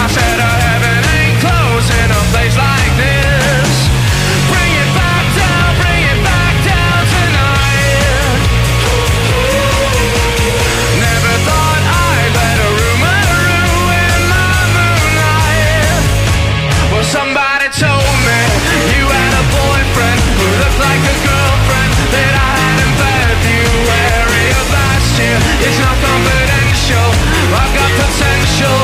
I said I haven't ain't close in a place like this. Bring it back down tonight. Never thought I'd let a rumor ruin my moonlight. Well, somebody told me you had a boyfriend who looked like a girlfriend that I had in bed. You worry about you. It's not confidential. I've got potential.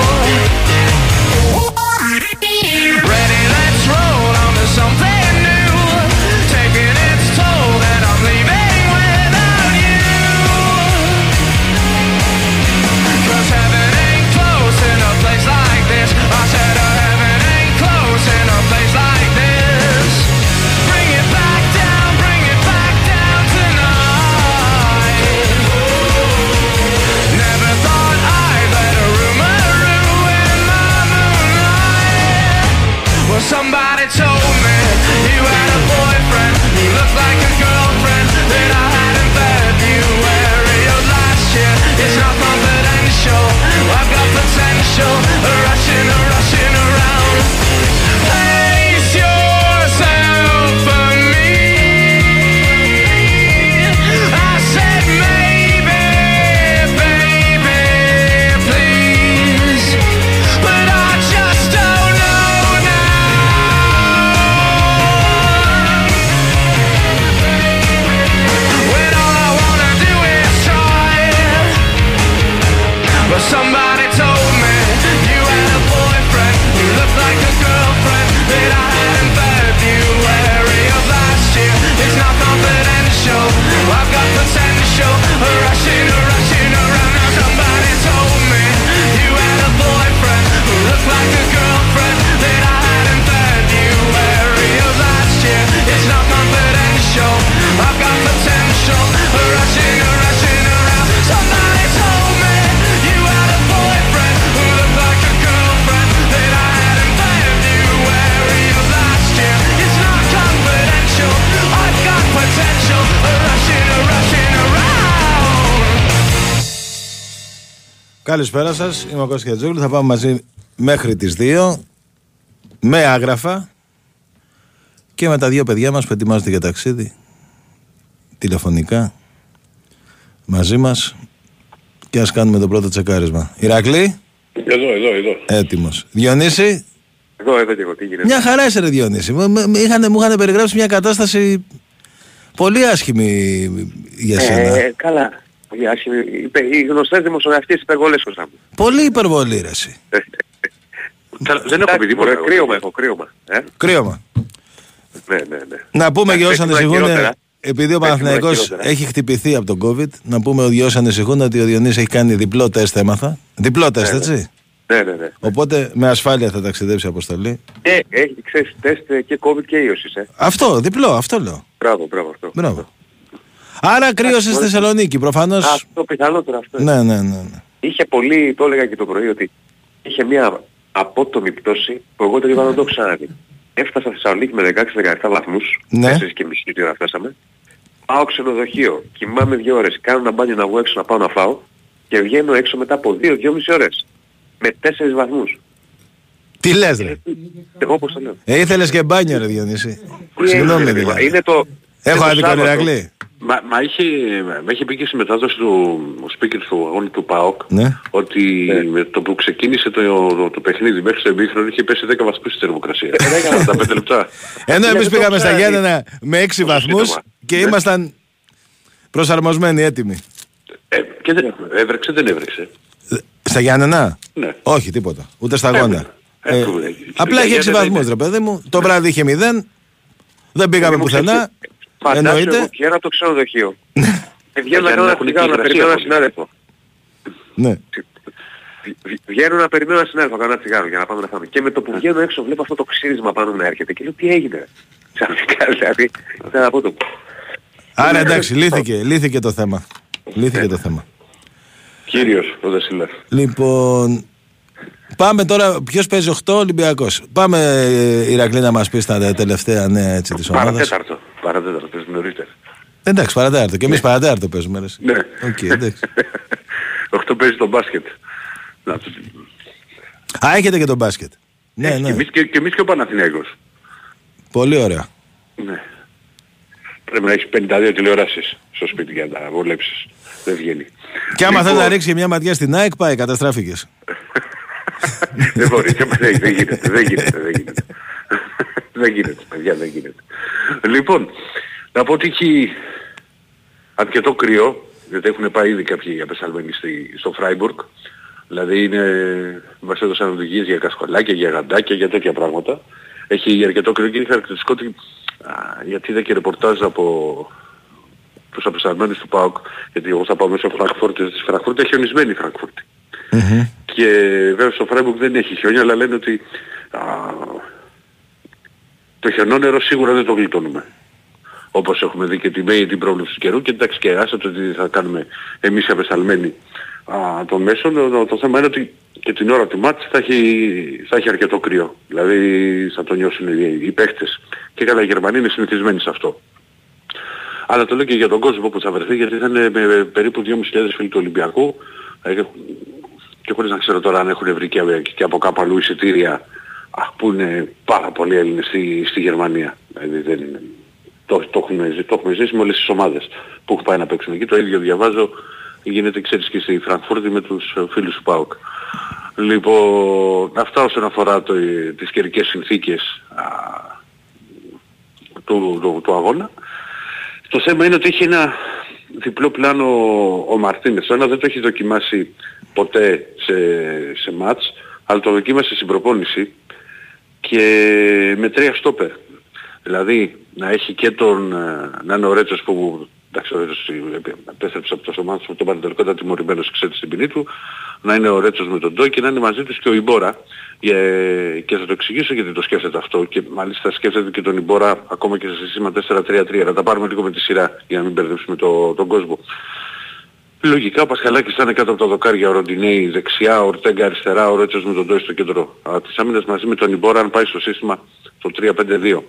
Somebody told me you had a boyfriend who looked like a girlfriend that I had in February of last year. It's not confidential. I've got potential. Rushing, rushing around. Place yourself for me. I said maybe, baby, please, but I just don't. Somebody told me you had a boyfriend who looked like a girlfriend that I had in February of last year. It's not confidential. I've got potential. Rushing, rushing around. Now somebody told me you had a boyfriend who looked like a girlfriend that I had in February of last year. It's not confidential. I've got potential. Rushing, rushing around. Somebody told me. Potential, rushing around. Καλησπέρα σας, είμαι ο Κώστας Κετσετζόγλου. Θα πάμε μαζί μέχρι τις 2 με άγραφα και με τα δύο παιδιά μας που ετοιμάζονται για ταξίδι τηλεφωνικά μαζί μας. Και ας κάνουμε το πρώτο τσεκάρισμα. Ηρακλή. Εδώ. Έτοιμος. Διονύση. Εδώ και εγώ, τι γίνεται. Μια χαρά είσαι ρε Διονύση. Μου είχαν περιγράψει μια κατάσταση πολύ άσχημη για σένα. Καλά. Πολύ άσχημη. Οι γνωστές δημοσιογραφικές υπερβολές, Κώστα μου. Πολύ υπερβολή ρε εσύ. Δεν έχω πει τίποτα. Κρύωμα. Ναι. Να πούμε για όσους ανησυχούν, επειδή ο Παναθηναϊκός έχει χτυπηθεί από τον COVID, να πούμε για όσους ανησυχούν ότι ο Διονύσης έχει κάνει διπλό τεστ, έμαθα. Διπλό τεστ, έτσι. Ναι. Οπότε με ασφάλεια θα ταξιδέψει η αποστολή. Έχει ξέρεις τεστ και COVID και ίωσης. Αυτό, διπλό, αυτό λέω. Μπράβο. Άρα κρύωση στη Θεσσαλονίκη, προφανώς. Αυτό πιθανότερο αυτό. Ναι. Είχε πολύ, το έλεγα και το πρωί, ότι είχε μια απότομη πτώση που εγώ το είπα να το ξαναδεί. Έφτασα στη Θεσσαλονίκη με 16-17 βαθμούς. Ναι. 4,5 την ώρα φτάσαμε. Πάω ξενοδοχείο, κοιμάμαι 2 ώρες, κάνω ένα μπάνιο να βγω έξω να πάω να φάω και βγαίνω έξω μετά από 2-2,5 ώρες. Με 4 βαθμούς. Τι λες ρε. Εγώ πώς το λέω. Ήθελες και μπάνιο ρε Διονύση. Συγγνώμη δηλαδή. Είναι το... Έχω άδικο Ηρακλή. Μα είχε πει και στη μετάδοση του speaker του αγώνα του ΠΑΟΚ, ναι, ότι με το που ξεκίνησε το παιχνίδι μέχρι το ημίχρονο είχε πέσει 10 βαθμούς στη θερμοκρασία. 45 λεπτά. Ενώ εμείς πήγαμε στα Γιάννενα με 6 βαθμούς και ήμασταν προσαρμοσμένοι, έτοιμοι. Και δεν έβρεξε, δεν έβρεξε. Στα Γιάννενα? Ναι. Όχι, τίποτα. Ούτε στα αγώνα. Απλά είχε 6 βαθμούς, ρε παιδί μου. Το βράδυ είχε 0. Δεν πήγαμε πουθενά. Φαντάζομαι εγώ πιέρα από το ξενοδοχείο. Βγαίνουν να κάνουν φυγά, να περιμένουν ένα συνάδελφο. Ναι. Βγαίνουν να περιμένουν ένα συνάδελφο, να κάνουν ένα τσιγάρο για να πάμε να φάμε. Και με το που βγαίνω έξω βλέπω αυτό το ξύρισμα πάνω να έρχεται. Και λέω τι έγινε. Ξαφνικά δηλαδή. Ήταν από το... Άρα εντάξει, λύθηκε το θέμα. Λύθηκε το θέμα. Κύριος, ο Δασίλας. Λοιπόν... Πάμε τώρα, ποιος παίζει 8, Ολυμπιακός. Πάμε, Ηρακλή, να μας πεις τα τελευταία νέα της ομάδας. Παρατέταρτο, παίζουν νωρίτερα. Εντάξει, παρατέταρτο. Και εμείς παρατέταρτο παίζουμε. Ναι. Okay, εντάξει. 8 παίζει το μπάσκετ. Α, έχετε και το μπάσκετ. Ναι, ναι. Και εμείς και ο Παναθηναϊκός. Πολύ ωραία. Ναι. Πρέπει να έχεις 52 τηλεοράσεις στο σπίτι για να βολέψεις. Δεν βγαίνει. Και άμα θέλει να ρίξει μια ματιά στην ΑΕΚ, πάει, καταστράφηκες. Δεν μπορεί, δεν γίνεται. Λοιπόν, να πω ότι έχει αρκετό κρύο, γιατί έχουν πάει ήδη κάποιοι απεσαλμένοι στο Φράιμπουργκ, δηλαδή μας έδωσαν οδηγίες για κασκολάκια, για γαντάκια, για τέτοια πράγματα. Έχει αρκετό κρύο και είναι χαρακτηριστικό ότι, γιατί είδα και ρεπορτάζ από τους απεσαλμένους του ΠΑΟΚ, γιατί εγώ θα πάω μέσα από Φραγκφόρτη, στη Φραγκφόρτη έχει ονισμένη η Φραγκφόρτη. Και βέβαια στο Φράιμπουργκ δεν έχει χιόνια, αλλά λένε ότι το χιονό νερό σίγουρα δεν το γλιτώνουμε. Όπως έχουμε δει και τη ΜΕΗ την πρόβλεψη του καιρού, και εντάξει και άσε το ότι θα κάνουμε εμείς απεσταλμένοι των μέσων. Το θέμα είναι ότι και την ώρα του μάτς θα έχει αρκετό κρύο. Δηλαδή θα το νιώσουν οι παίχτες. Και καλά οι Γερμανοί είναι συνηθισμένοι σε αυτό. Αλλά το λέω και για τον κόσμο που θα βρεθεί, γιατί θα είναι με περίπου 2.500 φίλοι του Ολυμπιακού. Και χωρίς να ξέρω τώρα αν έχουν βρει και από κάπου αλλού εισιτήρια που είναι πάρα πολλοί Έλληνες στη Γερμανία. Δηλαδή δεν είναι. Το έχουμε ζήσει με όλες τις ομάδες που έχουν πάει να παίξουν εκεί. Το ίδιο διαβάζω, γίνεται ξέρεις και στη Φραγκφούρτη με τους φίλους του ΠΑΟΚ. Λοιπόν, αυτά όσον αφορά τις καιρικές συνθήκες του αγώνα. Το θέμα είναι ότι έχει ένα διπλό πλάνο ο Μαρτίνεσον. Το ένα δεν το έχει δοκιμάσει ποτέ σε μάτς, αλλά το δοκίμασε στην προπόνηση και με 3 στόπερ. Δηλαδή να έχει και να είναι ο Ρέτσος που εντάξει ο Ρέτσος επέστρεψε από το σωμάτος που τον Μπάιντερ κοντά τιμωρημένος ξέρετε στην ποινή του, να είναι ο Ρέτσος με τον Τόκη και να είναι μαζί τους και ο Ιμπόρα. Και θα το εξηγήσω γιατί το σκέφτεται αυτό, και μάλιστα σκέφτεται και τον Ιμπόρα ακόμα και σε σύστημα 4-3-3. Να τα πάρουμε λίγο με τη σειρά για να μην μπερδέψουμε τον κόσμο. Λογικά ο Πασχαλάκης θα είναι κάτω από τα δοκάρια, ο Ροντινέη δεξιά, ο Ορτέγκα αριστερά, ο Ρέτσος με τον Τόκη στο κέντρο της άμυνας μαζί με τον Ιμπόρα, αν πάει στο σύστημα το 3-5-2.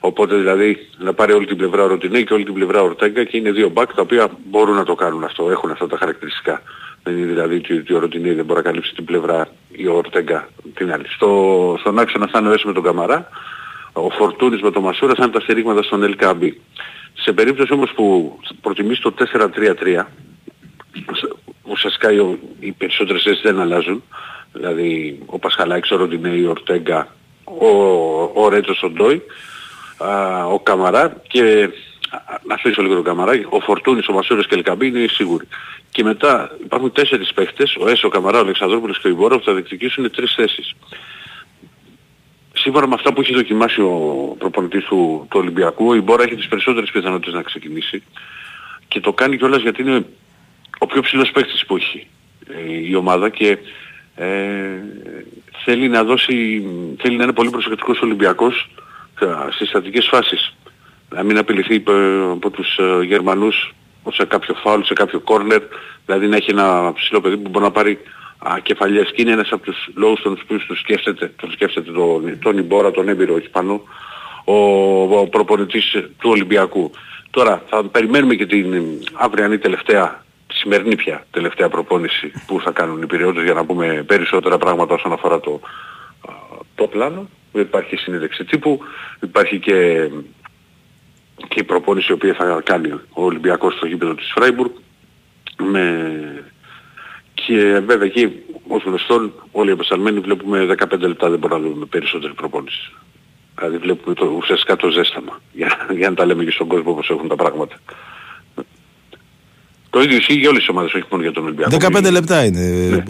Οπότε δηλαδή να πάρει όλη την πλευρά ο Ροντινέη και όλη την πλευρά ο Ορτέγκα, και είναι 2 μπακ τα οποία μπορούν να το κάνουν αυτό, έχουν αυτά τα χαρακτηριστικά. Δεν είναι δηλαδή ότι ο Ροντινέη δεν μπορεί να καλύψει την πλευρά ή ο Ορτέγκα την άλλη. Στον άξονα θα είναι ο Έσο με τον Καμαρά, ο Φορτούνης με τον Μασούρα, θα είναι τα στηρίγματα στον Maccabi. Σε περίπτωση όμως που προτιμήσει το 4-3-3, ουσιαστικά οι περισσότερες θέσεις δεν αλλάζουν, δηλαδή ο Πασχαλάκης, ο Ροντινέη, ο Ορτέγκα, ο Ρέτσος, ο Ντόι, ο Καμαρά, και να αφήσω λίγο τον Καμαρά, ο Φορτούνης, ο Μασούρας και ο Ελκαμπή είναι σίγουροι. Και μετά υπάρχουν 4 παίχτες, ο Έσο, ο Καμαρά, ο Αλεξανδρόπουλος και ο Ιμπόρα, που θα διεκδικήσουν 3 θέσεις. Σύμφωνα με αυτά που έχει δοκιμάσει ο προπονητής του Ολυμπιακού, ο Ιμπόρα έχει τις περισσότερες πιθανότητες να ξεκινήσει, και το κάνει κιόλας γιατί είναι ο πιο ψηλός παίκτης που έχει η ομάδα, και θέλει να είναι πολύ προσεκτικός Ολυμπιακός στις στατικές φάσεις. Να μην απειληθεί από τους Γερμανούς σε κάποιο φάουλ, σε κάποιο κόρνερ, δηλαδή να έχει ένα ψηλό παιδί που μπορεί να πάρει κεφαλιές. Και είναι ένας από τους λόγους των οποίους τον σκέφτεται τον Ιμπόρα, τον έμπειρο εκεί πάνω, ο προπονητής του Ολυμπιακού. Τώρα θα περιμένουμε και την αυριανή σημερινή πια τελευταία προπόνηση που θα κάνουν οι περιόδους για να πούμε περισσότερα πράγματα όσον αφορά το πλάνο. Υπάρχει συνέντευξη τύπου, υπάρχει και και η προπόνηση η οποία θα κάνει ο Ολυμπιακός στο γήπεδο της Φράιμπουργκ. Και βέβαια εκεί ως γνωστόν όλοι οι απεσταλμένοι βλέπουμε 15 λεπτά, δεν μπορούμε να δούμε περισσότερη προπόνηση. Δηλαδή βλέπουμε ουσιαστικά το ζέσταμα για να τα λέμε και στον κόσμο όπως έχουν τα πράγματα. Το ίδιο ισχύει για όλες τις ομάδες, όχι μόνο για τον Ολυμπιακό. 15 λεπτά είναι. Ναι.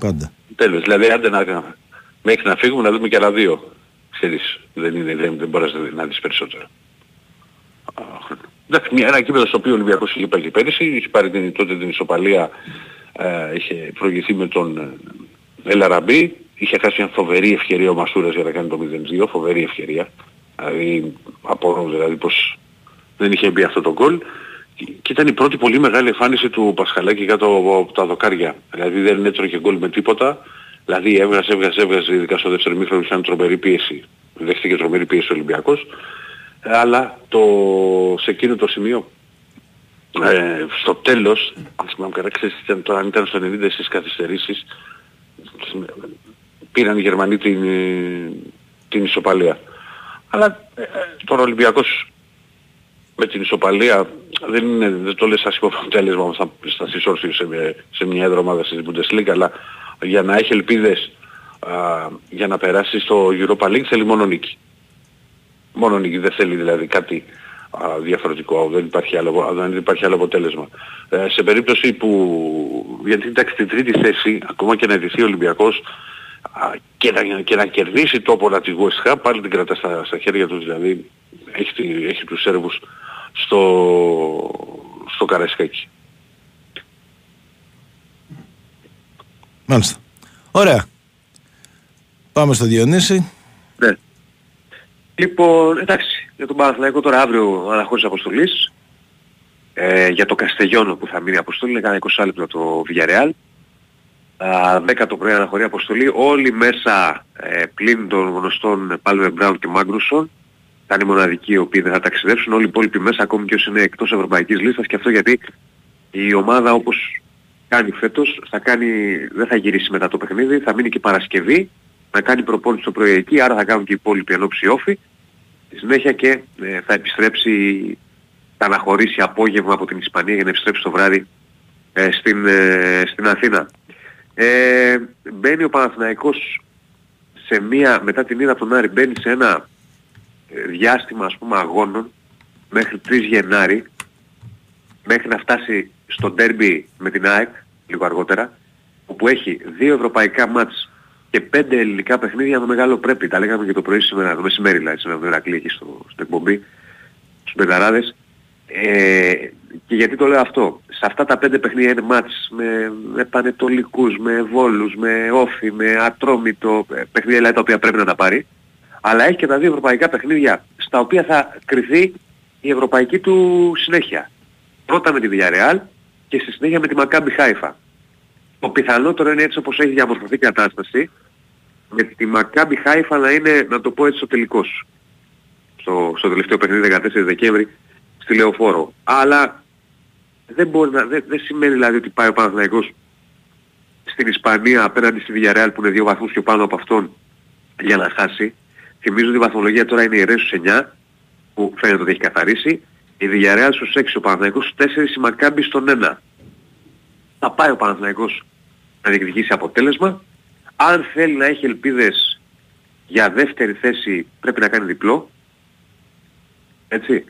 Πάντα. Τέλος. Δηλαδή άντε να, μέχρι να φύγουμε να δούμε και άλλα δύο. Ξέρεις, δεν μπορείς να δεις περισσότερα. Εντάξει, ένα κήπεδο στο οποίο ο Ολυμπιακός είχε πάει και πέρυσι, είχε πάρει τότε την ισοπαλία, είχε προηγηθεί με τον Ελαραμπή, είχε χάσει μια φοβερή ευκαιρία ο Μασούρας για να κάνει το 0-2, φοβερή ευκαιρία. Δηλαδή, απορώ δηλαδή πως δεν είχε μπει αυτό το γκολ. Και ήταν η πρώτη πολύ μεγάλη εμφάνιση του Πασχαλάκη κάτω από τα δοκάρια. Δηλαδή δεν έτρωχε γκολ με τίποτα. Δηλαδή έβγαζε, ειδικά στο δεύτερο μήχρονο ήταν τρομερή πίεση. Δέχτηκε τρομερή πίεση ο Ολυμπιακός. Αλλά σε εκείνο το σημείο, στο τέλος, αν θυμάμαι καλά, αν ήταν στο 90 στις καθυστερήσεις, πήραν οι Γερμανοί την ισοπαλία. Αλλά τώρα ο Ολυμπιακός με την ισοπαλία δεν το λες άσχημο αποτέλεσμα όμως θα συσσόρθει σε μια έδρα ομάδα της Bundesliga, αλλά για να έχει ελπίδες για να περάσει στο Europa League θέλει μόνο νίκη. Μόνο νίκη, δεν θέλει δηλαδή κάτι διαφορετικό, δεν υπάρχει άλλο αποτέλεσμα. Σε περίπτωση που, γιατί εντάξει την τρίτη θέση, ακόμα και να ειδηθεί ο Ολυμπιακός και να κερδίσει το απολατηγό ΕΣΧΑ, πάλι την κρατά στα χέρια του, δηλαδή έχει τους Σέρβους στο Καραϊσκάκι. Μάλιστα. Ωραία. Πάμε στο Διονύση. Ναι. Λοιπόν, εντάξει, για τον Παναθηναϊκό τώρα αύριο αναχώρηση αποστολής. Για το Καστεγιώνο που θα μείνει αποστολή, έκανα 20 λεπτά το Villarreal. 10 το πρωί αναχωρεί αποστολή, όλοι μέσα πλην των γνωστών Πάλμερ, Μπράουν και Μάγκνουσον. Θα είναι οι μοναδικοί οι οποίοι δεν θα ταξιδέψουν, όλοι οι υπόλοιποι μέσα, ακόμη και όσοι είναι εκτός ευρωπαϊκής λίστας, και αυτό γιατί η ομάδα όπως κάνει φέτος δεν θα γυρίσει μετά το παιχνίδι, θα μείνει και Παρασκευή να κάνει προπόνηση το πρωί εκεί, άρα θα κάνουν και οι υπόλοιποι ενόψει όφη στη συνέχεια και θα επιστρέψει, θα αναχωρήσει απόγευμα από την Ισπανία για να επιστρέψει το βράδυ στην Αθήνα. Μπαίνει ο Παναθηναϊκός σε μία, μετά την είδα από τον Άρη, μπαίνει σε ένα διάστημα ας πούμε αγώνων μέχρι 3 Γενάρη, μέχρι να φτάσει στο ντέρμπι με την ΑΕΚ λίγο αργότερα, όπου έχει 2 ευρωπαϊκά μάτς και 5 ελληνικά παιχνίδια με μεγάλο πρέπει. Τα λέγαμε και το πρωί σήμερα, το μεσημέρι δηλαδή, σήμερα με Ηρακλή εκεί στο εκπομπή, στους πενταράδες. Και γιατί το λέω αυτό, σε αυτά τα 5 παιχνίδια είναι μάτς με πανετολικούς, με βόλους, με όφι, με ατρόμητο, παιχνίδια δηλαδή τα οποία πρέπει να τα πάρει, αλλά έχει και τα 2 ευρωπαϊκά παιχνίδια στα οποία θα κριθεί η ευρωπαϊκή του συνέχεια. Πρώτα με τη Villarreal και στη συνέχεια με τη Maccabi Haifa. Το πιθανότερο είναι έτσι όπως έχει διαμορφωθεί η κατάσταση, με τη Maccabi Haifa να είναι, να το πω έτσι, ο τελικός. Στο τελευταίο παιχνίδι 14 Δεκέμβρη στη Λεωφόρο. Αλλά δεν σημαίνει δηλαδή ότι πάει ο Παναθηναϊκός στην Ισπανία απέναντι στη Villarreal που είναι 2 βαθμούς πιο πάνω από αυτόν για να χάσει. Θυμίζω ότι η βαθμολογία τώρα είναι η Ρέτσος 9 που φαίνεται ότι έχει καθαρίσει. Η Villarreal στους 6, ο Παναθηναϊκός στους 4, η Μακάμπι στον 1. Θα πάει ο Παναθηναϊκός να διεκδικήσει αποτέλεσμα. Αν θέλει να έχει ελπίδες για δεύτερη θέση πρέπει να κάνει διπλό. Έτσι.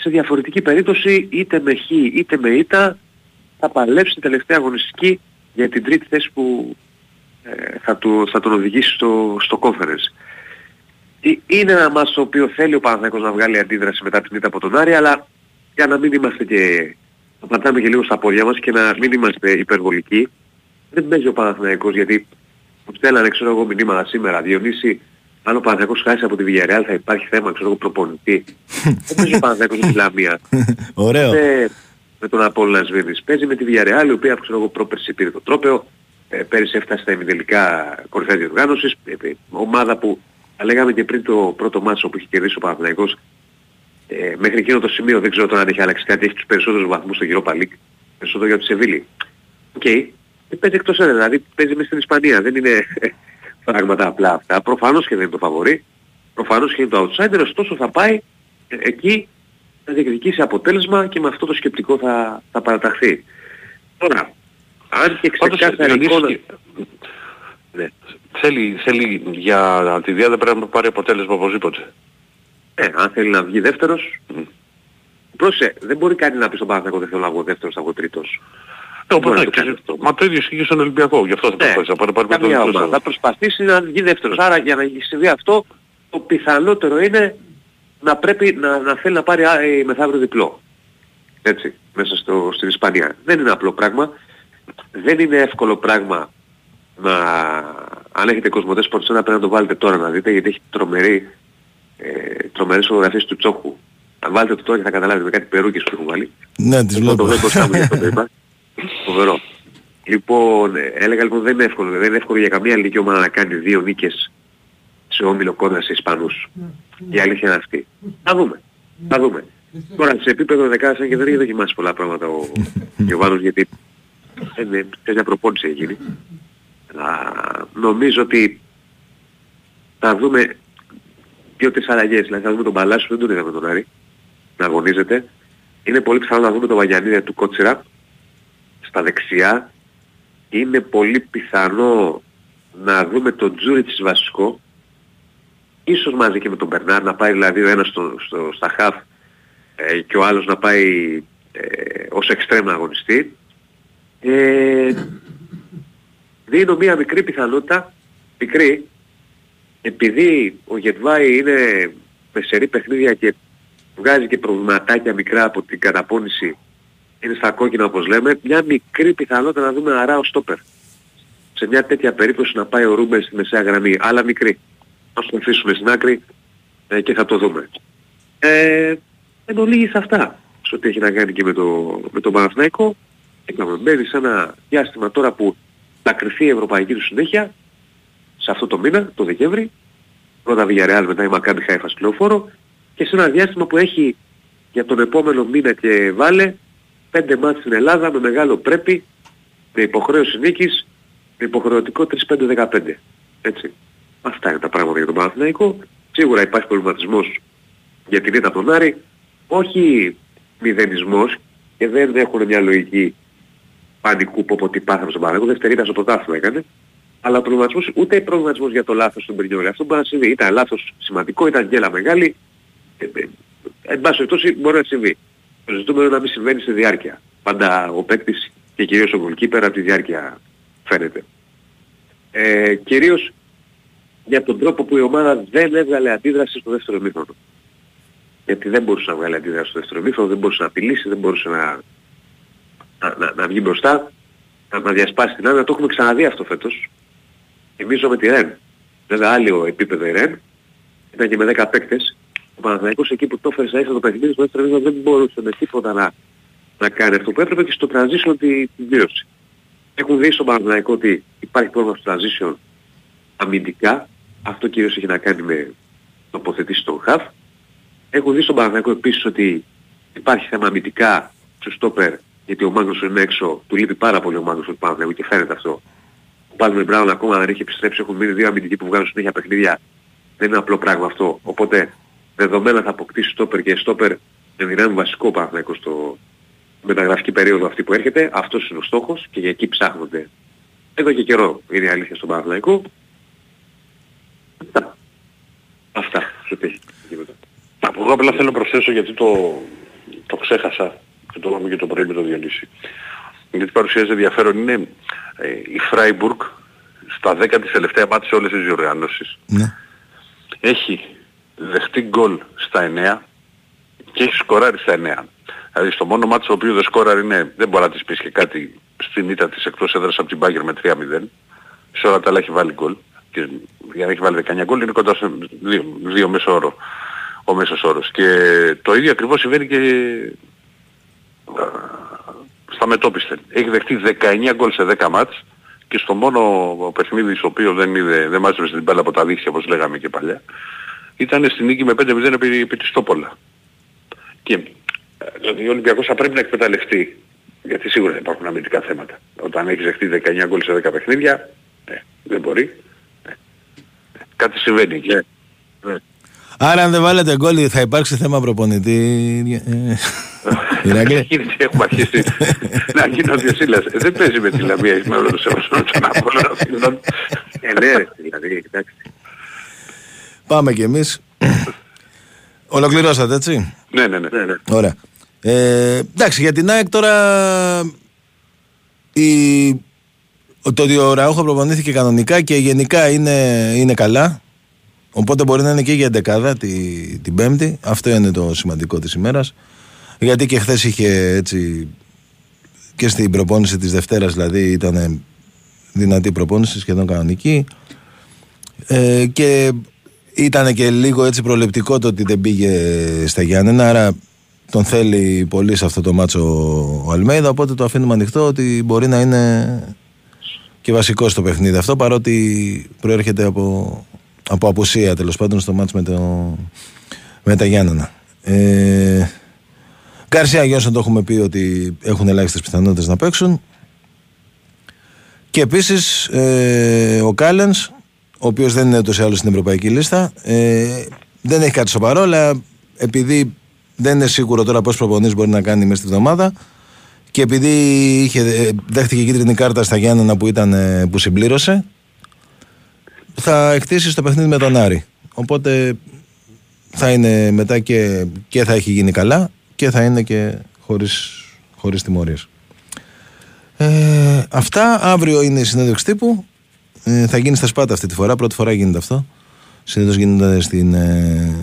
Σε διαφορετική περίπτωση είτε με χ είτε με ήτα θα παλέψει την τελευταία αγωνιστική για την τρίτη θέση που θα τον οδηγήσει στο conference. Είναι ένα μάτς το οποίο θέλει ο Παναθηναϊκός να βγάλει αντίδραση μετά την ήττα από τον Άρη, αλλά για να μην είμαστε και να πατάμε και λίγο στα πόδια μας και να μην είμαστε υπερβολικοί, δεν παίζει ο Παναθηναϊκός, γιατί μου στέλνανε ξέρω εγώ μηνύματα σήμερα, Διονύση, αν ο Παναθηναϊκός χάσει από τη Villarreal θα υπάρχει θέμα, ξέρω εγώ, προπονητή. Δεν παίζει ο Παναθηναϊκός με τη Λαμία. Ωραίο. Με τον Απόλλωνα Σμύρνης. Παίζει με τη Villarreal, η οποία ξέρω εγώ πρόπερση πήρε το τρόπαιο, πέρυσι έφτασε στα ημιτελικά κορυφαία διοργάνωσης, ομάδα που λέγαμε και πριν το πρώτο μάτσο που είχε κερδίσει ο Παναθηναϊκός, μέχρι εκείνο το σημείο δεν ξέρω τώρα αν έχει αλλάξει κάτι, έχει τους περισσότερους βαθμούς στο Europa League, περισσότερο για τη Σεβίλη. Οκ. Παίζει εκτός έδρας, δηλαδή παίζει μες στην Ισπανία, δεν είναι πράγματα απλά αυτά. Προφανώς και δεν είναι το φαβορί, προφανώς και είναι το outsider, ωστόσο θα πάει εκεί, θα διεκδικήσει αποτέλεσμα και με αυτό το σκεπτικό θα παραταχθεί. Τώρα, αν και ξεκάθαρη εικόνα... Ναι. Θέλει για τη διάδα πρέπει να πάρει αποτέλεσμα οπωσδήποτε. Αν θέλει να βγει δεύτερος... Πρόσεχε, δεν μπορεί κάτι να πει στον Παναθηναϊκό δεν θέλω να βγω δεύτερος, θα βγω τρίτος. Μα το ίδιο ισχύει στον Ολυμπιακό, γι' αυτό θα προσπαθήσει να πάρει αποτέλεσμα. Θα προσπαθήσει να βγει δεύτερος. Άρα για να συμβεί αυτό, το πιθανότερο είναι να πρέπει να θέλει να πάρει μεθαύριο διπλό. Έτσι, μέσα στην Ισπανία. Δεν είναι απλό πράγμα. Δεν είναι εύκολο πράγμα να... Αν έχετε Κοσμοτέ Σπορτ 1 πρέπει να το βάλετε τώρα να δείτε, γιατί έχει τρομερές φωτογραφίες του Τσόχου. Αν βάλετε το τώρα και θα καταλάβετε με κάτι περούκες που έχουν βάλει. Ναι, τις βλέπω. Φοβερό. Λοιπόν, έλεγα λοιπόν δεν είναι εύκολο. Δεν είναι εύκολο για καμία άλλη ομάδα να κάνει 2 νίκες σε όμιλο κόντρα σε Ισπανούς. Η αλήθεια είναι αυτή. Θα δούμε. Θα δούμε. Τώρα σε επίπεδο 10 και δεν έχει δοκιμάσει πολλά πράγματα ο Γιωβάνος, γιατί μια προπόνηση έχει γίνει. Νομίζω ότι θα δούμε 2-3 αλλαγές. Δηλαδή θα δούμε τον Παλάσιο, δεν τον είδαμε τον Άρη να αγωνίζεται. Είναι πολύ πιθανό να δούμε τον Βαγιανίδη του Κότσιρα στα δεξιά. Είναι πολύ πιθανό να δούμε τον Τζούρισιτς βασικό. Ίσως μαζί και με τον Μπερνάρ να πάει δηλαδή ο ένας στα χαφ και ο άλλος να πάει ως εξτρέμ να αγωνιστεί. Δίνω μία μικρή πιθανότητα, μικρή, επειδή ο Γετβάη είναι με σερή παιχνίδια και βγάζει και προβληματάκια μικρά από την καταπώνηση, είναι στα κόκκινα όπως λέμε, μια μικρή πιθανότητα να δούμε Αράο στόπερ. Σε μια τέτοια περίπτωση να πάει ο Ρούμπερ στη μεσαία γραμμή, αλλά μικρή. Ας το αφήσουμε στην άκρη και θα το δούμε. Εν ολίγη σε αυτά, σε ό,τι έχει να κάνει και με τον Παναθηναϊκό, μπαίνει σε ένα διάστημα τώρα που θα κρυφθεί η ευρωπαϊκή του συνέχεια, σε αυτό το μήνα, το Δεκέμβρη, πρώτα Villarreal, μετά η Maccabi Haifa στην Λεωφόρο, και σε ένα διάστημα που έχει για τον επόμενο μήνα και βάλε 5 μάτς στην Ελλάδα με μεγάλο πρέπει, με υποχρέωση νίκης, με υποχρεωτικό 3-5-15. Έτσι. Αυτά είναι τα πράγματα για τον Παναθηναϊκό. Σίγουρα υπάρχει προβληματισμός για την ήττα από τον Άρη, όχι μηδενισμός, και δεν έχουν μια λογική πανικού που τι πάθαμε στον Παναθηναϊκό, δευτερήτας στο πρωτάθλημα έκανε. Αλλά ο προβληματισμός, ούτε η προβληματισμός για το λάθος στον Πρινιόλη. Αυτό μπορεί να συμβεί. Ήταν λάθος σημαντικό, ήταν γέλα μεγάλη. Εν πάση περιπτώσει μπορεί να συμβεί. Το ζητούμενο είναι να μην συμβαίνει στη διάρκεια. Πάντα ο παίκτης και κυρίως ο γκολκίπερ από τη διάρκεια φαίνεται. Κυρίως για τον τρόπο που η ομάδα δεν έβγαλε αντίδραση στο δεύτερο ημίχρονο. Γιατί δεν μπορούσε να βγάλει αντίδραση στο δεύτερο ημίχρονο, δεν μπορούσε να απειλήσει, δεν μπορούσε να βγει μπροστά, να διασπάσει την άμυνα. Το έχουμε ξαναδεί αυτό φέτος. Εμείς με τη Ρεν. Βέβαια άλλο επίπεδο η Ρεν. Ήταν και με 10 παίκτες. Ο Παναθηναϊκός εκεί που το έφερε σαν το παιχνίδι στο δεύτερο ημίχρονο δεν μπορούσε με τίποτα να κάνει αυτό που έπρεπε και στο transition τη μείωση. Έχουν δει στον Παναθηναϊκό ότι υπάρχει πρόβλημα στο transition αμυντικά. Αυτό κυρίως έχει να κάνει με τοποθετήσεις των χαφ. Έχουν δει στον Παναθηναϊκό επίσης ότι υπάρχει θέμα αμυντικά στο στόπερ, γιατί ο Μάγκλος είναι έξω, του λείπει πάρα πολύ ο Μάγκλος του Παναθηναϊκού και φαίνεται αυτό. Ο Πάλμερ Μπράουν ακόμα δεν έχει επιστρέψει, έχουν μείνει 2 αμυντικοί που βγάζουν συνέχεια παιχνίδια. Δεν είναι απλό πράγμα αυτό. Οπότε δεδομένα θα αποκτήσει στόπερ και στόπερ με δυνάμει βασικό Παναθηναϊκό στο μεταγραφική περίοδο αυτή που έρχεται. Αυτός είναι ο στόχος και για εκεί ψάχνονται. Εδώ και καιρό είναι η αλήθεια στον Παναθηναϊκό. Αυτά. Εγώ απλά θέλω να προσθέσω, γιατί το ξέχασα και το είπαμε και το πρωί με τον Διονύση, γιατί παρουσιάζει ενδιαφέρον, είναι η Φράιμπουργκ στα 10 της τελευταία μάτια σε όλες τις διοργανώσεις. Ναι. Έχει δεχτεί γκολ στα 9 και έχει σκοράρει στα 9. Δηλαδή στο μόνο μάτι το οποίο δεν σκόραρε είναι, δεν μπορεί να της πεις και κάτι στην ήττα της εκτός έδρας από την Μπάγερν με 3-0. Σε όλα τα άλλα έχει βάλει γκολ. Και για να έχει βάλει 19 γκολ είναι κοντά σε 2 μέσο όρο, ο μέσος όρος. Και το ίδιο ακριβώς συμβαίνει και στα μετόπιστεν. Έχει δεχτεί 19 γκολ σε 10 μάτς και στο μόνο παιχνίδι στο οποίο δεν μάζευε στην μπάλα από τα δίχτυα όπως λέγαμε και παλιά, ήταν στη νίκη με 5-0 επί της Τόπολα. Και δηλαδή ο Ολυμπιακός θα πρέπει να εκμεταλλευτεί, γιατί σίγουρα θα υπάρχουν αμυντικά θέματα. Όταν έχεις δεχτεί 19 γκολ σε 10 παιχνίδια, δεν μπορεί. Κάτι συμβαίνει εκεί. Άρα, αν δεν βάλετε γκολ, θα υπάρξει θέμα προπονητή. Ηρακλή. Έχουμε αρχίσει να γίνω διοσύλλας. Δεν παίζει με τη Λαμία εις μέρο του Σεωσόνου των Απόλλων. Δηλαδή, εντάξει. Πάμε κι εμείς. Ολοκληρώσατε, έτσι. Ναι. Ωραία. Εντάξει, για την ΑΕΚ τώρα... Το ότι ο Ραούχο προπονήθηκε κανονικά και γενικά είναι καλά. Οπότε μπορεί να είναι και για 11 την Πέμπτη. Αυτό είναι το σημαντικό της ημέρας. Γιατί και χθες είχε έτσι. Και στην προπόνηση της Δευτέρας, δηλαδή, ήταν δυνατή προπόνηση, σχεδόν κανονική. Και ήταν και λίγο έτσι προληπτικό το ότι δεν πήγε στα Γιάννενα. Άρα τον θέλει πολύ σε αυτό το μάτσο ο Αλμέιδα. Οπότε το αφήνουμε ανοιχτό ότι μπορεί να είναι και βασικό στο παιχνίδι αυτό, παρότι προέρχεται από απουσία, τέλος πάντων, στο μάτς με τα Γιάννενα. Γκαρσία Γιώσον το έχουμε πει ότι έχουν ελάχιστες πιθανότητες να παίξουν. Και επίσης ο Κάλενς, ο οποίος δεν είναι ούτως ή άλλως στην ευρωπαϊκή λίστα, δεν έχει κάτι σοβαρό, αλλά επειδή δεν είναι σίγουρο τώρα πώς προπονείς μπορεί να κάνει μέσα στη βδομάδα, και επειδή δέχτηκε κίτρινη κάρτα στα Γιάννενα που συμπλήρωσε, θα εκτίσει στο παιχνίδι με τον Άρη. Οπότε θα είναι μετά και θα έχει γίνει καλά και θα είναι και χωρίς τιμωρίες. Αυτά. Αύριο είναι η συνέντευξη τύπου. Θα γίνει στα Σπάτα αυτή τη φορά. Πρώτη φορά γίνεται αυτό. Συνήθως γίνεται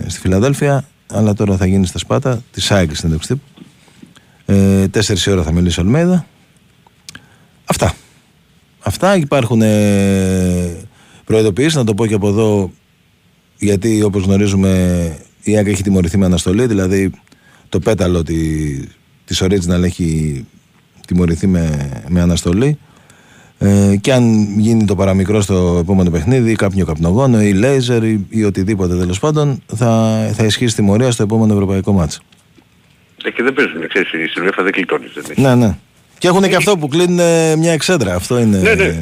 στη Φιλαδέλφια, αλλά τώρα θα γίνει στα Σπάτα της ΑΕΚ η συνέντευξη τύπου. 4 ώρα θα μιλήσει ο Αλμέιδα. Αυτά. Υπάρχουν προειδοποιήσεις, να το πω και από εδώ, γιατί όπως γνωρίζουμε η ΑΕΚ έχει τιμωρηθεί με αναστολή, δηλαδή το πέταλο της original έχει τιμωρηθεί με αναστολή, και αν γίνει το παραμικρό στο επόμενο παιχνίδι, κάποιο καπνογόνο ή λέιζερ ή οτιδήποτε, τέλος πάντων, θα ισχύσει τιμωρία στο επόμενο ευρωπαϊκό μάτσο. Και δεν παίζουν, ξέρεις, η συνολέφα δεν κλειτώνεις. Ναι. Και έχουν και αυτό που κλείνουν μια εξέδρα. Αυτό είναι... Ναι.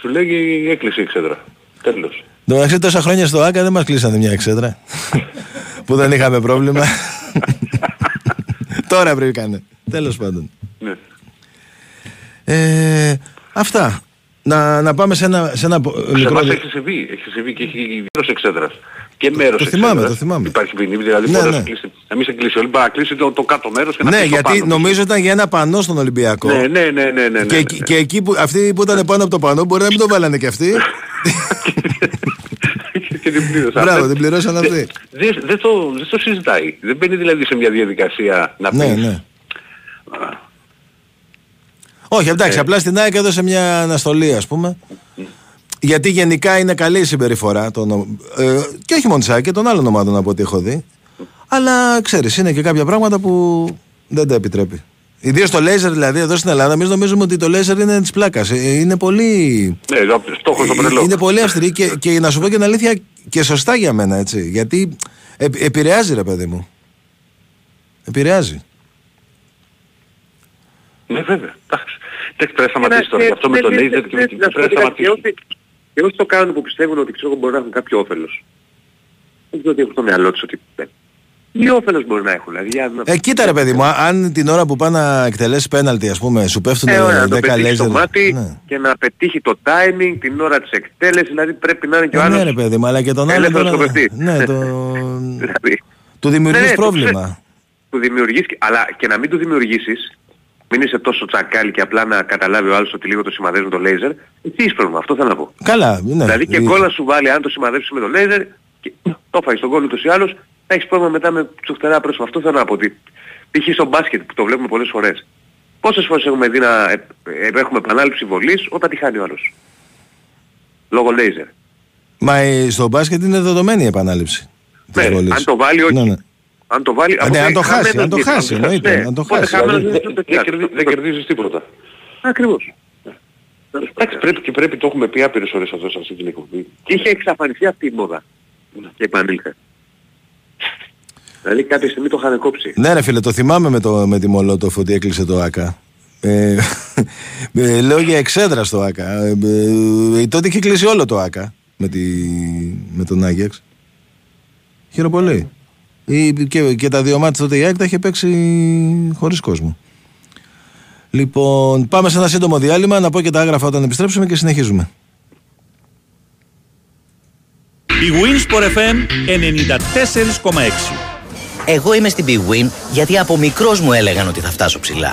Σου λέγει έκλεισε η εξέδρα. Τέλος. Εντάξει, τόσα χρόνια στο ΆΚΑ δεν μας κλείσανε μια εξέδρα. Που δεν είχαμε πρόβλημα. Τώρα βρήκανε. Τέλος πάντων. Ναι. Αυτά. Να πάμε σε ένα μικρό... Έχει συμβεί και έχει μέρος εξέδρας. Και μέρος το θυμάμαι. Υπάρχει ποινή, δηλαδή να μην σε κλείσει ο Ολυμπιακός, κλείσει το κάτω μέρος και να κλείσει το πάνω. Ναι, γιατί νομίζω ήταν για ένα πανό στον Ολυμπιακό. Ναι. Και εκεί που αυτοί που ήταν πάνω από το πανό μπορεί να μην το βάλανε κι αυτοί. Και την πλήρωσαν. Μπράβο, την πληρώσαν αυτοί. Δεν το συζητάει. Δεν μπαίνει δηλαδή σε μια διαδικασία να πεις. Ναι. Όχι, εντάξει, απλά στην ΑΕΚ έδωσε μια αναστολή, ας πούμε. Γιατί γενικά είναι καλή η συμπεριφορά και όχι μόνο της ΑΕΚ και των άλλων ομάδων από ό,τι έχω δει. Αλλά ξέρεις, είναι και κάποια πράγματα που δεν τα επιτρέπει. Ιδίως το λέιζερ, δηλαδή, εδώ στην Ελλάδα, εμείς νομίζουμε ότι το λέιζερ είναι της πλάκας. Είναι πολύ. Ναι, στόχος στο πρελό. Είναι πολύ αυστηρή και να σου πω και την αλήθεια, και σωστά για μένα, έτσι. Γιατί επηρεάζει, ρε παιδί μου. Επηρεάζει. Ναι, βέβαια. Εντάξει, πρέπει να σταματήσει τώρα. Αυτό με το λέιζερ και με την πλάκα. Και όσοι το κάνουν που πιστεύουν ότι ξέρω μπορεί να έχουν κάποιο όφελος. Δεν ξέρω τι έχουν στο μυαλό τους ότι. Τι όφελος μπορεί να έχουν, δηλαδή. Κοίτα, ρε παιδί μου, αν την ώρα που πάει να εκτελέσει πέναλτι, ας πούμε, σου πέφτουν 10 λέιζερ στο μάτι, ναι, και να πετύχει το timing την ώρα της εκτέλεσης, δηλαδή πρέπει να είναι και ο άλλος. Ναι, ρε παιδί μου, αλλά και τον άλλο τώρα. Ναι, του δημιουργείς πρόβλημα. Του δημιουργείς, αλλά και να μην του δημιουργήσεις. Μην είσαι τόσο τσακάλι και απλά να καταλάβει ο άλλος ότι λίγο το σημαδεύουν το λέιζερ. Τι είσαι πρόβλημα, αυτό θέλω να πω. Καλά, ναι. Δηλαδή και γκολ να σου βάλει, αν το σημαδεύσεις με το λέιζερ, και το φάγεις τον γκολ ούτως ή άλλως, θα έχεις πρόβλημα μετά με τσουφτερά πρόσωπα. Αυτό θέλω να πω. Π.χ. στο μπάσκετ που το βλέπουμε πολλές φορές. Πόσες φορές έχουμε δει να έχουμε επανάληψη βολής όταν τη χάνει ο άλλος. Λόγω λέιζερ. Μα στο μπάσκετ είναι δεδομένη η επανάληψη. Ναι, αν το βάλει, όχι. Ναι. Αν το βάλει, αν το χάσει, εννοείται. Δεν κερδίζεις τίποτα. Ακριβώς. Εντάξει, πρέπει, το έχουμε πει άπειρες ώρες αυτός αυτή την εκπομπή. Και είχε εξαφανιστεί αυτή η μόδα. Και επανήλθε. Δηλαδή κάποια στιγμή το είχαν κόψει. Ναι, ρε φίλε, το θυμάμαι με τη Μολότοφ ότι έκλεισε το ΆΚΑ. Λέω για εξέδρα στο ΆΚΑ. Τότε είχε κλείσει όλο το ΆΚΑ με τον Άγιαξ. Χειροπολεί. Και τα δύο μάτια τότε η ΑΕΚ τα είχε παίξει χωρίς κόσμο. Λοιπόν, πάμε σε ένα σύντομο διάλειμμα να πω και τα άγραφα όταν επιστρέψουμε και συνεχίζουμε. Η Winsport FM 94,6. Εγώ είμαι στην Big Win γιατί από μικρός μου έλεγαν ότι θα φτάσω ψηλά.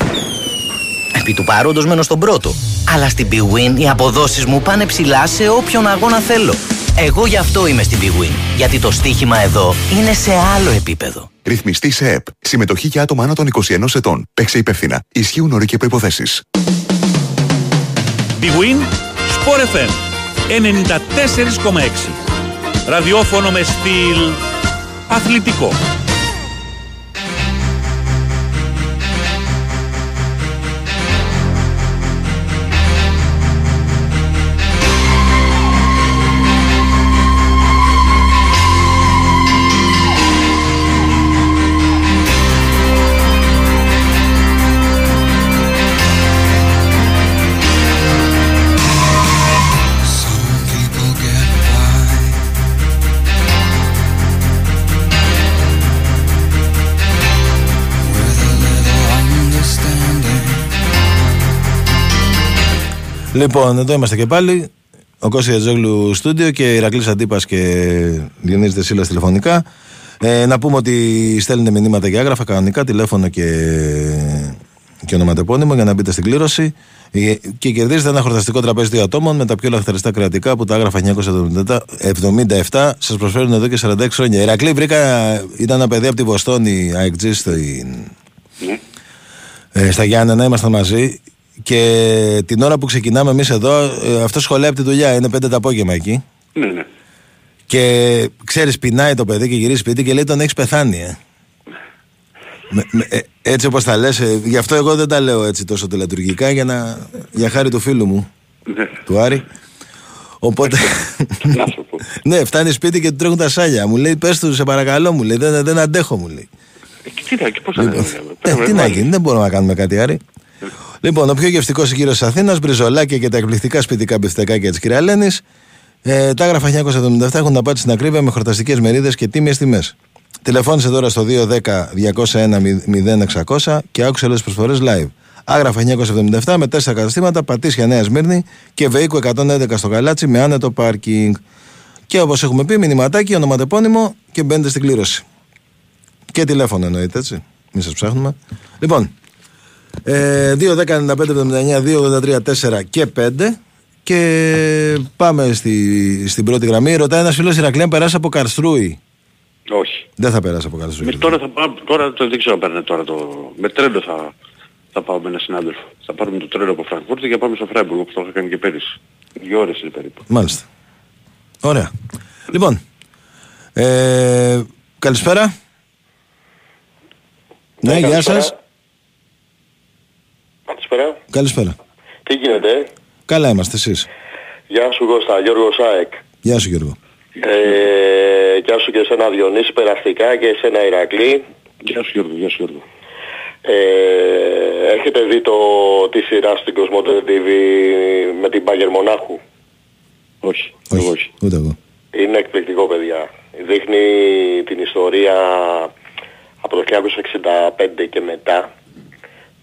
Επί του παρόντος μένω στον πρώτο. Αλλά στην Big Win οι αποδόσεις μου πάνε ψηλά σε όποιον αγώνα θέλω. Εγώ γι' αυτό είμαι στην Big Win. Γιατί το στοίχημα εδώ είναι σε άλλο επίπεδο. Ρυθμιστή σε ΕΠ. Συμμετοχή για άτομα άνω των 21 ετών. Παίξε υπεύθυνα. Ισχύουν όροι και προϋποθέσεις. Big Win Sport FM 94,6. Ραδιόφωνο με στυλ αθλητικό. Λοιπόν, εδώ είμαστε και πάλι. Ο Κώστας Κετσετζόγλου στούντιο και Ηρακλής Αντίπας και Διονύσης Δεσίλας τηλεφωνικά. Να πούμε ότι στέλνετε μηνύματα και άγραφα κανονικά, τηλέφωνο και ονοματεπώνυμο για να μπείτε στην κλήρωση. Και κερδίζετε ένα χορταστικό τραπέζι δύο ατόμων με τα πιο λαχταριστά κρατικά που τα άγραφα 1977 σας προσφέρουν εδώ και 46 χρόνια. Ηρακλή, βρήκα, ήταν ένα παιδί από τη Βοστόνη, AEG, στα Γιάννενα, ήμασταν μαζί. Και την ώρα που ξεκινάμε εμείς εδώ, αυτό σχολάει από τη δουλειά, είναι 5 το απόγευμα εκεί. Ναι, ναι. Και ξέρεις, πεινάει το παιδί και γυρίζει σπίτι και λέει τον έχεις πεθάνει. Έτσι όπως τα λες, γι' αυτό εγώ δεν τα λέω έτσι τόσο τελετουργικά, για χάρη του φίλου μου, ναι, του Άρη. Οπότε, ναι, φτάνει σπίτι και του τρέχουν τα σάλια. Μου λέει πες του, σε παρακαλώ, μου λέει, δεν αντέχω, μου λέει. Τι να γίνει, δεν μπορούμε να κάνουμε κάτι, Άρη. Λοιπόν, ο πιο γευστικός κύριος της Αθήνας, μπριζολάκια και τα εκπληκτικά σπιτικά μπιφτεκάκια της Κυριαλένης. Τα άγραφα 1977 έχουν να πάτε στην ακρίβεια με χορταστικές μερίδες και τίμιες τιμές. Τηλεφώνησε τώρα στο 210-201-0600 και άκουσε όλες τις προσφορές live. Άγραφα 1977 με 4 καταστήματα, Πατήσια Νέα Σμύρνη και Βεϊκού 111 στο Γαλάτσι με άνετο πάρκινγκ. Και όπως έχουμε πει, μηνυματάκι, ονοματεπώνυμο και μπαίνετε στην κλήρωση. Και τηλέφωνο εννοείται, έτσι. Μην σας ψάχνουμε. Λοιπόν. 2-10-95-79-2-83-4 και 5. Και πάμε στην πρώτη γραμμή. Ρωτάει ένας φίλος Ηρακλή αν περάσει από Καρστρούη. Όχι. Δεν θα περάσει από Καρστρούη. Τώρα το δεν ξέρω αν παίρνει τώρα. Με τρένο θα πάω με έναν συνάδελφο. Θα πάρουμε το τρένο από Φραγκφόρτη και πάμε στο Φράιμπουργκ που το είχα κάνει και πέρυσι. 2 ώρες είναι περίπου. Μάλιστα. Ωραία. Λοιπόν. Καλησπέρα. Ναι, γεια σας. Καλησπέρα. Καλησπέρα. Τι γίνεται, Καλά είμαστε, εσείς? Γεια σου Κώστα, Γιώργο Σάεκ. Γεια σου Γιώργο. Γεια σου και εσένα Διονύση, περαστικά, και εσένα Ηρακλή. Γεια σου Γιώργο, γεια σου Γιώργο. Έχετε δει τη σειρά στην Κοσμοτέ TV με την Μπάγερν Μονάχου? Όχι, όχι. Ούτε εγώ. Είναι εκπληκτικό, παιδιά. Δείχνει την ιστορία από το 1965 και μετά,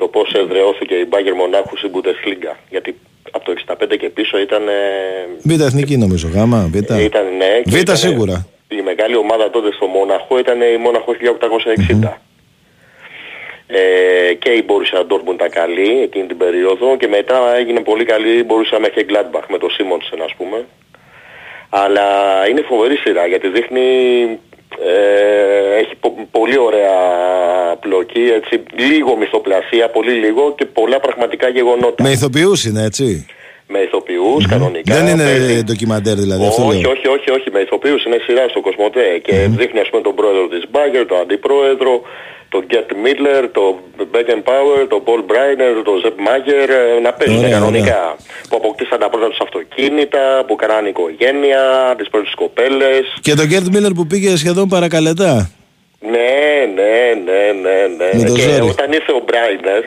το πώς εδραιώθηκε η Μπάγερν Μονάχου στην Bundesliga. Γιατί από το 65 και πίσω ήταν... Β' εθνική νομίζω, Γ', Β'. Ναι, Β' σίγουρα. Η μεγάλη ομάδα τότε στο Μόναχο ήταν η Μόναχο 1860. Mm-hmm. Και η Μπορούσια Ντόρτμουντ ήταν καλή εκείνη την περίοδο και μετά έγινε πολύ καλή η Μπορούσια Μέχενγκλάντμπαχ με το Σίμοντσεν, ας πούμε. Αλλά είναι φοβερή σειρά γιατί δείχνει... έχει πολύ ωραία πλοκή, έτσι, λίγο μυθοπλασία, πολύ λίγο και πολλά πραγματικά γεγονότα. Με ηθοποιούς είναι, έτσι? Με ηθοποιούς, κανονικά. Δεν είναι ντοκιμαντέρ δηλαδή? Όχι, με ηθοποιούς, είναι σειρά στο Κοσμοτέ και δείχνει ας πούμε τον πρόεδρο της Μπάγκερ, τον αντιπρόεδρο, τον Γκέρτ Μίτλερ, τον Μπέκενμπάουερ, τον Πολ Μπράιντερ, τον Ζεπ Μάγερ να παίζουν κανονικά. Που αποκτήσαν τα πρώτα τους αυτοκίνητα, που κάνανε οικογένεια, τις πρώτες κοπέλες. Και τον Γκέρτ Μίτλερ που πήγε σχεδόν παρακαλετά. Ναι. Και ζέρι. Όταν ήρθε ο Μπράιντερ,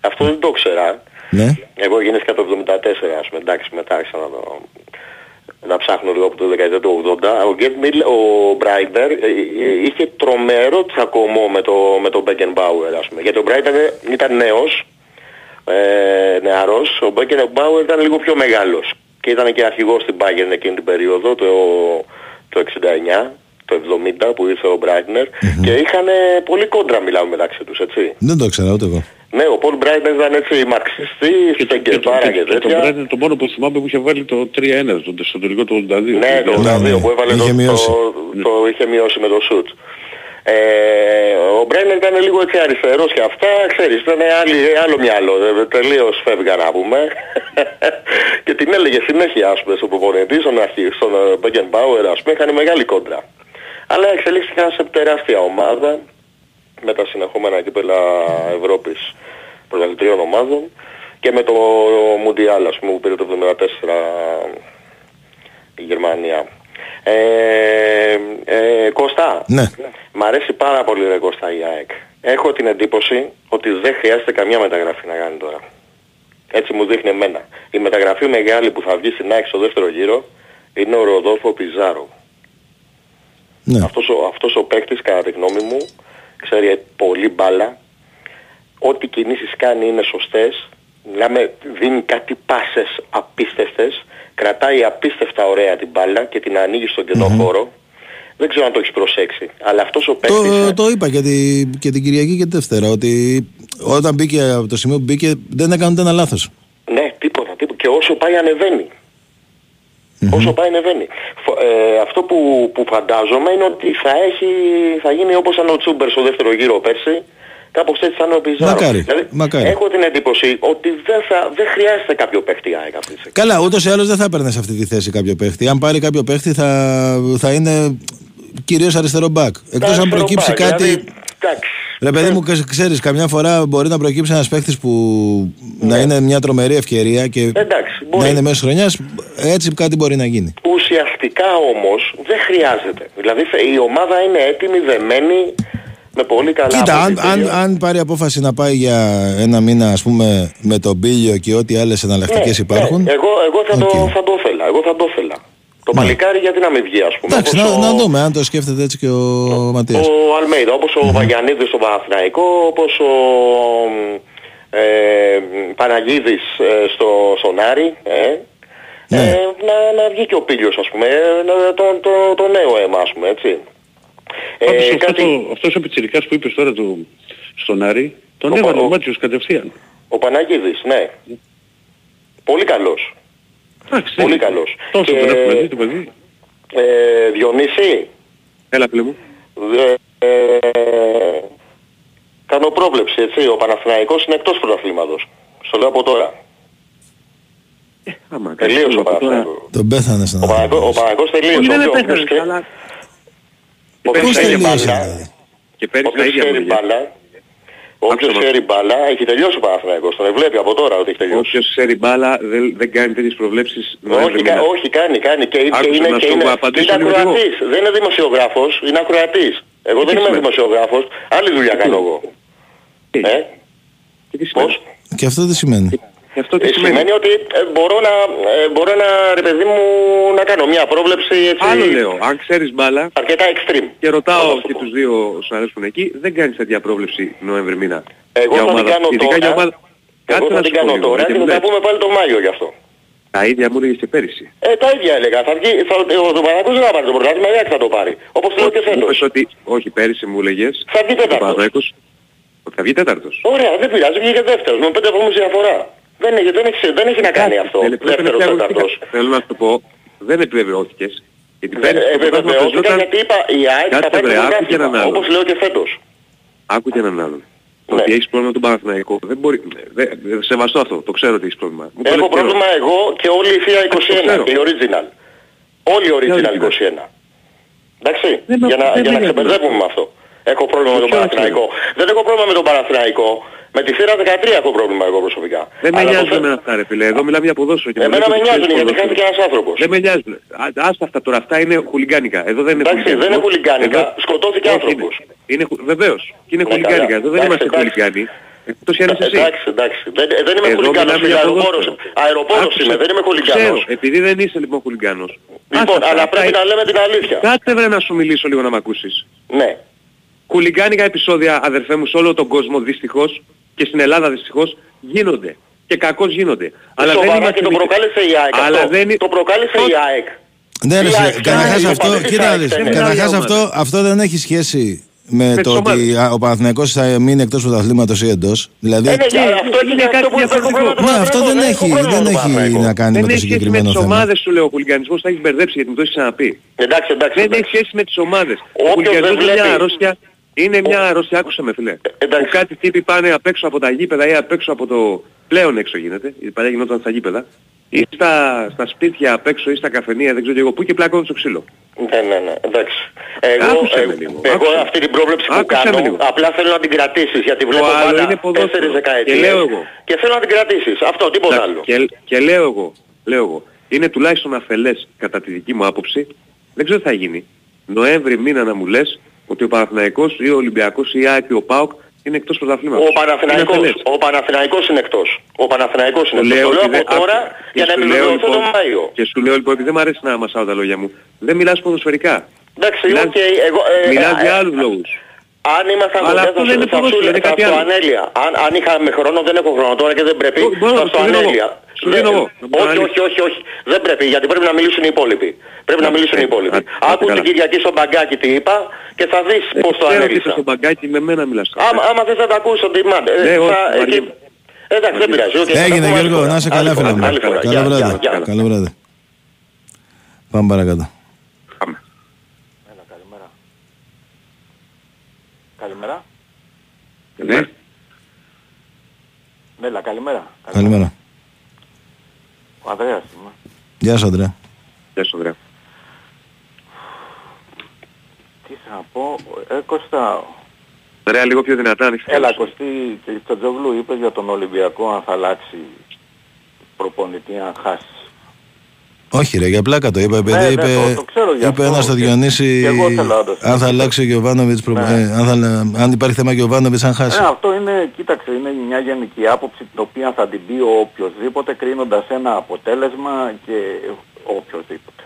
αυτό δεν το ξέρα. Ναι. Εγώ γεννήθηκα το 1974, ας πούμε, εντάξει, μετά ξανά το... να ψάχνω λίγο από το δεκαετία του 80. Ο Μπράιντερ είχε τρομερό τσακωμό με τον Μπέκενμπάουερ, ας πούμε. Γιατί ο Μπράιντερ ήταν νέος, νεαρός, ο Μπέκενμπάουερ ήταν λίγο πιο μεγάλος. Και ήταν και αρχηγός στην Μπάγερν εκείνη την περίοδο, το 69, το 70 που ήρθε ο Μπράιντερ. Mm-hmm. Και είχαν πολύ κόντρα, μιλάμε μεταξύ τους, έτσι. Δεν το ξέρω ούτε εγώ. Ναι, ο Πολ Μπράιντερ ήταν έτσι μαρξιστής και τον Κερβάρα και τέτοια. Και τον Μπράιντερ το μόνο που θυμάμαι που είχε βάλει το 3-1 στο τελικό του 82. Ναι, το 82 που έβαλε το είχε μειώσει με το σουτ. Ο Μπράιντερ ήταν λίγο έτσι αριστερός και αυτά, ξέρεις, ήταν άλλο μυαλό, τελείως φεύγα να πούμε. Και την έλεγε συνέχεια, ας πούμε, στον προπονητή, στον Μπέκενμπάουερ, ας πούμε, έκανε μεγάλη κόντρα. Αλλά εξελίχθηκαν σε τεράστια ομάδα με τα συνεχόμενα κύπελα Ευρώπης πρωταθλητριών ομάδων και με το Μουντιάλ, ας πούμε, που πήρε το 1974 η Γερμανία. Κώστα, ναι. Μ' αρέσει πάρα πολύ ρε Κώστα η ΑΕΚ. Έχω την εντύπωση ότι δεν χρειάζεται καμία μεταγραφή να κάνει τώρα. Έτσι μου δείχνει εμένα. Η μεταγραφή μεγάλη που θα βγει στην ΑΕΚ στο δεύτερο γύρο είναι ο Ροδόλφο Πιζάρο. Ναι. Αυτός ο παίκτης, κατά τη γνώμη μου, ξέρει πολύ μπάλα. Ό,τι κινήσεις κάνει είναι σωστές. Μιλάμε, δίνει κάτι πάσες απίστευτες. Κρατάει απίστευτα ωραία την μπάλα και την ανοίγει στον κενό χώρο. Δεν ξέρω αν το έχεις προσέξει. Αλλά αυτός ο παίκτης... Το είπα και την Κυριακή και τη Δευτέρα. Ότι όταν μπήκε από το σημείο που μπήκε δεν έκανε ένα λάθος. Ναι, τίποτα. Και όσο πάει ανεβαίνει. Όσο πάει ανεβαίνει. Αυτό που φαντάζομαι είναι ότι θα γίνει όπως ήταν ο Τσούμπερ στο δεύτερο γύρο πέρσι. Κάπως έτσι θα είναι ο Πιζάρο. Μακάρι. Έχω την εντύπωση ότι δεν χρειάζεται κάποιο παίχτη. Καλά, ούτως ή άλλως δεν θα έπαιρνε σε αυτή τη θέση κάποιο παίχτη. Αν πάρει κάποιο παίχτη θα είναι κυρίως αριστερό μπακ. Εκτός αν προκύψει κάτι... Δηλαδή, ρε παιδί μου, ξέρεις, καμιά φορά μπορεί να προκύψει ένας παίχτης που να είναι μια τρομερή ευκαιρία και να είναι μέσω χρονιάς, έτσι κάτι μπορεί να γίνει. Ουσιαστικά όμως δεν χρειάζεται. Δηλαδή η ομάδα είναι έτοιμη, δεμένη, με πολύ καλά... Κοίτα, αν πάρει απόφαση να πάει για ένα μήνα, ας πούμε, με τον Πίλιο και ό,τι άλλες εναλλακτικές υπάρχουν... Εγώ θα το ήθελα, Το παλικάρι γιατί να μην βγει, ας πούμε. Εντάξει, να δούμε αν το σκέφτεται έτσι και ο Ματίας. Ο Αλμέιδα, όπως ο Βαγιανίδης στο Παναθηναϊκό, όπως ο Παναγίδης στον Άρη, να βγει και ο Πίλιος, ας πούμε, το νέο αίμα, ας πούμε, έτσι. Αυτός ο πιτσιρικάς που είπες τώρα στον Άρη, τον έβαλε ο Μάτιος κατευθείαν. Ο Παναγίδης, ναι. Πολύ καλός. Πολύ καλός. Τόσο τον έχουμε δει το παιδί. Διονύση. Έλα φίλε μου. Κάνω πρόβλεψη, έτσι. Ο Παναθηναϊκός είναι εκτός πρωταθλήματος. Στο λέω από τώρα. Τελείωσε ο Παναθηναϊκός. Τον πέθανε σαν να πω. Ο Παναθηναϊκός τελείωσε. Όποιος ξέρει μπάλα. Όποιος ξέρει μπάλα, έχει τελειώσει ο Παναθηναϊκός. Τον βλέπει από τώρα ότι έχει τελειώσει. Όποιος ξέρει μπάλα δεν κάνει τέτοιες προβλέψεις. Όχι, κάνει. Και είναι ακροατής. Δεν είναι δημοσιογράφος, είναι ακροατής. Εγώ δεν είμαι δημοσιογράφος. Άλλη δουλειά κάνω εγώ. Πώς? Και αυτό τι σημαίνει? Σημαίνει ότι μπορώ να, ρε παιδί μου, να κάνω μια πρόβλεψη έτσι... Άλλο λέω, αν ξέρεις μπάλα... Αρκετά extreme. Και ρωτάω και τους δύο όσους αρέσουν εκεί, δεν κάνεις τέτοια πρόβλεψη Νοέμβρη μήνα. Εγώ θα την κάνω τώρα. Και θα πούμε πάλι τον Μάιο γι' αυτό. Τα ίδια μου έλεγες και πέρυσι. Τα ίδια έλεγα. Ο Παναθηναϊκός δεν θα πάρει το πρωτάθλημα, η ΑΕΚ θα το πάρει. Όπως λέω και φέτος. Όχι, πέρυσι μου έλεγες. Θα βγει τέταρτος. Θα βγει τέταρτος. Ωραία, δεν πειράζει, βγήκε δεύτερος. Με 5 βαθμούς διαφορά. Δεν έχει να κάνει αυτό. Δεύτερος τέταρτος. Θέλω να σου πω, δεν επιβεβαιώθηκες. Επιβεβαιώθηκα γιατί είπα η ΑΕΚ θα πάει πρωτάθλημα. Όπως λέω και φέτος. Άκου και έναν άλλον. Το ότι έχεις πρόβλημα τον Παναθηναϊκό. Δεν μπορεί... Σεβαστώ αυτό. Το ξέρω ότι έχεις πρόβλημα. Έχω πρόβλημα εγώ και όλη η Θεία 21. Η Original. Όλη η Original 21. Εντάξει. Για να ξεπερδεύουμε με αυτό. Έχω πρόβλημα με τον Παναθηναϊκό. Δεν έχω πρόβλημα με τον Παναθηναϊκό. Με τη θύρα 13 έχω πρόβλημα εγώ προσωπικά. Δεν με νοιάζουν αυτά ρε φίλε, εδώ μιλάμε για ποδόσφαιρο. Εμένα με νοιάζουν γιατί χάθηκε ένας άνθρωπος. Δεν με νοιάζουν. Άστα αυτά τώρα, αυτά είναι χουλιγκάνικα. Εδώ δεν είναι χουλιγκάνικα. Εντάξει, δεν είναι χουλιγκάνικα, σκοτώθηκε άνθρωπος. Βεβαίως, είναι χουλιγκάνικα, εδώ δεν είμαστε χουλιγκάνοι. Το εντάξει. Δεν είμαι χουλιγκάνος. Αεροπόρος είμαι, δεν είμαι χουλιγκάνος. Επειδή δεν είσαι λοιπόν χουλιγκάνος. Λοιπόν, αλλά πρέπει να λέμε την αλήθεια. Κάτσε βρε να σου μιλήσω λίγο να μ' ακούσεις. Ναι. Χουλιγκάνικα επεισόδια, αδερφέ μου, σε όλο τον κόσμο δυστυχώς και στην Ελλάδα δυστυχώς γίνονται. Και κακώς γίνονται. Αλλά δεν το προκάλεσε η ΑΕΚ. Το προκάλεσε η ΑΕΚ. Ναι, καταρχάς αυτό δεν έχει σχέση με το ότι ο Παναθηναϊκός θα μείνει εκτός πρωταθλήματος ή εντός. Δηλαδή αυτό δεν έχει να κάνει με το συγκεκριμένο θέμα. Δεν έχει σχέση με τις ομάδες σου, λέει ο χουλιγανισμός, θα έχει μπερδέψει γιατί μου το έχεις ξαναπεί. Δεν έχει σχέση με τις ομάδες. Ο χουλιγανισμός είναι μια αρρώστια. Είναι μια αρρώστια, άκουσα με φίλε. Που κάτι τύποι πάνε απ' έξω από τα γήπεδα ή απ' έξω από το... Πλέον έξω γίνεται, η παλιά γινόταν στα γήπεδα. Ή στα σπίτια απ' έξω ή στα καφενεία, δεν ξέρω εγώ πού, και πλάκονται στο ξύλο. Ναι, εντάξει. Εγώ αυτή την πρόβλεψη που κάνω, απλά θέλω να την κρατήσεις, γιατί βλέπω πάντα 4 δεκαετίες. Και θέλω να την κρατήσεις, αυτό, τίποτα άλλο. Και λέω εγώ, είναι τουλάχιστον αφελές κατά τη δική μου άποψη, δεν ξέρω τι θα γίνει. Νοέμβρη μήνα να μου λες ότι ο Παναθηναϊκός ή ο Ολυμπιακός ή ο ΠΑΟΚ είναι εκτός πρωταθλήματος. Ο Παναθηναϊκός είναι εκτός. Το λέω από τώρα για να επιλογηθώ τον Μάιο. Και σου λέω λοιπόν, επειδή δεν μου αρέσει να μασάω τα λόγια μου, δεν μιλάς ποδοσφαιρικά. Εντάξει, μιλάς για άλλους λόγους. Αν ήμασταν κοντά θα σου έλεγα ανέλεια. Αν είχαμε χρόνο, δεν έχω χρόνο τώρα και δεν πρέπει, θα στο ανέλεια. Όχι. Δεν πρέπει, γιατί πρέπει να μιλήσουν οι υπόλοιποι. Άκου την Κυριακή στον Μπαγκάκι τι είπα και θα δεις πώς το ανέλησα. Ξέρω στον Μπαγκάκι, με μένα μιλάς. Άμα θες να τα ακούσεις τον Τιμάν. Εντάξει, δεν πειράζει. Έγινε Γιώργο, να είσαι καλά φίλε μου. Καλό βράδυ. Πάμε παρακάτω. Καλημέρα. Μέλα, καλημέρα. Ο Ανδρέας είμαι. Γεια σου Ανδρέα. Τι θα πω, Κώστα... Ανδρέα, λίγο πιο δυνατά, αν έχεις. Έλα, Κωστή, και το Τζόγλου είπε για τον Ολυμπιακό αν θα αλλάξει προπονητή, αν χάσει. Όχι ρε, για πλάκα το είπα, επειδή είπε ένας στο Διονύση αν θα αλλάξει και ο Βάνοβιτς, αν υπάρχει θέμα και ο Βάνοβιτς αν χάσει. Αυτό είναι, κοίταξε, είναι μια γενική άποψη την οποία θα την πει ο οποιοσδήποτε κρίνοντας ένα αποτέλεσμα και ο οποιοσδήποτε.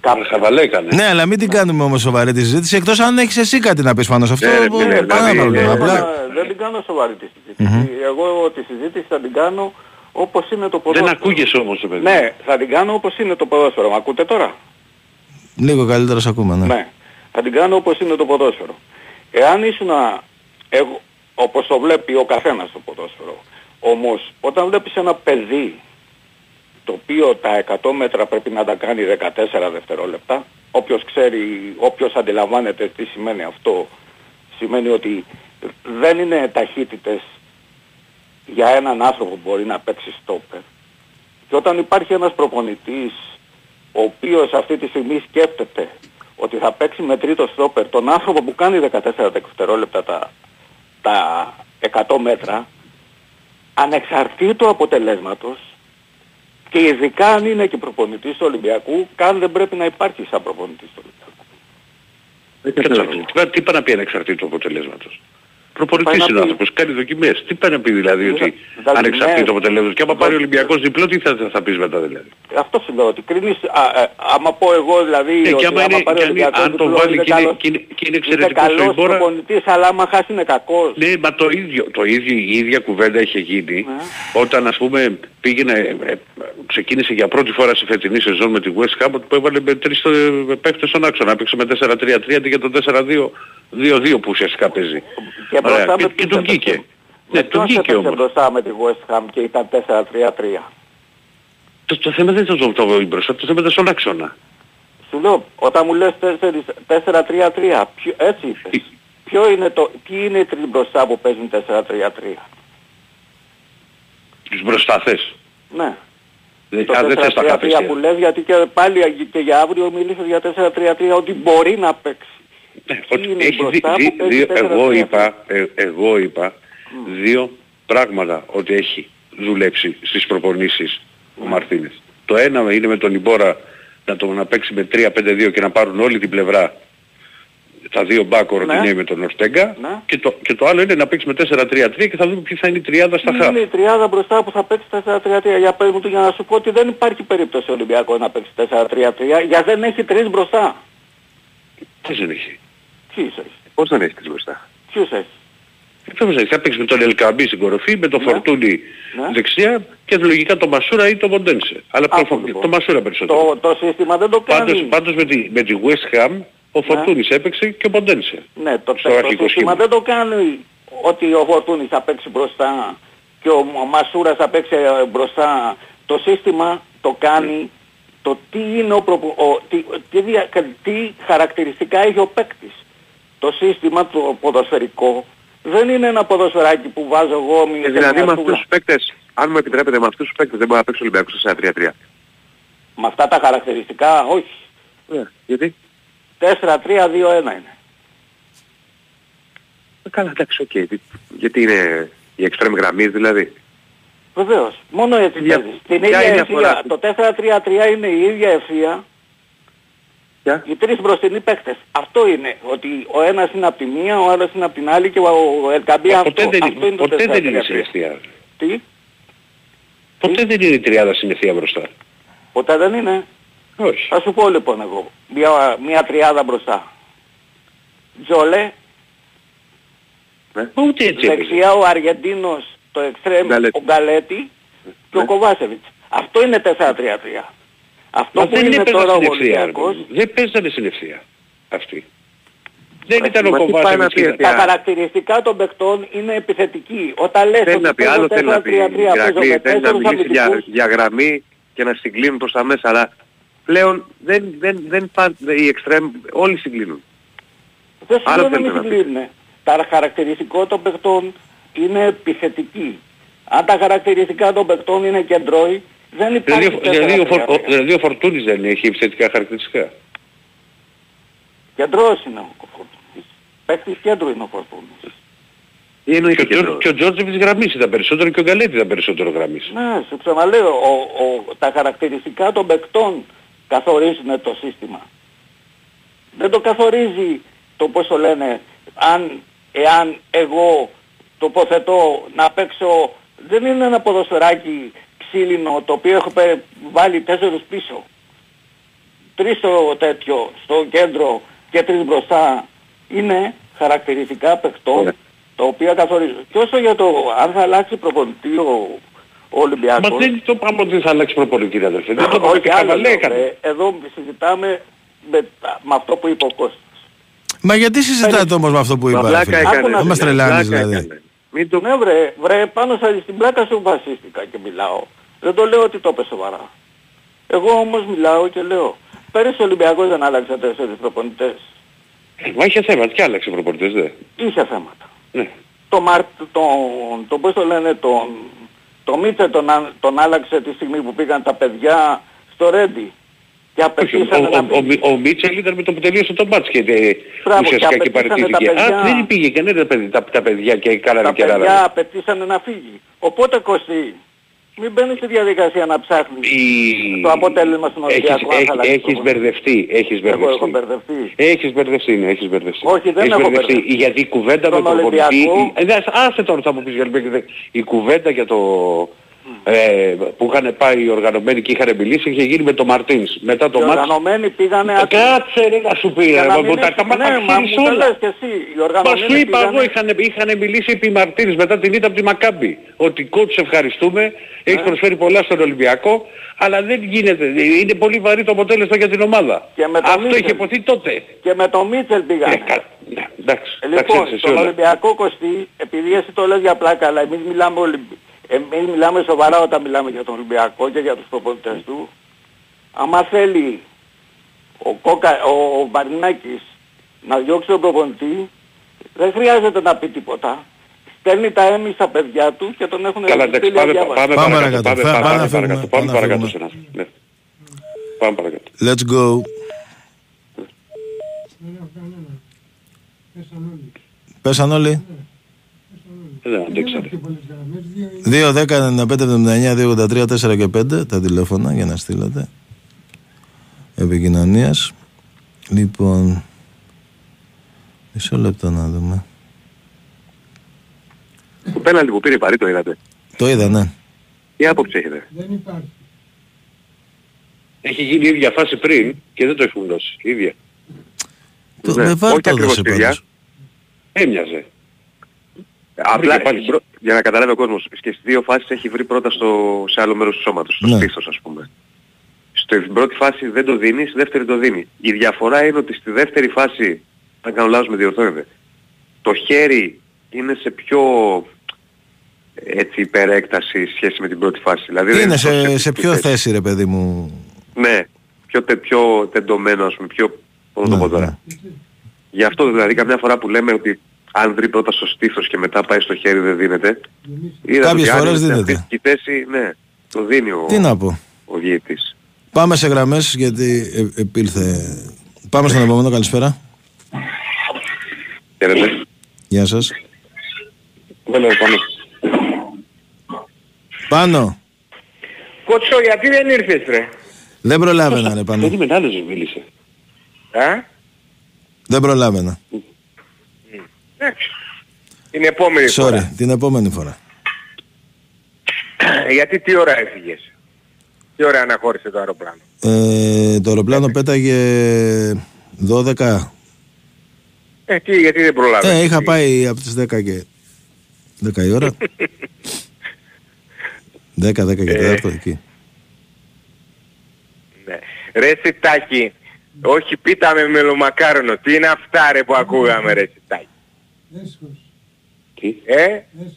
Κάμε χαβαλέ έκανε. Ναι, αλλά μην την κάνουμε όμως σοβαρή τη συζήτηση, εκτός αν έχεις εσύ κάτι να πεις πάνω σε αυτό. Δεν την κάνω σοβαρή τη συζήτηση. Εγώ τη συζήτηση θα την κάνω όπως είναι το ποδόσφαιρο. Δεν ακούγες όμως, παιδί. Ναι, θα την κάνω όπως είναι το ποδόσφαιρο. Μ' ακούτε τώρα? Λίγο καλύτερα σ' ακούμε, ναι. Ναι, θα την κάνω όπως είναι το ποδόσφαιρο. Εάν ήσουν όπως το βλέπει ο καθένας το ποδόσφαιρο, όμως όταν βλέπεις ένα παιδί το οποίο τα 100 μέτρα πρέπει να τα κάνει 14 δευτερόλεπτα, όποιος ξέρει, όποιος αντιλαμβάνεται τι σημαίνει αυτό, σημαίνει ότι δεν είναι ταχύτητες για έναν άνθρωπο που μπορεί να παίξει στόπερ. Και όταν υπάρχει ένας προπονητής ο οποίος αυτή τη στιγμή σκέφτεται ότι θα παίξει με τρίτο στόπερ τον άνθρωπο που κάνει 14 δευτερόλεπτα τα 100 μέτρα, ανεξαρτήτου αποτελέσματος, και ειδικά αν είναι και προπονητής του Ολυμπιακού, καν δεν πρέπει να υπάρχει σαν προπονητής του Ολυμπιακού. Τι είπα να πει ανεξαρτήτου αποτελέσματος? Προπονητής είναι άνθρωπος, κάνει δοκιμές. Τι πάει να πει δηλαδή ότι ανεξαρτήτως αποτελέσματος, και άμα πάρει ο Ολυμπιακός διπλό, τι θα πεις μετά δηλαδή? Αυτό σημαίνει ότι κρίνεις, άμα πω εγώ δηλαδή ότι άμα πάρει ο Ολυμπιακός διπλό είναι καλός προπονητής, αλλά άμα χάσει είναι κακός. Ναι, μα η ίδια κουβέντα είχε γίνει όταν ας πούμε ξεκίνησε για πρώτη φορά στη φετινή σεζόν με τη West Ham, που έβαλε με 3 παίκτες στον άξονα, έπαιξε με 4-3-3 αντί για το 4-2-2 που ουσιαστικά παίζει. Και του βγήκε. Ναι, του βγήκε όμως. Μπροστά με τη West Ham και ήταν 4-3-3. Το θέμα δεν ήταν το μπροστά, το θέμα ήταν στον άξονα. Σου λέω, όταν μου λες 4-3-3, έτσι είπες. Ποιοι είναι οι τρεις μπροστά που παίζουν 4-3-3? Τους μπροσταθές. Ναι. Το 4-3-3 που λες, γιατί και πάλι και για αύριο μιλήσεις για 4-3-3, ότι μπορεί να παίξει. Εγώ είπα δύο πράγματα ότι έχει δουλέψει στις προπονήσεις ο Μαρτίνες. Το ένα είναι με τον Ιμπόρα να παίξει με 3-5-2 και να πάρουν όλη την πλευρά τα δύο μπάκο Ροντινέη με τον Ορτέγκα και το άλλο είναι να παίξει με 4-3-3 και θα δούμε ποιοι θα είναι η τριάδα στα χαφ. Είναι η τριάδα μπροστά που θα παίξει 4-3-3. Για να σου πω ότι δεν υπάρχει περίπτωση ο Ολυμπιακός να παίξει 4-3-3 γιατί δεν έχει τρεις μπροστά. Τι δεν έχει. Πώς δεν έχει τρεις μπροστά. Ποιος έχει. Θα παίξει με τον Ελκαμπή στην κορυφή, με τον Φορτούνη δεξιά και λογικά τον Μασούρα ή τον Μοντένσε. Αλλά το Μασούρα περισσότερο. Το σύστημα δεν το κάνει. Πάντως με τη West Ham ο Φορτούνης έπαιξε και ο Μοντένσε. Ναι, το σύστημα δεν το κάνει ότι ο Φορτούνης θα παίξει μπροστά και ο Μασούρας θα παίξει μπροστά. Το σύστημα το κάνει το τι είναι τι χαρακτηριστικά έχει ο παίκτης. Το σύστημα το ποδοσφαιρικό δεν είναι ένα ποδοσφαιράκι που βάζω εγώ μια δηλαδή με αυτούς τους παίκτες, αν μου επιτρέπετε με αυτούς τους παίκτες δεν μπορεί να παίξει ο Ολυμπιακός 4-3-3. Με αυτά τα χαρακτηριστικά όχι. Γιατί? 4-3-2-1 είναι. Καλά εντάξει, οκ. Γιατί είναι η εξτρέμ γραμμή δηλαδή. Βεβαίως. Μόνο έτσι παίζεις. Την ίδια ευθεία. Το 4-3-3 είναι η ίδια ευθεία. Οι τρεις μπροστινοί παίκτες. Αυτό είναι. Ότι ο ένας είναι από τη μία, ο άλλος είναι από την άλλη και ο Ελκαμπή αυτό είναι το 4-3-3. Ποτέ δεν είναι συνευθεία. Τι? Ποτέ δεν είναι η τριάδα συνευθεία μπροστά. Ποτέ δεν είναι. Όχι. Θα σου πω λοιπόν εγώ. Μια τριάδα μπροστά. Τζολέ. Ούτε έτσι. Δεξιά ο Αργεντίνος, το εξτρέμ, ο Γκαλέτη και ο Κοβάσεβιτς. Αυτό είναι 4-3-3. Αυτό μα που δεν είναι τώρα ο Ολυμπιακός... Δεν παίζανε στην ευθεία αυτή. Δεν ήταν ο Κοβάσεβιτς. Τα χαρακτηριστικά των παιχτών είναι επιθετική. Όταν λες ότι παίζω 4-3-3, παίζω να μιλήσει για γραμμή και να συγκλίνουν προς τα μέσα, αλλά πλέον οι εξτρέμ όλοι συγκλίνουν. Δεν συγκλίνουν. Τα χαρακτηριστικά των παιχτών είναι επιθετική. Αν τα χαρακτηριστικά των παιχτών είναι κεντρώοι, δεν υπάρχει δηλαδή ο Φορτούνης δεν έχει επιθετικά χαρακτηριστικά. Κεντρός είναι ο Φορτούνης. Παίκτης κέντρου είναι ο Φορτούνης. Και ο Τζόρτζεβιτς γραμμής ήταν περισσότερο και ο Γκαλέτη ήταν περισσότερο γραμμής. Ναι, σου ξαναλέω, τα χαρακτηριστικά των παικτών καθορίζουν το σύστημα. Δεν το καθορίζει το πώς το λένε, εάν εγώ τοποθετώ να παίξω, δεν είναι ένα ποδοσφαιράκι ξύλινο το οποίο έχω βάλει 4 πίσω. 3 στο τέτοιο, στο κέντρο και 3 μπροστά. Είναι χαρακτηριστικά παιχτών τα οποία καθορίζουν. Και όσο για το αν θα αλλάξει προπονητή ο Ολυμπιακός... Μα δεν το πράγμα ότι θα αλλάξει προπονητή, κύριε αδερφέ. Δεν το προπονητή. Εδώ συζητάμε με αυτό που είπε ο Κώστας. Μα γιατί συζητάτε όμως με αυτό που είπα? Δεν μας τρελάνεις δηλαδή. Ναι βρε, πάνω στην πλάκα σου βασίστηκα και μιλάω. Δεν το λέω ότι το είπε σοβαρά. Εγώ όμως μιλάω και λέω. Πέρυσι ο Ολυμπιακός δεν άλλαξε 4 προπονητές. Μα είχε θέματα και άλλαξε προπονητές δε. Είχε θέματα. Ναι. Το Μίτσε τον άλλαξε τη στιγμή που πήγαν τα παιδιά στο Ρέντι. Και ο Μίτσελ ήταν με το που τελείωσε το μπάτς και ουσιαστικά και παραιτήθηκε. Αν δεν πήγε κανένα τα παιδιά και κάνανε και άλλα. Τα παιδιά απαιτήσανε να φύγει. Οπότε Κωστή, μην μπαίνεις στη διαδικασία να ψάχνεις το αποτέλεσμα στον Ολυμπιακό. Έχεις μπερδευτεί. Όχι, δεν έχω μπερδευτεί. Γιατί η κουβέντα με τον Ολυμπιακό... Άσε τώρα θα μου πεις, η κουβέντα για το... που είχαν πάει οι οργανωμένοι και είχαν μιλήσει είχε γίνει με τον Μαρτίνς μετά το μάτς. Οι οργανωμένοι πήγανε... Κάτσε ρε να σου πει ρε, μα σου είπα εγώ είχαν μιλήσει επί Μαρτίνς μετά την ήττα από τη Μακάμπη ότι κόουτς ευχαριστούμε, έχει προσφέρει πολλά στον Ολυμπιακό αλλά δεν γίνεται, είναι πολύ βαρύ το αποτέλεσμα για την ομάδα. Αυτό είχε υποθεί τότε. Και με τον Μίτσελ πήγανε. Λοιπόν, στον Ολυμπιακό Κωστή, επειδή εσύ το λες για πλάκα αλλά εμείς μιλάμε Εμείς μιλάμε σοβαρά όταν μιλάμε για τον Ολυμπιακό και για τους προπονητές του. Άμα θέλει ο Βαρινάκης να διώξει τον προπονητή, δεν χρειάζεται να πει τίποτα. Στέλνει τα έμι στα παιδιά του και τον έχουν ελευθερίσει για βάση. Πάμε παρακάτω. Πάμε παρακάτω. Let's go. Πέσαν όλοι. 2-10-95-79-283-4 και 5 τα τηλέφωνα για να στείλετε επικοινωνίας. Λοιπόν, Μισό λεπτό να δούμε. Το πέναλτι που πήρε Παρί το είδατε? Το είδα, ναι. Τι άποψη έχετε? Δεν υπάρχει. Έχει γίνει η ίδια φάση πριν και δεν το έχουν δώσει. Η ίδια. Το ναι. Με βάρ το έδωσε πάντως. Έμοιαζε. Απλά για να καταλάβει ο κόσμος, και στις δύο φάσεις έχει βρει πρώτα σε άλλο μέρος του σώματος, στο στήθος ας πούμε. Στην πρώτη φάση δεν το δίνει, στη δεύτερη το δίνει. Η διαφορά είναι ότι στη δεύτερη φάση, αν κάνω λάθος με διορθώνετε, το χέρι είναι σε πιο έτσι υπερέκταση σχέση με την πρώτη φάση. Δηλαδή, είναι σε πιο θέση ρε παιδί μου. Ναι, πιο τεντωμένο ας πούμε, πιο ποδοποδρά. Γι' αυτό δηλαδή καμιά φορά που λέμε ότι αν βρει πρώτα στο στήθος και μετά πάει στο χέρι δεν δίνεται. Κάποιες φορές δίνεται. Αυτή η θέση, ναι, το δίνει ο διαιτητής. Πάμε σε γραμμές γιατί επήλθε. Πάμε στον επόμενο, καλησπέρα. Χαίρετε. Γεια σας. Πάνω. Πάνω. Κότσο, γιατί δεν ήρθες ρε? Δεν προλάβαινα ρε Πάνω. Γιατί άλλος μίλησε. Δεν προλάβαινα. Την επόμενη φορά. Sorry, την επόμενη φορά. Γιατί τι ώρα έφυγες? Τι ώρα αναχώρησε το αεροπλάνο? Το αεροπλάνο πέταγε 12. Γιατί δεν προλάβαινε? Είχα πάει από τις 10 και... 10 η ώρα. 10 και 4 εκεί. Ναι. Ρε Σιτάκη, όχι πίτα με μελομακάρονο. Τι είναι αυτά ρε που ακούγαμε ρε Σιτάκη? Έσχος. Τι? Έσχος.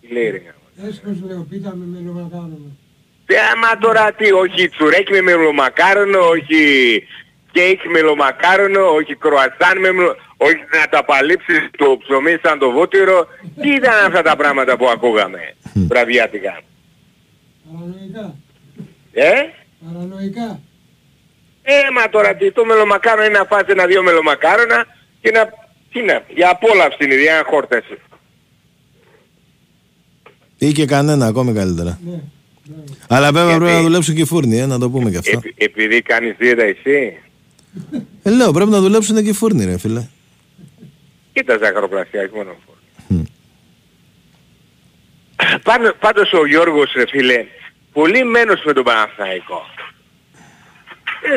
Τι λέει ρε? Έσχος λέω, πίτα με μελομακάρονο. Άμα τώρα τι, όχι τσουρέκι με μελομακάρονο, όχι κέικ με μελομακάρονο, όχι κροασάν με μελομακάρονο, όχι να τα παλύψεις το ψωμί σαν το βούτυρο. Τι ήταν αυτά τα πράγματα που ακούγαμε βραδιάτικα? Παρανοϊκά. Παρανοϊκά. Μα τώρα τι, το μελομακάρονο είναι να φας ένα-δύο μελομακάρονα και να... Τι είναι, για απόλαυση είναι, για να χόρτασε. Ή και κανένα, ακόμη καλύτερα. Ναι, ναι. Αλλά βέβαια πρέπει να δουλέψουν και οι φούρνοι, να το πούμε και αυτό. Επειδή κάνεις δίαιτα εσύ. Λέω, πρέπει να δουλέψουν και οι φούρνοι ρε φίλε. Και τα ζαχαροπλαστικά, όχι μόνο φούρνοι. Πάντως ο Γιώργος ρε φίλε, πολύ μένος με τον Παναθηναϊκό.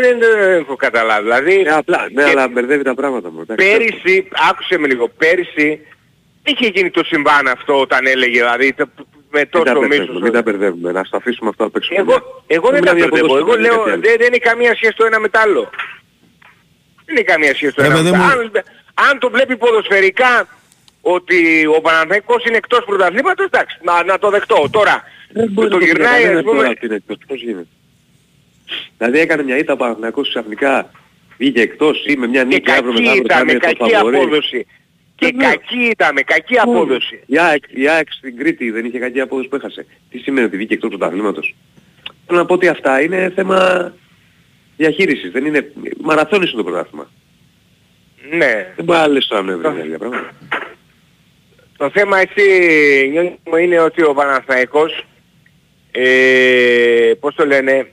Δεν το έχω καταλάβει, δηλαδή... Ναι, αλλά μπερδεύει τα πράγματα μου. Πέρυσι, άκουσε με λίγο, πέρυσι είχε γίνει το συμβάν αυτό όταν έλεγε, δηλαδή, με τόσο μίσος... Μην τα μπερδεύουμε, να στα αφήσουμε αυτά απ' έξω. Εγώ δεν τα μπερδεύω, εγώ λέω, δεν είναι καμία σχέση το ένα με το άλλο. Δεν είναι καμία σχέση το ένα με το άλλο. Αν το βλέπει ποδοσφαιρικά ότι ο Παναθηναϊκός είναι εκτός πρωταθλήματος, εντάξει, να το δεχτώ. Τώρα, το γυρνάει, ας πούμε... Δηλαδή έκανε μια ήττα ο Παναθηναϊκός ξαφνικά, βγήκε εκτός ή με μια νίκη αύριο μετά από το με κακή απόδοση. Και κακή ήταν, με κακή απόδοση. Η ΑΕΚ στην Κρήτη δεν είχε κακή απόδοση που έχασε. Τι σημαίνει ότι βγήκε εκτός του πρωταθλήματος? Θέλω να πω ότι αυτά είναι θέμα διαχείρισης. Δεν είναι... Μαραθώνησε το πρωτάθλημα. Ναι. Δεν μπορεί να λες το πράγματα. Το θέμα εσύ είναι ότι ο Παναθηναϊκός, πώς το λένε...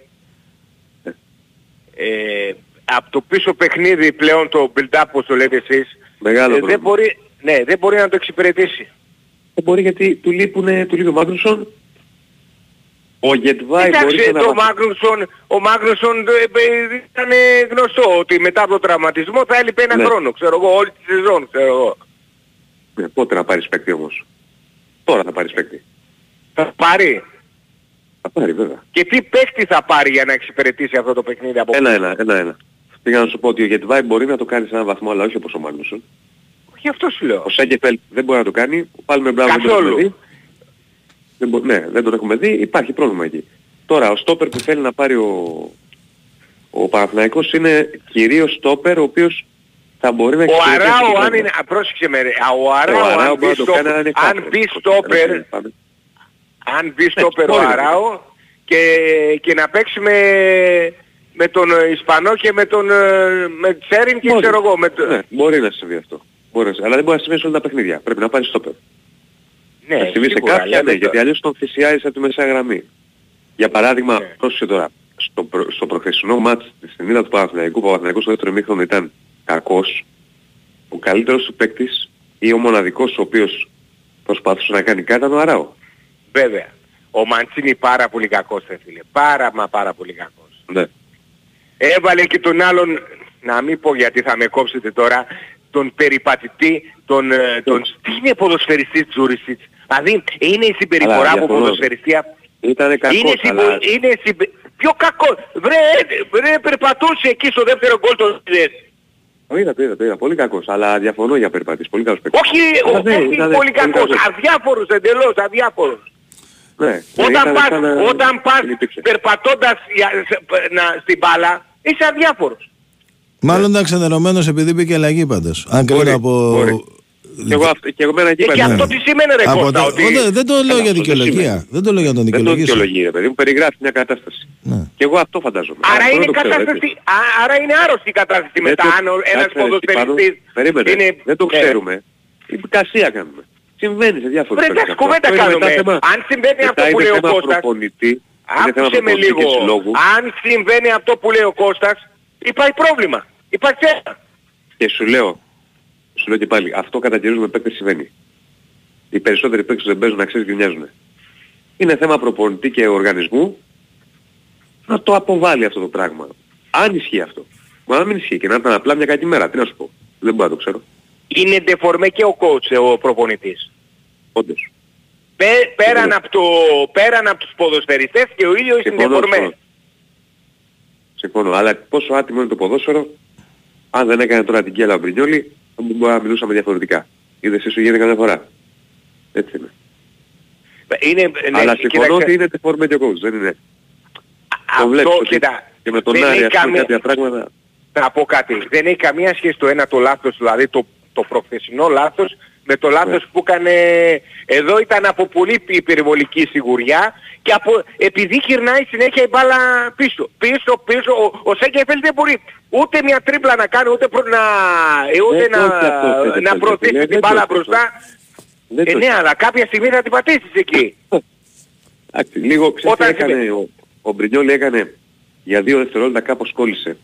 από το πίσω παιχνίδι πλέον το build-up όπως το λέτε εσείς δεν μπορεί να το εξυπηρετήσει. Δεν μπορεί γιατί του λείπει ο Μάγνουσον. Ο Γετβάη μπορεί να... Ο Μάγνουσον ήταν γνωστό ότι μετά από τον τραυματισμό θα έλειπε ένα χρόνο, ξέρω εγώ, όλη τη σεζόν, ξέρω εγώ. Πότε να πάρεις παίκτη όμως? Τώρα θα πάρεις παίκτη. Θα πάρει. Και τι παίχτη θα πάρει για να εξυπηρετήσει αυτό το παιχνίδι από πίσω? Ένα. Πήγα να σου πω ότι ο Γετβάη μπορεί να το κάνει σε έναν βαθμό, αλλά όχι όπως ο Μάγνουσον. Όχι, αυτό σου λέω. Ο Σάκεφελ δεν μπορεί να το κάνει. Πάλι με μπράβο δεν το έχουμε δει. Δεν τον έχουμε δει. Υπάρχει πρόβλημα εκεί. Τώρα, ο στόπερ που θέλει να πάρει ο Παναθηναϊκός είναι κυρίως στόπερ ο οποίος θα μπορεί να εξυπηρετήσει. Ο Αράο, αν είναι... Πρόσεξε με ρε. Ο Αράο αν μπει στόπερ... Αν μπει στο Αράο και να παίξει με τον Ισπανό και με τον Τσέριν και ξέρω εγώ. Ναι, μπορεί να συμβεί αυτό. Αλλά δεν μπορεί να συμβεί σε όλα τα παιχνίδια. Πρέπει να πάρει στο πέρα. Ναι, να συμβεί σε κάποια, γιατί αλλιώς τον θυσιάζεις από τη μεσαία γραμμή. Για παράδειγμα, πρόσεχε τώρα, στο προχθεσινό μάτς της Ινίδα του Παναθηναϊκού, ο Παναθηναϊκός στο δεύτερο ημίχρονο ήταν κακός, ο καλύτερος του παίκτης ή ο μοναδικός ο οποίος προσπάθησε να κάνει κάτι ήταν ο Αράο. Βέβαια. Ο Μαντσίνη πάρα πολύ κακός, ρε φίλε. Πάρα πολύ κακός. Ναι. Έβαλε και τον άλλον, να μην πω γιατί θα με κόψετε τώρα, τον περιπατητή, τον τι είναι ποδοσφαιριστής Τζούρισιτς. Δηλαδή είναι η συμπεριφορά από ποδοσφαιριστή. Ήτανε κακός, πιο κακό. Βρε περπατούσε εκεί στο δεύτερο γκολ το είδα, πολύ κακός, αλλά διαφωνώ για περπατής, πολύ καλός παίκτης. Όχι, πολύ κακός, αδιάφορος εντελώς, αδιάφορος. Ναι, όταν πας περπατώντας στην μπάλα, είσαι αδιάφορος. Μάλλον ήταν ξενερωμένος επειδή πήγε αλλαγή πάντως. Αν κρίνω από... Και αυτό τι σημαίνει ρε Κώστα? Δεν το λέω για δικαιολογία. Δεν το λέω για τον δικαιολογήσω. Δεν το δικαιολογεί ρε παιδί μου, περιγράφει μια κατάσταση. Και εγώ αυτό φαντάζομαι. Άρα είναι άρρωστη η κατάσταση μετά. Αν ένας ποδοσφαιριστής... Περίμενε, δεν το ξέρουμε. Υπηκασία κάνουμε. Συμβαίνει σε διάφορα πράγματα. Βρε κουβέντα κάνουμε. Αν συμβαίνει αυτό που λέει ο Κώστας... Άκουσε με λίγο. Αν συμβαίνει αυτό που λέει ο Κώστας, υπάρχει πρόβλημα. Υπάρχει ένα. Και σου λέω και πάλι, αυτό κατά κυρίως με παίκτες συμβαίνει. Οι περισσότεροι παίκτες δεν παίζουν, να ξέρεις, γκρινιάζουν. Είναι θέμα προπονητή και οργανισμού να το αποβάλει αυτό το πράγμα. Αν ισχύει αυτό. Μα να μην ισχύει και να ήταν απλά μια κακή μέρα. Τι να σου πω. Δεν μπορώ να το ξέρω. Είναι ντεφορμέ και ο coach, ο προπονητής. Όντως. Πέραν από τους ποδοσφαιριστές και ο ίδιος είναι ντεφορμέ. Συμφωνώ. Αλλά πόσο άτιμο είναι το ποδόσφαιρο, αν δεν έκανε τώρα την κέλα ο Μπρινιόλη, μπορεί να μιλούσαμε διαφορετικά. Είδες εσύ γίνεται κάθε φορά. Έτσι είναι. Αλλά συμφωνώ ότι είναι τεφόρμα και ο coach, δεν είναι. Το βλέπεις και με τον Άρη ας πούμε κάποια πράγματα. Να πω κάτι. Δεν έχει καμία σχέση το ένα το λάθος, δηλαδή το προχθεσινό λάθος, με το λάθος που έκανε... Εδώ ήταν από πολύ υπερβολική σιγουριά και επειδή γυρνάει συνέχεια η μπάλα πίσω. Ο Σάκεφελ δεν μπορεί ούτε μια τρίπλα να κάνει, ούτε να προωθήσει την μπάλα μπροστά. Ναι, αλλά κάποια στιγμή θα την πατήσεις εκεί. Λίγο ξέρετε, ο Μπρινιόλη έκανε για 2 δευτερόλεπτα κάπως κόλλησε.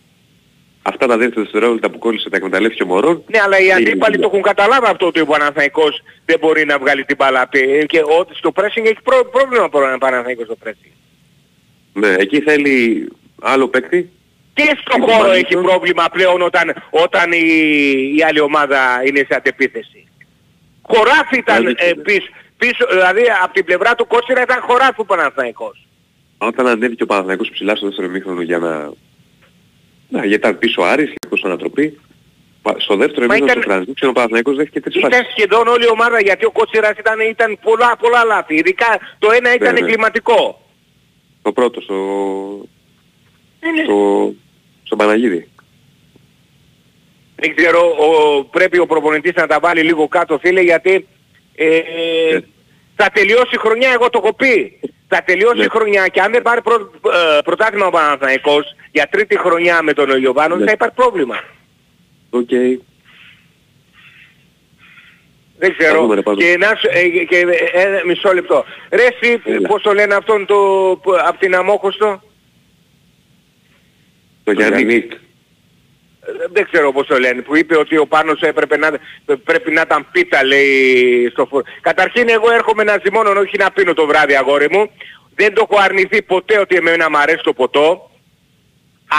Αυτά τα 2 δευτερόλεπτα που κόλλησε τα εκμεταλλεύτηκε ο Μωρόν. Ναι, αλλά οι αντίπαλοι το έχουν καταλάβει αυτό, ότι ο Παναθηναϊκός δεν μπορεί να βγάλει την μπάλα. Και ότι στο pressing έχει πρόβλημα ο Παναθηναϊκός στο pressing. Ναι, εκεί θέλει άλλο παίκτη. Και στο χώρο έχει πρόβλημα πλέον όταν η άλλη ομάδα είναι σε αντεπίθεση. Χωράφι ήταν πίσω, δηλαδή από την πλευρά του Κότσιρα ήταν χωράφι ο Παναθηναϊκός. Όταν ανέβηκε ο Παναθηναϊκός ψηλά στο δεύτερο ημίχρονο για να... γιατί ήταν πίσω ο Άρης, εκτός ανατροπή. Στο δεύτερο ημίχρονο του Transition ο Παναθηναϊκός δέχτηκε 3 φάσεις. Ήταν σχεδόν όλη η ομάδα, γιατί ο Κότσιρας ήταν πολλά λάθη. Ειδικά το ένα ήταν εγκληματικό. Το πρώτο στον Παναγίδη. Δεν ξέρω, πρέπει ο προπονητής να τα βάλει λίγο κάτω, φίλε, γιατί θα τελειώσει η χρονιά, εγώ το έχω πει. Θα τελειώσει η χρονιά και αν δεν πάρει πρωτάθλημα ο Παναθηναϊκός για 3η χρονιά με τον Ιωβάνο θα υπάρχει πρόβλημα. Οκ. Δεν ξέρω. Και ένα μισό λεπτό. Ρε εσύ, πώς το λένε αυτόν από την Αμόχωστο? Το Γιάννη. Δεν ξέρω πώς το λένε, που είπε ότι ο Πάνος πρέπει να ήταν πίτα, λέει, στο φορ. Καταρχήν εγώ έρχομαι να ζυμώνω, όχι να πίνω το βράδυ, αγόρι μου. Δεν το έχω αρνηθεί ποτέ ότι εμένα μ' αρέσει το ποτό.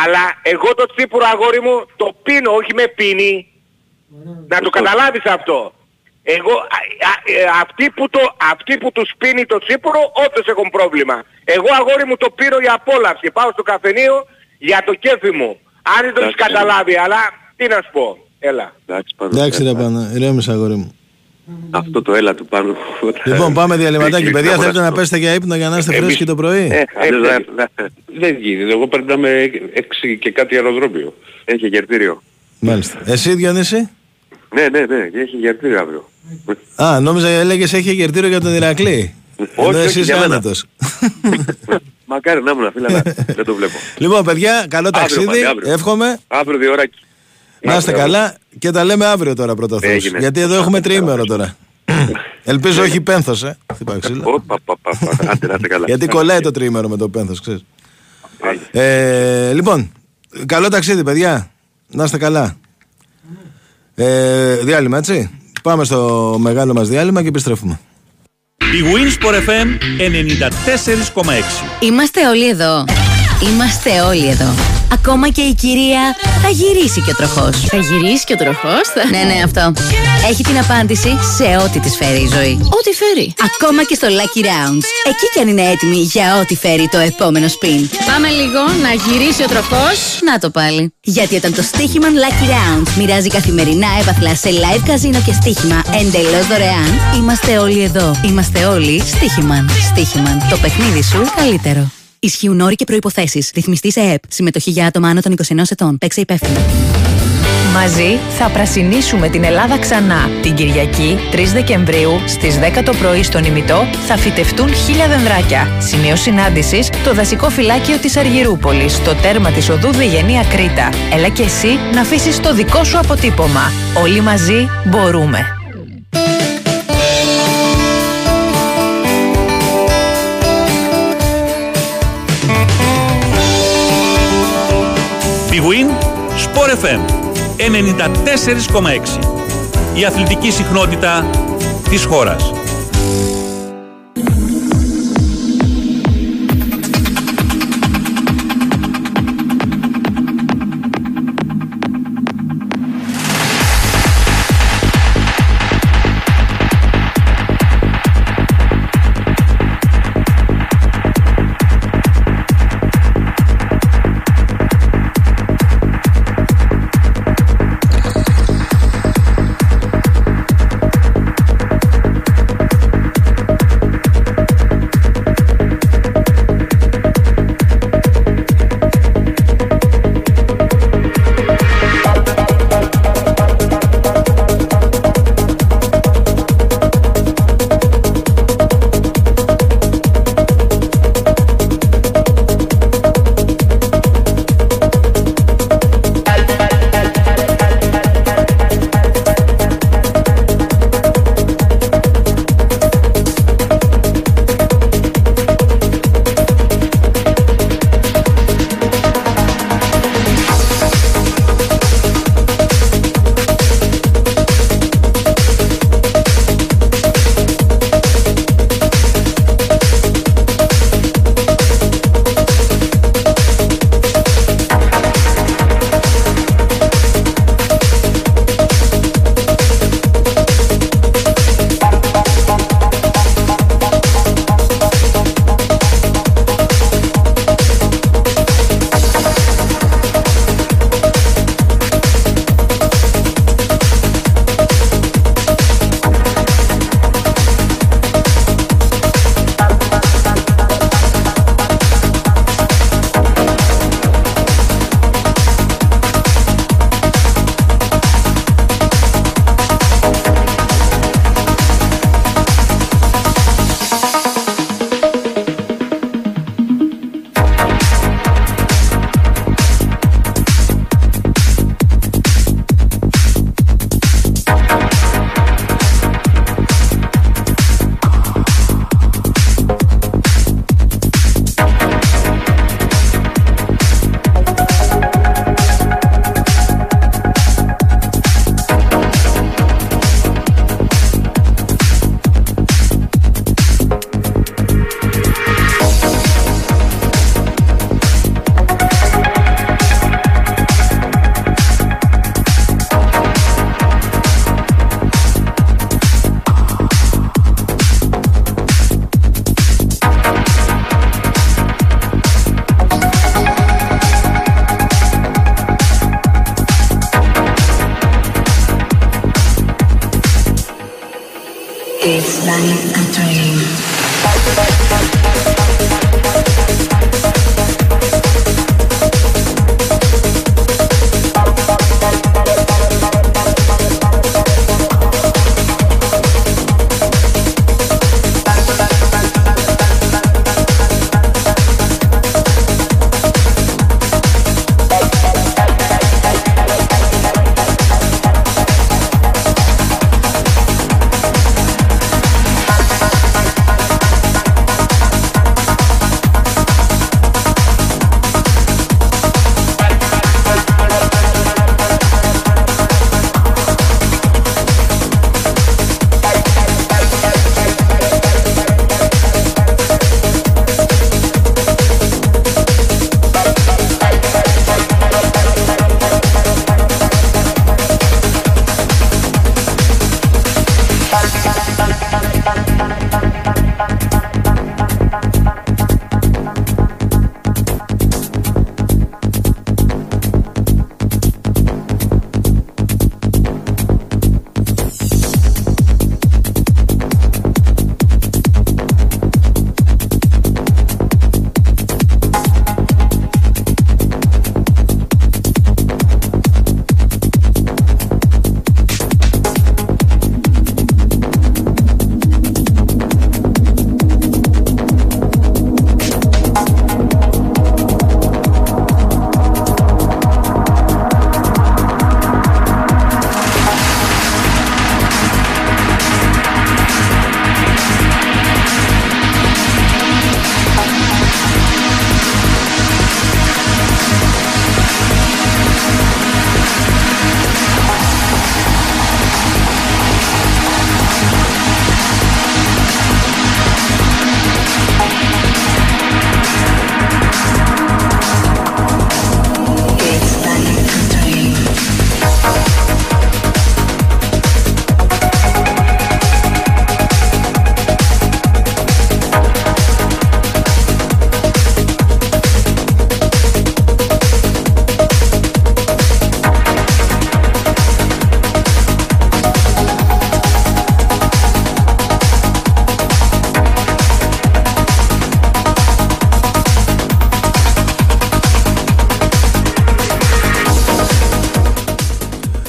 Αλλά εγώ το τσίπουρο, αγόρι μου, το πίνω, όχι με πίνει. Να το καταλάβεις αυτό. Εγώ, αυτοί που τους πίνει το τσίπουρο, όντως έχουν πρόβλημα. Εγώ, αγόρι μου, το πίνω για απόλαυση. Πάω στο καφενείο για το κέφι μου. Αν δεν το έχεις καταλάβει, αλλά τι να σου πω. Έλα. Εντάξει ρε Πάνω, ηρέμησα αγόρι μου. Αυτό το έλα του Πάνω. Λοιπόν, πάμε διαλυματάκι. Παιδιά, θέλετε να πέσετε για ύπνο για να είστε φρέσκοι το πρωί? Δεν γίνεται. Εγώ πρέπει να είμαι 6 και κάτι αεροδρόμιο. Έχει γερτήριο. Μάλιστα. Εσύ Διονύση? Ναι, έχει γερτήριο αύριο. Α, νόμιζα έλεγες έχει γερτήριο για τον Ηρακλή. Εδώ εσείς άνετος. Μακάρι να ήμουν, φίλε, δεν το βλέπω. Λοιπόν, παιδιά, καλό ταξίδι. Εύχομαι. Αύριο 2 ώρακι. Να είστε καλά και τα λέμε αύριο τώρα πρώτα. Γιατί εδώ έχουμε 3 ημέρο τώρα. Ελπίζω όχι πένθος, χτυπάει ξύλο. Γιατί κολλάει το 3 ημέρο με το πένθος, ξέρεις. Λοιπόν, καλό ταξίδι, παιδιά. Να είστε καλά. Διάλειμμα, έτσι. Πάμε στο μεγάλο μας διάλειμμα και επιστρέφουμε. Η Winsport FM 94,6. Είμαστε όλοι εδώ. Είμαστε όλοι εδώ. Ακόμα και η κυρία θα γυρίσει και ο τροχός. Θα γυρίσει και ο τροχός, θα... Ναι, ναι, αυτό. Έχει την απάντηση σε ό,τι της φέρει η ζωή. Ό,τι φέρει. Ακόμα και στο Lucky Rounds. Εκεί κι αν είναι έτοιμη για ό,τι φέρει το επόμενο spin. Πάμε λίγο να γυρίσει ο τροχός. Να το πάλι. Γιατί όταν το στοίχημα Lucky Rounds μοιράζει καθημερινά έπαθλα σε live καζίνο και στοίχημα εντελώς δωρεάν, είμαστε όλοι εδώ. Είμαστε όλοι στοίχημαν. Στοίχημαν. Το παιχνίδι σου καλύτερο. Ισχύουν όροι και προϋποθέσεις. Ρυθμιστή σε ΕΕΠ. Συμμετοχή για άτομα άνω των 21 ετών. Παίξε υπεύθυνα. Μαζί θα πρασινίσουμε την Ελλάδα ξανά. Την Κυριακή 3 Δεκεμβρίου στις 10 το πρωί στον Ημιτό θα φυτευτούν 1.000 δενδράκια. Σημείο συνάντησης το δασικό φυλάκιο της Αργυρούπολης, στο τέρμα της οδού Διγενεία Κρήτα. Έλα και εσύ να αφήσεις το δικό σου αποτύπωμα. Όλοι μαζί μπορούμε. Win Sport FM 94,6. Η αθλητική συχνότητα της χώρας.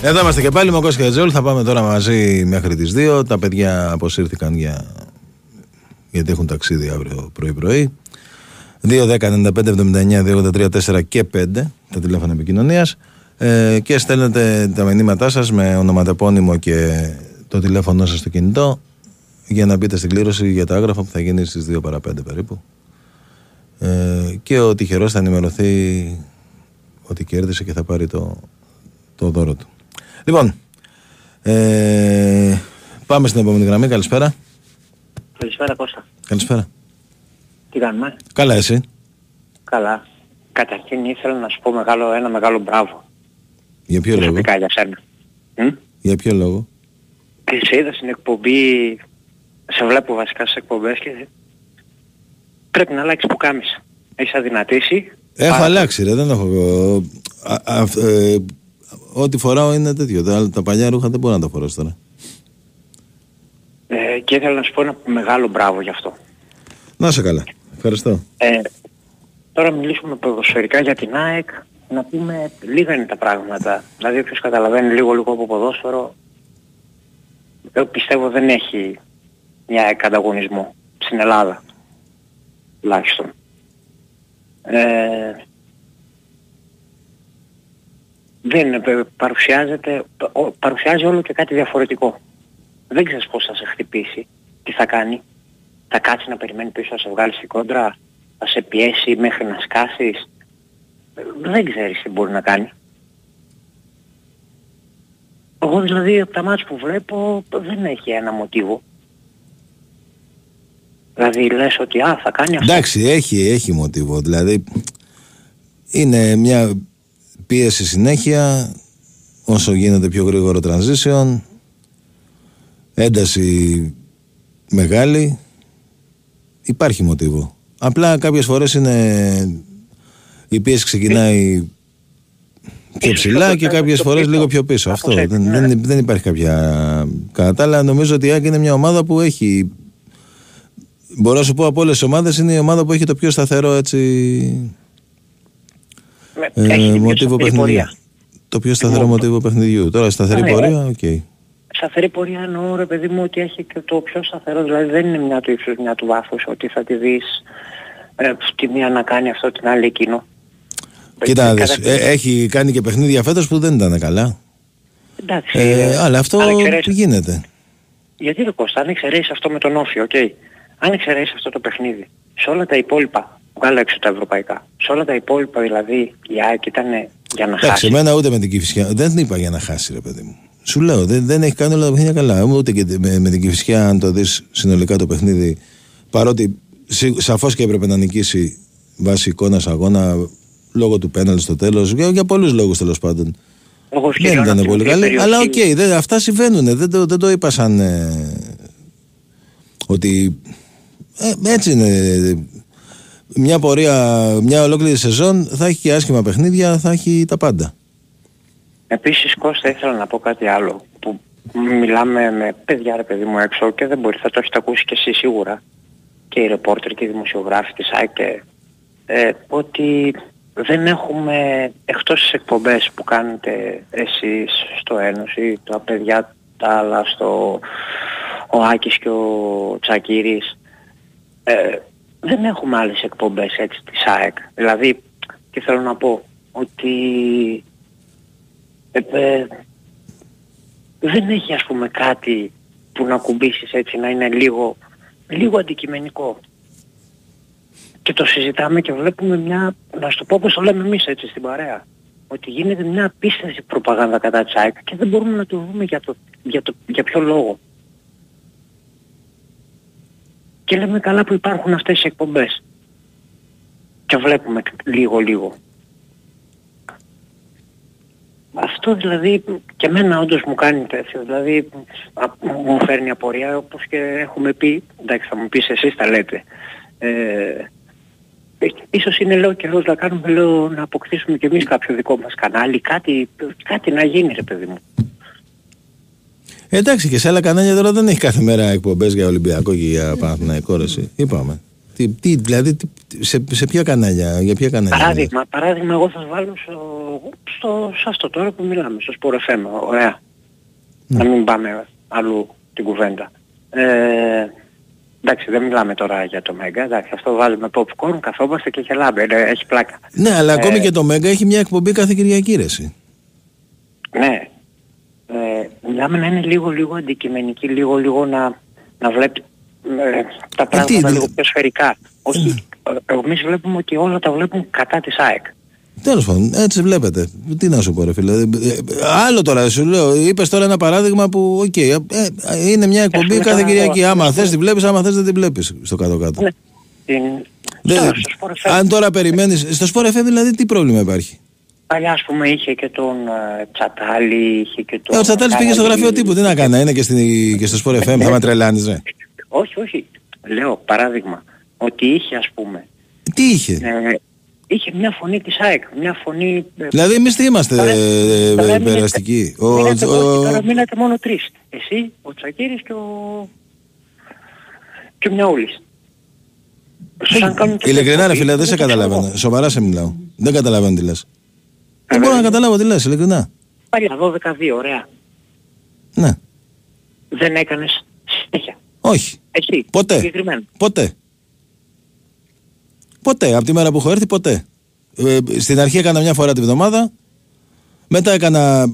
Εδώ είμαστε και πάλι με ο Κώστας Κετσετζόγλου. Θα πάμε τώρα μαζί μέχρι τις 2. Τα παιδιά αποσύρθηκαν γιατί έχουν ταξίδι αύριο πρωί-πρωί. 2-10-95-79-283-4 και 5 τα τηλέφωνα επικοινωνίας. Και στέλνετε τα μηνύματά σας με ονοματεπώνυμο και το τηλέφωνο σας στο κινητό για να μπείτε στην κλήρωση για τα άγραφα που θα γίνει στις 2 παρά 5 περίπου. Και ο τυχερός θα ενημερωθεί ότι κέρδισε και θα πάρει το δώρο του. Λοιπόν, πάμε στην επόμενη γραμμή. Καλησπέρα. Καλησπέρα Κώστα. Καλησπέρα. Τι κάνουμε? Καλά, εσύ? Καλά. Καταρχήν ήθελα να σου πω ένα μεγάλο μπράβο. Για ποιο λόγο? Για σένα. Για ποιο λόγο? Και σε είδα στην εκπομπή, σε βλέπω βασικά στις εκπομπές και πρέπει να αλλάξεις πουκάμισα. Έχεις αδυνατήσει. Έχω αλλάξει ρε, δεν έχω... Ό,τι φοράω είναι τέτοιο. Τα παλιά ρούχα δεν μπορώ να τα φορέσω τώρα. Και ήθελα να σου πω ένα μεγάλο μπράβο γι' αυτό. Να είσαι καλά. Ευχαριστώ. Τώρα μιλήσουμε ποδοσφαιρικά για την ΑΕΚ. Να πούμε λίγα είναι τα πράγματα. Δηλαδή όποιος καταλαβαίνει λίγο από ποδόσφαιρο, εγώ πιστεύω δεν έχει μια ΑΕΚ ανταγωνισμό στην Ελλάδα. Τουλάχιστον. Δεν παρουσιάζεται, παρουσιάζει όλο και κάτι διαφορετικό. Δεν ξέρεις πώς θα σε χτυπήσει, τι θα κάνει. Θα κάτσει να περιμένει πίσω, θα σε βγάλει στην κόντρα, θα σε πιέσει μέχρι να σκάσεις. Δεν ξέρεις τι μπορεί να κάνει. Εγώ δηλαδή από τα μάτια που βλέπω δεν έχει ένα μοτίβο. Δηλαδή λες ότι θα κάνει αυτό. Εντάξει, έχει μοτίβο. Δηλαδή είναι μια πίεση συνέχεια, όσο γίνεται πιο γρήγορο transition, ένταση μεγάλη. Υπάρχει μοτίβο. Απλά κάποιες φορές είναι... η πίεση ξεκινάει πιο ψηλά και κάποιες φορές λίγο πιο πίσω. Αυτό. Δεν υπάρχει κάποια... Κατά τα άλλα, νομίζω ότι η ΑΕΚ είναι μια ομάδα που έχει... Μπορώ να σου πω από όλες τις ομάδες είναι η ομάδα που έχει το πιο σταθερό έτσι... μοτίβο παιχνιδιού. Το πιο σταθερό μοτίβο παιχνιδιού. Τώρα σταθερή πορεία, οκ. Σταθερή πορεία εννοώ ρε παιδί μου ότι έχει και το πιο σταθερό, δηλαδή δεν είναι μια του ύψους, μια του βάθους, ότι θα τη δεις τη μία να κάνει αυτό, την άλλη εκείνο. Κοίτα, έχει κάνει και παιχνίδια φέτος που δεν ήταν καλά. Εντάξει. Αλλά αυτό γίνεται. Γιατί ρε Κώστα, αν εξαιρέσεις αυτό με τον Όφη, οκ. Αν εξαιρέσεις αυτό το παιχνίδι, σε όλα τα υπόλοιπα, βγάλω έξω τα ευρωπαϊκά, σε όλα τα υπόλοιπα δηλαδή η ΑΕΚ ήταν για να χάσει. Εμένα ούτε με την Κηφισιά, δεν την είπα για να χάσει ρε παιδί μου. Σου λέω, δεν έχει κάνει όλα τα παιχνίδια καλά. Ούτε και με την Κηφισιά, αν το δεις συνολικά το παιχνίδι, παρότι σαφώς και έπρεπε να νικήσει βάσει εικόνας αγώνα, λόγω του πέναλ στο τέλος, για πολλούς λόγους τέλος πάντων. Δεν ήταν πολύ καλή, αλλά οκ, αυτά συμβαίνουν. Δεν το είπα σαν ότι έτσι είναι. Μια πορεία, μια ολόκληρη σεζόν θα έχει και άσχημα παιχνίδια, θα έχει τα πάντα. Επίσης Κώστα ήθελα να πω κάτι άλλο που μιλάμε με παιδιά ρε παιδί μου έξω και δεν μπορεί, θα το έχετε ακούσει και εσύ σίγουρα και οι ρεπόρτερ και οι δημοσιογράφοι της ΑΕΚ ότι δεν έχουμε εκτός τις εκπομπές που κάνετε εσείς στο Ένωση, τα παιδιά τα άλλα στο ο Άκης και ο Τσακύρης, δεν έχουμε άλλες εκπομπές έτσι της ΑΕΚ. Δηλαδή και θέλω να πω ότι δεν έχει ας πούμε κάτι που να κουμπίσεις έτσι να είναι λίγο αντικειμενικό και το συζητάμε και βλέπουμε μια, να σου το πω όπως το λέμε εμείς έτσι στην παρέα, ότι γίνεται μια απίστευτη προπαγάνδα κατά της ΑΕΚ και δεν μπορούμε να το δούμε για ποιο λόγο και λέμε καλά που υπάρχουν αυτές οι εκπομπές και βλέπουμε λίγο. Αυτό δηλαδή και εμένα όντως μου κάνει τέτοιο, δηλαδή μου φέρνει απορία όπως και έχουμε πει, εντάξει θα μου πεις εσείς τα λέτε. Ίσως είναι λέω καιρός να κάνουμε, να αποκτήσουμε κι εμείς κάποιο δικό μας κανάλι, κάτι να γίνει ρε παιδί μου. Εντάξει και σε άλλα κανάλια τώρα δεν έχει κάθε μέρα εκπομπές για Ολυμπιακό και για Παναθηναϊκό ρε εσύ, είπαμε. Δηλαδή σε ποια κανάλια, για ποια κανάλια. Παράδειγμα εγώ θα βάλω σε αυτό τώρα που μιλάμε, στο Σπορ FM, ωραία. Ναι. Να μην πάμε αλλού την κουβέντα. Εντάξει, δεν μιλάμε τώρα για το Μέγκα. Εντάξει, αυτό βάζουμε popcorn, καθόμαστε και χελάμε. Έχει πλάκα. Ναι, αλλά ακόμη και το Μέγκα έχει μια εκπομπή κάθε Κυριακή, ρε εσύ. Ναι. Μιλάμε να είναι λίγο αντικειμενική, λίγο να βλέπει τα πράγματα λίγο πιο σφαιρικά. Όχι, εμείς βλέπουμε ότι όλα τα βλέπουν κατά της ΑΕΚ. Τέλος πάντων, έτσι βλέπετε. Τι να σου πω, ρε φίλε. Άλλο τώρα, σου λέω, είπες τώρα ένα παράδειγμα που, οκ, είναι μια εκπομπή κάθε Κυριακή. Άμα θες τη βλέπεις, άμα θες δεν τη βλέπεις στο κάτω-κάτω. Αν τώρα περιμένεις, στο Sport FM δηλαδή τι πρόβλημα υπάρχει. Παλιά, ας πούμε, είχε και τον Τσατάλη, είχε και τον... Ο Τσατάλης πήγε στο γραφείο τύπου, τι να κάνει, είναι και στο Sport FM, θα με τρελάνεις, ρε. Όχι, λέω παράδειγμα, ότι είχε, ας πούμε... Τι είχε? Είχε μια φωνή της ΑΕΚ, μια φωνή... Δηλαδή εμείς τι είμαστε περαστικοί. Μείνατε μόνο τρεις. Εσύ, ο Τσακύρης και μια όλης. Ειλικρινά ρε φίλε, δεν σε καταλαβαίνω. Σοβαρά σε μιλάω. Δεν καταλαβαίνω τι λες. Δεν μπορώ να καταλάβω τι λες, ειλικρινά. Παλιά 12-2, ωραία. Ναι. Δεν έκανες συνέχεια. Όχι. Εσύ, συγκεκριμένα. Ποτέ, από τη μέρα που έχω έρθει, ποτέ. Στην αρχή έκανα μια φορά τη βδομάδα, μετά έκανα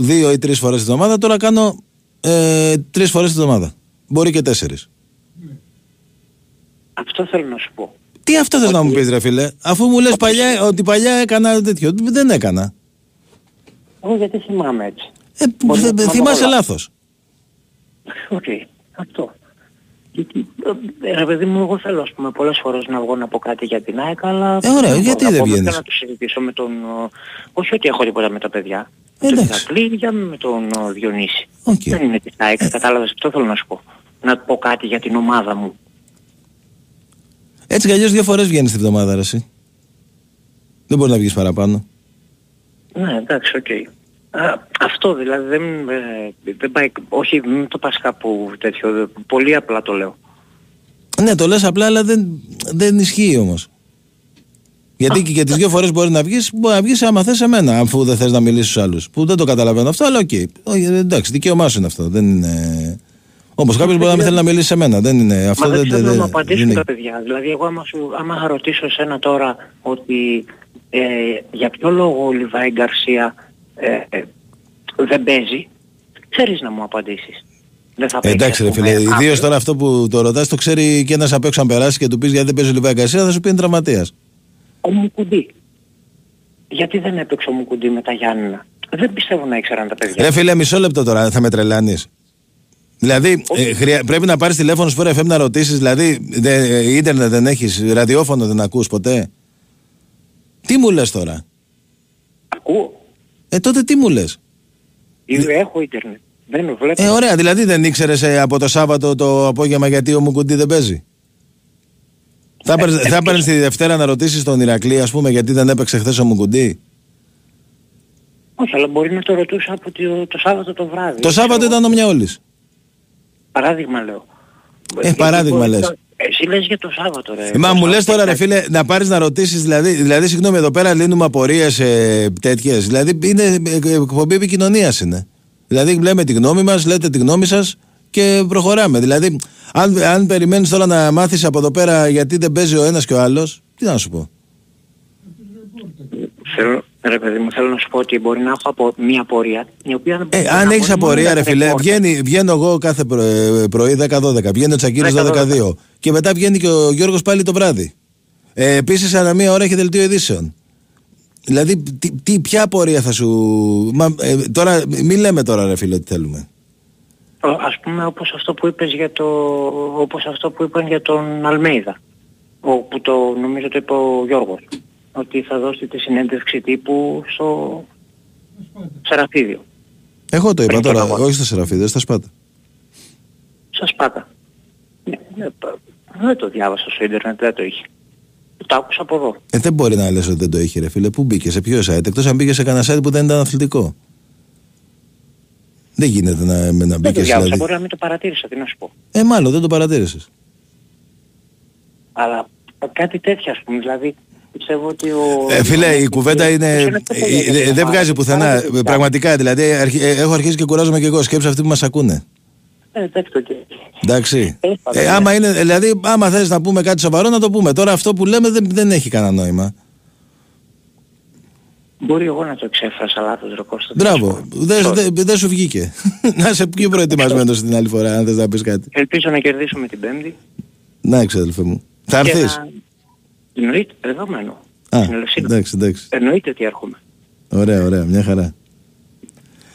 2 ή 3 φορές τη βδομάδα, τώρα κάνω 3 φορές τη βδομάδα. Μπορεί και 4. Αυτό θέλω να σου πω. Τι αυτό θες να μου πεις, ρε φίλε, αφού μου λες παλιά, ότι παλιά έκανα τέτοιο, δεν έκανα. Εγώ γιατί θυμάμαι έτσι. Θυμάσαι λάθος. Οκ, αυτό. Γιατί, ρε παιδί μου, εγώ θέλω, ας πούμε, πολλές φορές να βγω να πω κάτι για την ΑΕΚ, αλλά... Ωραία, γιατί δεν βγαίνεις. Να το συζητήσω με τον... Όχι ότι έχω τίποτα με τα παιδιά. Με τον Ηρακλή, με τον Διονύση. Okay. Δεν είναι της ΑΕΚ, κατάλαβες, αυτό θέλω να σου πω. Να πω κάτι για την ομάδα μου. Έτσι κι αλλιώς 2 φορές βγαίνεις τη βδομάδα, ρε εσύ. Δεν μπορεί να βγεις παραπάνω. Ναι, εντάξει, οκ. Αυτό δηλαδή δεν πάει, όχι μην το πας κάπου τέτοιο, πολύ απλά το λέω. Ναι, το λες απλά, αλλά δεν ισχύει όμως. Γιατί και τις 2 φορές μπορεί να βγεις άμα θες εμένα, αφού δεν θες να μιλήσεις στους άλλους. Που δεν το καταλαβαίνω αυτό, αλλά οκ. Εντάξει, δικαίωμά σου είναι αυτό, δεν είναι... Όμως κάποιος μπορεί να μην θέλει να μιλήσει εμένα, δεν είναι... Αυτό δεν θέλω να απαντήσουν τα παιδιά. Δηλαδή εγώ άμα ρωτήσω εσένα τώρα ότι για ποιο λόγο ο Λιβάη Γκαρσία δεν παίζει, ξέρεις να μου απαντήσεις. Δεν θα παίξει. Εντάξει, ρε φίλε, ιδίως τώρα αυτό που το ρωτάς το ξέρει και ένας απ' έξω. Αν περάσει και του πεις γιατί δεν παίζει ο Λιβάη Γκαρσία, θα σου πει είναι τραυματίας. Ο Μουκουντή. Γιατί δεν έπαιξε ο Μουκουντή με τα Γιάννενα? Δεν πιστεύω να ήξεραν τα παιδιά. Ρε φίλε, μισό λεπτό τώρα, θα με τρελάνεις. Δηλαδή, πρέπει να πάρεις τηλέφωνο στο FM να ρωτήσεις, δηλαδή, ίντερνετ δεν έχεις, ραδιόφωνο δεν ακούς ποτέ? Τι μου λες τώρα? Ακούω. Τότε τι μου λες? Έχω ίντερνετ. Δεν βλέπω. Ωραία, δηλαδή δεν ήξερες από το Σάββατο το απόγευμα γιατί ο Μουκουντή δεν παίζει? Θα έπαιρνες τη Δευτέρα να ρωτήσεις τον Ηρακλή, ας πούμε, γιατί δεν έπαιξε χθες ο Μουκουντή? Όχι, αλλά μπορεί να το ρωτούσα από το Σάββατο το βράδυ. Το Σάββατο ήταν ο Μιαόλης. Παράδειγμα λέω. Παράδειγμα λες. Εσύ λες για το Σάββατο, ρε. Μα μου λες τώρα, ρε φίλε, να πάρεις να ρωτήσεις, δηλαδή συγγνώμη, εδώ πέρα λύνουμε απορίες τέτοιες. Δηλαδή, είναι εκπομπή επικοινωνίας είναι. Δηλαδή, λέμε τη γνώμη μας, λέτε τη γνώμη σας και προχωράμε. Δηλαδή, αν περιμένεις τώρα να μάθεις από εδώ πέρα γιατί δεν παίζει ο ένας και ο άλλος, τι να σου πω. Ρε παιδί μου, θέλω να σου πω ότι μπορεί να έχω μια απορία, η οποία δεν μπορεί. Αν έχεις απορία, ρε φίλε, βγαίνω εγώ κάθε πρωί 10-12, βγαίνει ο Τσακύρης 12-12 και μετά βγαίνει και ο Γιώργος πάλι το βράδυ. Επίσης, ανά μία ώρα έχει δελτίο ειδήσεων. Δηλαδή, ποια απορία θα σου... Τώρα, μη λέμε τώρα, ρε φίλε, ότι θέλουμε. Ας πούμε, όπως αυτό που είπες για τον Αλμέιδα, που νομίζω το είπε ο Γιώργος, ότι θα δώσει τη συνέντευξη τύπου στο Σεραφίδιο. Εγώ το είπα τώρα, όχι στο Σεραφίδιο, στα Σπάτα. Στα Σπάτα. Δεν το διάβασα στο ίντερνετ, δεν το είχε. Το άκουσα από εδώ. Δεν μπορεί να λες ότι δεν το είχε, ρε φίλε. Πού μπήκε, σε ποιο site? Εκτός αν μπήκε σε κανένα site που δεν ήταν αθλητικό. Δεν γίνεται να μπήκες. Δεν το διάβασα, δηλαδή. Μπορεί να μην το παρατήρησα, τι να σου πω. Μάλλον δεν το παρατήρησες. Αλλά κάτι τέτοια, ας πούμε, δηλαδή... Πιστεύω ότι ο... φίλε, η κουβέντα είναι... δεν βγάζει πουθενά. Πραγματικά, δηλαδή, έχω αρχίσει και κουράζομαι και εγώ. Σκέψω αυτοί που μας ακούνε. Εντάξει. Άμα είναι, δηλαδή, άμα θες να πούμε κάτι σοβαρό, να το πούμε. Τώρα αυτό που λέμε δεν έχει κανένα νόημα. Μπορεί εγώ να το ξέφρασα λάθος, ρε Κώστα. Μπράβο. Δεν σου βγήκε. Να είσαι πιο προετοιμασμένος την άλλη φορά, αν θες να πεις κάτι. Ελπίζω να κερδίσουμε την Πέμπτη. Να εξαδελφέ μου. Θα έρθεις. Εννοείται, δεδομένο. Εντάξει. Εννοείται ότι έρχομαι. Ωραία, μια χαρά.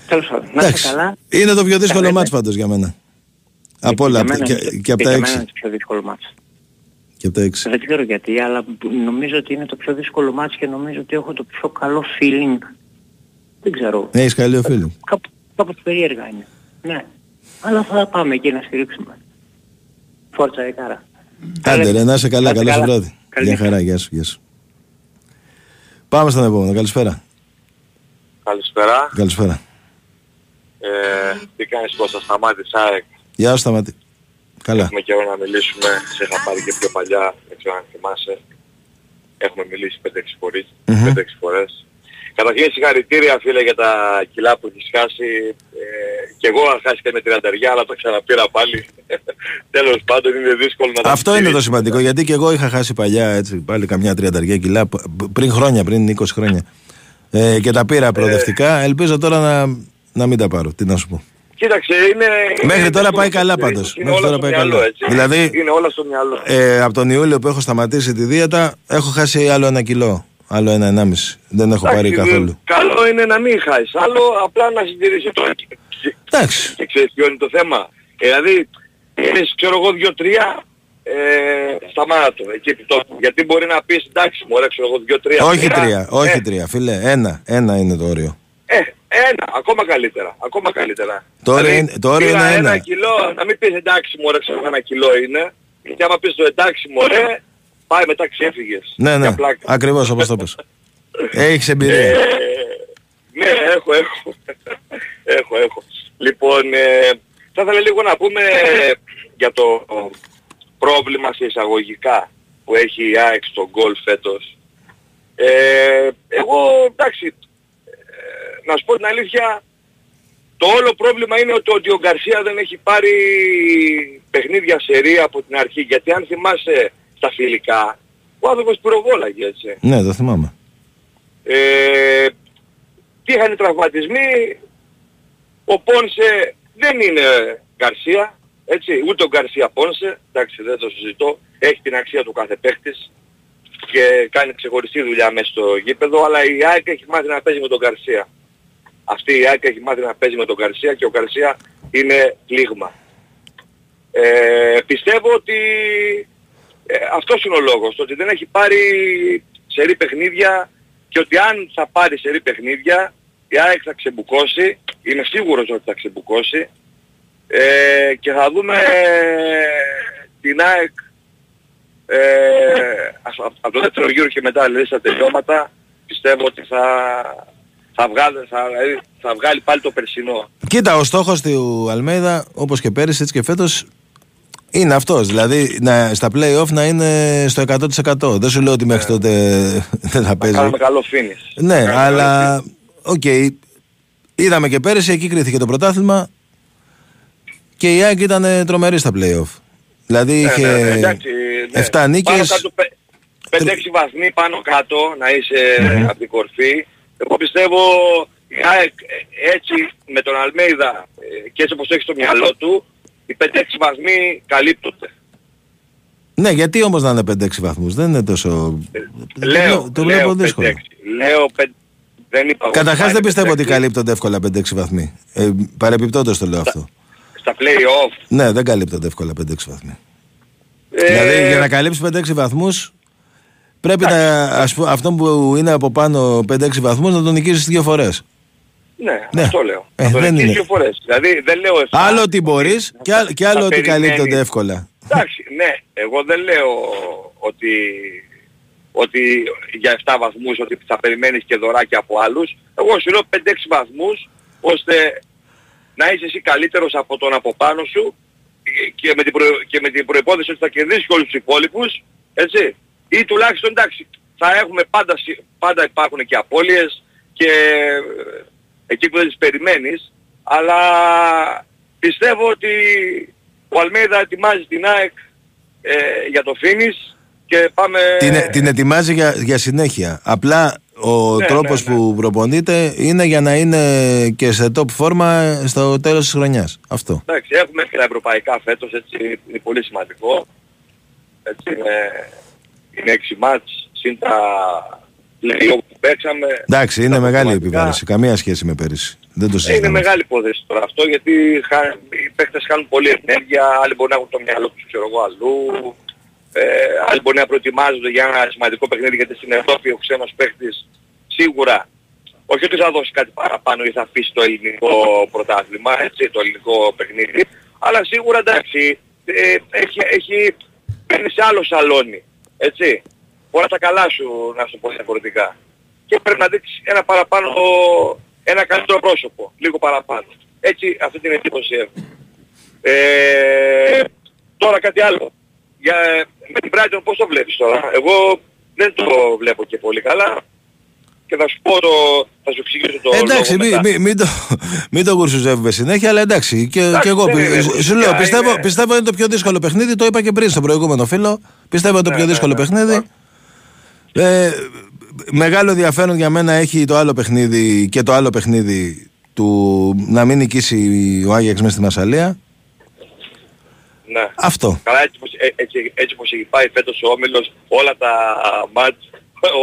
Τέλος πάντων, να είσαι καλά. Είναι το πιο δύσκολο μάτς πάντως για μένα. Από όλα και από τα 6. Είναι το πιο δύσκολο μάτς. Δεν ξέρω γιατί, αλλά νομίζω ότι είναι το πιο δύσκολο μάτς και νομίζω ότι έχω το πιο καλό feeling. Δεν ξέρω. Έχεις καλό feeling. Κάπως περίεργα είναι. Ναι. Αλλά θα πάμε εκεί να στηρίξουμε. Φόρτσα, ρε καρά. Άντε ρε, να είσαι καλά. Καλό σου βράδυ. Μια χαρά, γεια σου. Πάμε στον επόμενο. Καλησπέρα. Τι κάνεις Κώστα, Σταμάτη, Σάρεκ. Γεια σου Σταμάτη. Καλά. Έχουμε καιρό να μιλήσουμε, σε είχα πάρει και πιο παλιά, δεν ξέρω αν θυμάσαι. Έχουμε μιλήσει 5-6 φορές. Καταρχήν συγχαρητήρια φίλε για τα κιλά που έχεις χάσει. Κι εγώ χάστηκα με 30, αλλά το ξαναπήρα πάλι. Τέλος πάντων είναι δύσκολο να... Αυτό είναι το σημαντικό, γιατί και εγώ είχα χάσει παλιά έτσι, πάλι καμιά 30 κιλά πριν χρόνια, πριν 20 χρόνια. Και τα πήρα προοδευτικά, ελπίζω τώρα να μην τα πάρω, τι να σου πω. Κοίταξε, είναι... Μέχρι τώρα πάει καλά πάντως. Δηλαδή, είναι όλα στο μυαλό. Από τον Ιούλιο που έχω σταματήσει τη δίαιτα, έχω χάσει άλλο 1 κιλό. Άλλο 1,5. Δεν έχω πάρει καθόλου. Καλό είναι να μην χάσεις. Άλλο απλά να συντηρήσεις το... Εντάξει. Και ξέρεις ποιο είναι το θέμα. Δηλαδή, ξέρω εγώ 2-3... σταμάτω εκεί το, γιατί μπορεί να πεις εντάξει μωρέ ξέρω εγώ 2-3. Όχι τρία φίλε, ένα είναι το όριο. Ένα, ακόμα καλύτερα. Τώρα δηλαδή, είναι ένα κιλό, να μην πεις εντάξει μωρέ ξέρω 1 κιλό είναι, και άμα πεις το εντάξει μωρέ, πάει μετά ξέφυγες. Ναι, ακριβώς όπως το πες. Έχεις εμπειρία. Ναι, έχω. Λοιπόν, θα ήθελα λίγο να πούμε για το πρόβλημα σε εισαγωγικά που έχει η ΑΕΚ στο γκολ φέτος. Εγώ εντάξει, να σου πω την αλήθεια, το όλο πρόβλημα είναι ότι ο Γκαρσία δεν έχει πάρει παιχνίδια σερί από την αρχή, γιατί αν θυμάσαι στα φιλικά, ο άνθρωπος πυροβόλαγε έτσι. Ναι, το θυμάμαι. Είχαν τραυματισμοί, ο Πόνσε δεν είναι Γκαρσία. Έτσι, ούτε ο Γκαρσία Πόνσε, εντάξει δεν το συζητώ, έχει την αξία του κάθε παίχτης και κάνει ξεχωριστή δουλειά μέσα στο γήπεδο, αλλά η ΑΕΚ έχει μάθει να παίζει με τον Γκαρσία. Αυτή η ΑΕΚ έχει μάθει να παίζει με τον Γκαρσία και ο Γκαρσία είναι πλήγμα. Πιστεύω ότι αυτός είναι ο λόγος, ότι δεν έχει πάρει σερί παιχνίδια και ότι αν θα πάρει σερί παιχνίδια η ΑΕΚ θα ξεμπουκώσει, είμαι σίγουρος ότι θα ξεμπουκώσει. Και θα δούμε την ΑΕΚ από το δεύτερο γύρο και μετά λέει στα τελειώματα, πιστεύω ότι θα βγάλει πάλι το περσινό. Κοίτα, ο στόχος του Αλμέιδα όπως και πέρυσι έτσι και φέτος είναι αυτός, δηλαδή στα play-off να είναι στο 100%. Δεν σου λέω ότι μέχρι τότε δεν θα παίζει. Κάνουμε καλό finish. Ναι, αλλά οκ, είδαμε και πέρυσι, εκεί κρίθηκε το πρωτάθλημα. Και η ΑΕΚ ήταν τρομερή στα play-off. Δηλαδή είχε 7 νίκες. 5-6 βαθμοί πάνω κάτω να είσαι από την κορφή. Εγώ πιστεύω η ΑΕΚ έτσι με τον Αλμέιδα και έτσι όπως έχει στο μυαλό του, οι 5-6 βαθμοί καλύπτονται. Ναι, γιατί όμως να είναι 5-6 βαθμούς, δεν είναι τόσο... Λέω 5-6. Καταρχάς δεν πιστεύω ότι καλύπτονται εύκολα 5-6 βαθμοί. Παρεπιπτόντως το λέω αυτό. Στα play-off. Ναι, δεν καλύπτονται εύκολα 5-6 βαθμοί. Δηλαδή για να καλύψεις 5-6 βαθμούς πρέπει αυτό που είναι από πάνω 5-6 βαθμούς να τον νικήσεις 2 φορές. Ναι, αυτό λέω. Να τον νικήσεις 2 φορές. Δηλαδή δεν λέω εύκολα. Άλλο ότι μπορείς και άλλο ότι καλύπτονται εύκολα. Εντάξει, ναι. Εγώ δεν λέω ότι για 7 βαθμούς ότι θα περιμένεις και δωράκια από άλλους. Εγώ σου λέω 5-6 βαθμούς ώστε... να είσαι εσύ καλύτερος από τον από πάνω σου και με την προϋπόθεση ότι θα κερδίσεις όλους τους υπόλοιπους, έτσι, ή τουλάχιστον εντάξει, θα έχουμε πάντα υπάρχουν και απώλειες και εκεί που δεν τις περιμένεις, αλλά πιστεύω ότι ο Αλμέιδα ετοιμάζει την ΑΕΚ για το finish και πάμε... Την ετοιμάζει για συνέχεια. Απλά ο τρόπος που προπονείται είναι για να είναι και σε top φόρμα στο τέλος της χρονιάς. Αυτό. Εντάξει, έχουμε και τα ευρωπαϊκά φέτος, έτσι, είναι πολύ σημαντικό. Έτσι, είναι 6 μάτς, συν τα πλέον που παίξαμε. Εντάξει, είναι μεγάλη επιβάρηση, καμία σχέση με πέρυσι. Δεν το συζητάμε. Είναι μεγάλη υπόθεση τώρα αυτό, γιατί οι παίκτες χάνουν πολλή ενέργεια, άλλοι μπορεί να έχουν το μυαλό τους, ξέρω εγώ, αλλού. Άλλοι μπορεί να προετοιμάζονται για ένα σημαντικό παιχνίδι, γιατί στην Ευρώπη ο ξένος παίκτης σίγουρα όχι ότι θα δώσει κάτι παραπάνω ή θα αφήσει το ελληνικό πρωτάθλημα, έτσι, το ελληνικό παιχνίδι, αλλά σίγουρα εντάξει παίρνει σε άλλο σαλόνι, έτσι, όλα τα καλά σου να σου πω διαφορετικά και πρέπει να δείξει ένα παραπάνω, ένα καλύτερο πρόσωπο, λίγο παραπάνω, έτσι, αυτή την εντύπωση έχω. Τώρα κάτι άλλο. Με την Brighton πώς το βλέπεις τώρα? Εγώ δεν το βλέπω και πολύ καλά και θα σου πω θα σου εξηγήσω το εντάξει, λόγο μετά. Μην το γουρσουζεύουμε συνέχεια, αλλά εντάξει, και εγώ σου λέω, πιστεύω είναι το πιο δύσκολο παιχνίδι, το είπα και πριν στο προηγούμενο φίλο, πιστεύω είναι το πιο δύσκολο παιχνίδι. Μεγάλο ενδιαφέρον για μένα έχει το άλλο παιχνίδι και το άλλο παιχνίδι του να μην νικήσει ο Άγιαξ μες στη Μασσαλία. Ναι. Αυτό. Καλά, έτσι πως έχει πάει φέτος ο Όμιλος, όλα τα μάτς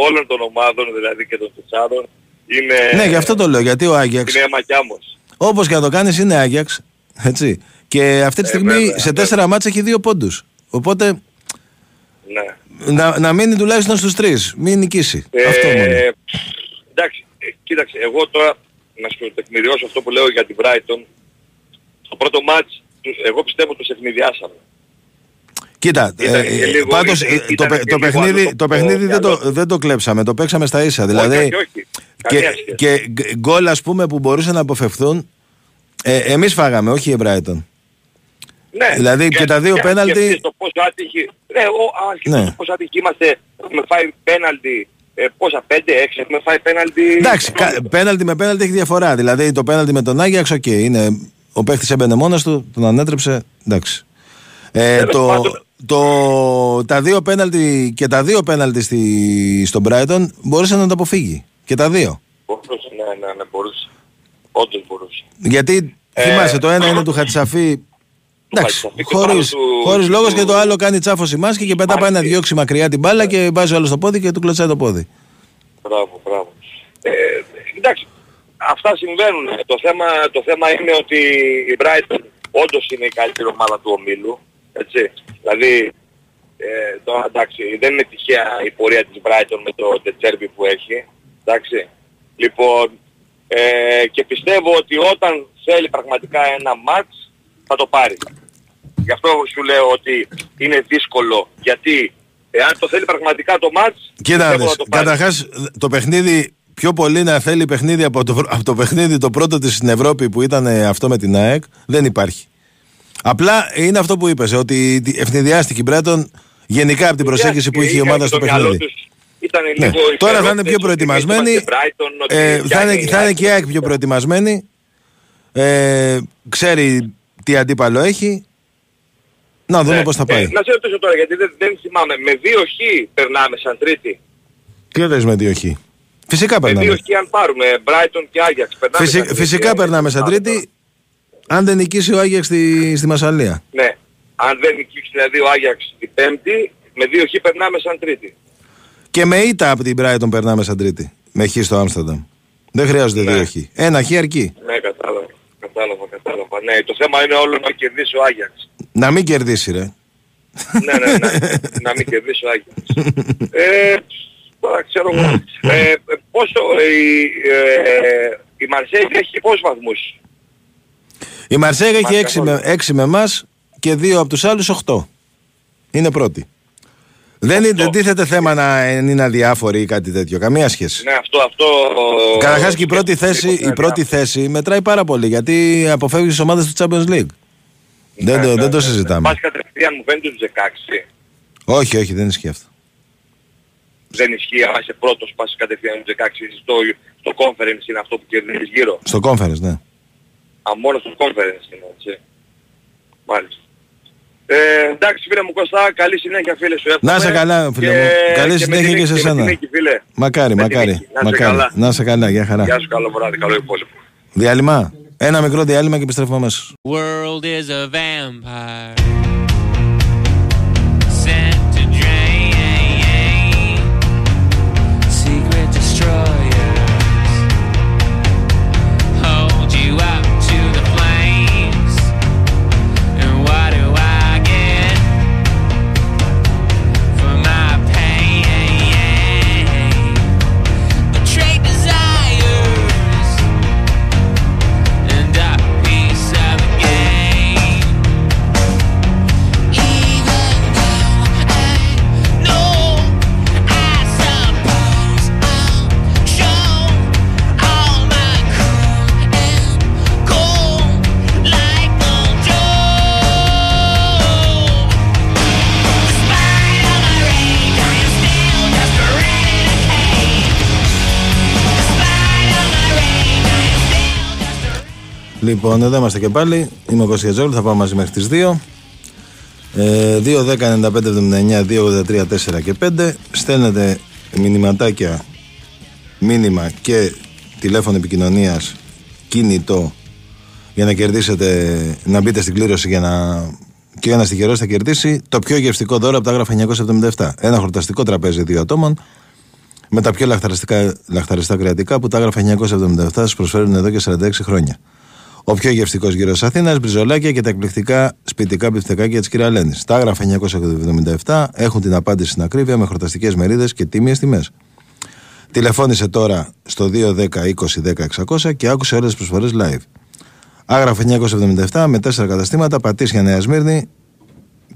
όλων των ομάδων, δηλαδή και των τεσσάρων, είναι... Ναι, γι' αυτό το λέω, γιατί ο Άγιαξ... Είναι μακιάμος. Όπως και να το κάνεις είναι Άγιαξ, έτσι. Και αυτή τη στιγμή σε 4 μάτς έχει 2 πόντους. Οπότε... Ναι. Να μείνει τουλάχιστον στους 3, μην νικήσει. Αυτό μόνο. Εντάξει, κοίταξε, εγώ τώρα να σου τεκμηριώσω αυτό που λέω για την Brighton. Το πρώτο μάτς εγώ πιστεύω τους ευνηδιάσαμε. Κοίτα, πάντως το παιχνίδι δεν το κλέψαμε, το παίξαμε στα ίσα. Δηλαδή, όχι. Και γκολ ας πούμε που μπορούσαν να αποφευθούν, εμείς φάγαμε, όχι η Brighton. Ναι, δηλαδή και τα δύο πέναλτι... Πόσο άτυχοι είμαστε, έχουμε φάει πέναλτι... Πόσα, 5-6 έχουμε φάει πέναλτι... Εντάξει, πέναλτι με πέναλτι έχει διαφορά. Δηλαδή το πέναλτι με τον Άγιαξ, οκ, είναι... Ο παίχτης έμπαινε μόνος του, τον ανέτρεψε, εντάξει. Τα δύο πέναλτι και τα δύο πέναλτι στον Brighton μπορούσαν να τα αποφύγει. Και τα δύο. Μπορούσε, ναι, μπορούσε. Όντως μπορούσε. Γιατί θυμάσαι, το ένα είναι του Χατσαφή, εντάξει, χωρίς λόγος, και το άλλο κάνει τσάφος η μάσκη και μετά πάει να διώξει μακριά την μπάλα και βάζει άλλο στο πόδι και του κλωτσάει το πόδι. Μπράβο. Εντάξει. Αυτά συμβαίνουν. Το θέμα είναι ότι η Brighton όντως είναι η καλύτερη ομάδα του ομίλου. Έτσι. Δηλαδή, τώρα, εντάξει, δεν είναι τυχαία η πορεία της Brighton με το τετσέρμπι που έχει. Εντάξει. Λοιπόν, και πιστεύω ότι όταν θέλει πραγματικά ένα μάτς θα το πάρει. Γι' αυτό σου λέω ότι είναι δύσκολο. Γιατί εάν το θέλει πραγματικά το μάτς, κοίτα, πιστεύω να το πάρει. Καταρχάς το παιχνίδι... Πιο πολύ να θέλει παιχνίδι από το παιχνίδι το πρώτο της στην Ευρώπη που ήταν αυτό με την ΑΕΚ, δεν υπάρχει. Απλά είναι αυτό που είπες, ότι ευνηδιάστηκε η Brighton γενικά από την προσέγγιση που είχε η ομάδα στο παιχνίδι. Τώρα θα είναι πιο προετοιμασμένοι, θα είναι και η ΑΕΚ πιο προετοιμασμένη, ξέρει τι αντίπαλο έχει. Να δούμε πώς θα πάει. Να σε ρωτήσω τώρα, γιατί δεν θυμάμαι, με 2Χ περνάμε σαν τρίτη? Τι ρωτάς με 2Χ? Φυσικά περνάμε. Ιδίως και αν πάρουμε Brighton και Άγιαξ. Φυσικά περνάμε σαν τρίτη, αν δεν νικήσει ο Άγιαξ στη Μασσαλία. Ναι. Αν δεν νικήσει δηλαδή ο Άγιαξ την Πέμπτη, με 2Χ περνάμε σαν τρίτη. Και με ήττα από την Brighton περνάμε σαν τρίτη. Με Χ στο Άμστερνταμ. Δεν χρειάζονται 2Χ. Ένα Χ αρκεί. Ναι, κατάλαβα. Ναι, το θέμα είναι όλο να κερδίσει ο Άγιαξ. Να μην κερδίσει, ρε. Ναι. Να μην κερδίσει ο Άγιαξ. Τώρα ξέρω εγώ. Πόσο η Μαρσέγ έχει πόσους βαθμούς? Η Μαρσέγ έχει 6 με εμάς και 2 από τους άλλους 8. Είναι πρώτη. Δεν τίθεται θέμα να είναι αδιάφοροι ή κάτι τέτοιο. Καμία σχέση. Ναι, αυτό... Καταρχάς και η πρώτη θέση μετράει πάρα πολύ, γιατί αποφεύγει τις ομάδες του Champions League. Δεν το συζητάμε. Πας κατευθείαν μου φαίνεται τους 16. Όχι, δεν ισχύει αυτό. δεν ισχύει, άμα είσαι πρώτος πας κατευθείαν στους 16, στο conference είναι αυτό που κερδίζεις γύρω. Στο conference, ναι. Α, μόνο στο conference είναι, έτσι. Μάλιστα. Εντάξει φίλε μου Κώστα, καλή συνέχεια φίλε σου. Να είσαι καλά φίλε μου, καλή συνέχεια και σε εσένα. Μακάρι, μακάρι, να είσαι καλά, γεια χαρά. Γεια σου, καλό βράδυ, καλό υπόλοιπο. Διάλειμμα, ένα μικρό διάλειμμα και επιστρέφουμε αμέσως. Λοιπόν, εδώ είμαστε και πάλι. Είμαι ο Κώστας Κετσετζόγλου, θα πάμε μαζί μέχρι τις 2. 2, 10, 95, 79, 2, 83, 4 και 5. Στέλνετε μηνυματάκια, μήνυμα και τηλέφωνο επικοινωνίας, κινητό, για να κερδίσετε, να μπείτε στην κλήρωση για να... και ένας τυχερός θα κερδίσει το πιο γευστικό δώρο από τα Άγραφα 977. Ένα χορταστικό τραπέζι 2 ατόμων με τα πιο λαχταριστά κρεατικά που τα Άγραφα 977 σας προσφέρουν εδώ και 46 χρόνια. Ο πιο γευστικός γύρος Αθήνας, μπριζολάκια και τα εκπληκτικά σπιτικά μπιφτεκάκια της Κυραλένης. Τα Άγραφα 977 έχουν την απάντηση στην ακρίβεια με χορταστικές μερίδες και τίμιες τιμές. Τηλεφώνησε τώρα στο 210-20-10-600 και άκουσε όλες τις προσφορές live. Άγραφα 977 με 4 καταστήματα, Πατήσια, Νέα Σμύρνη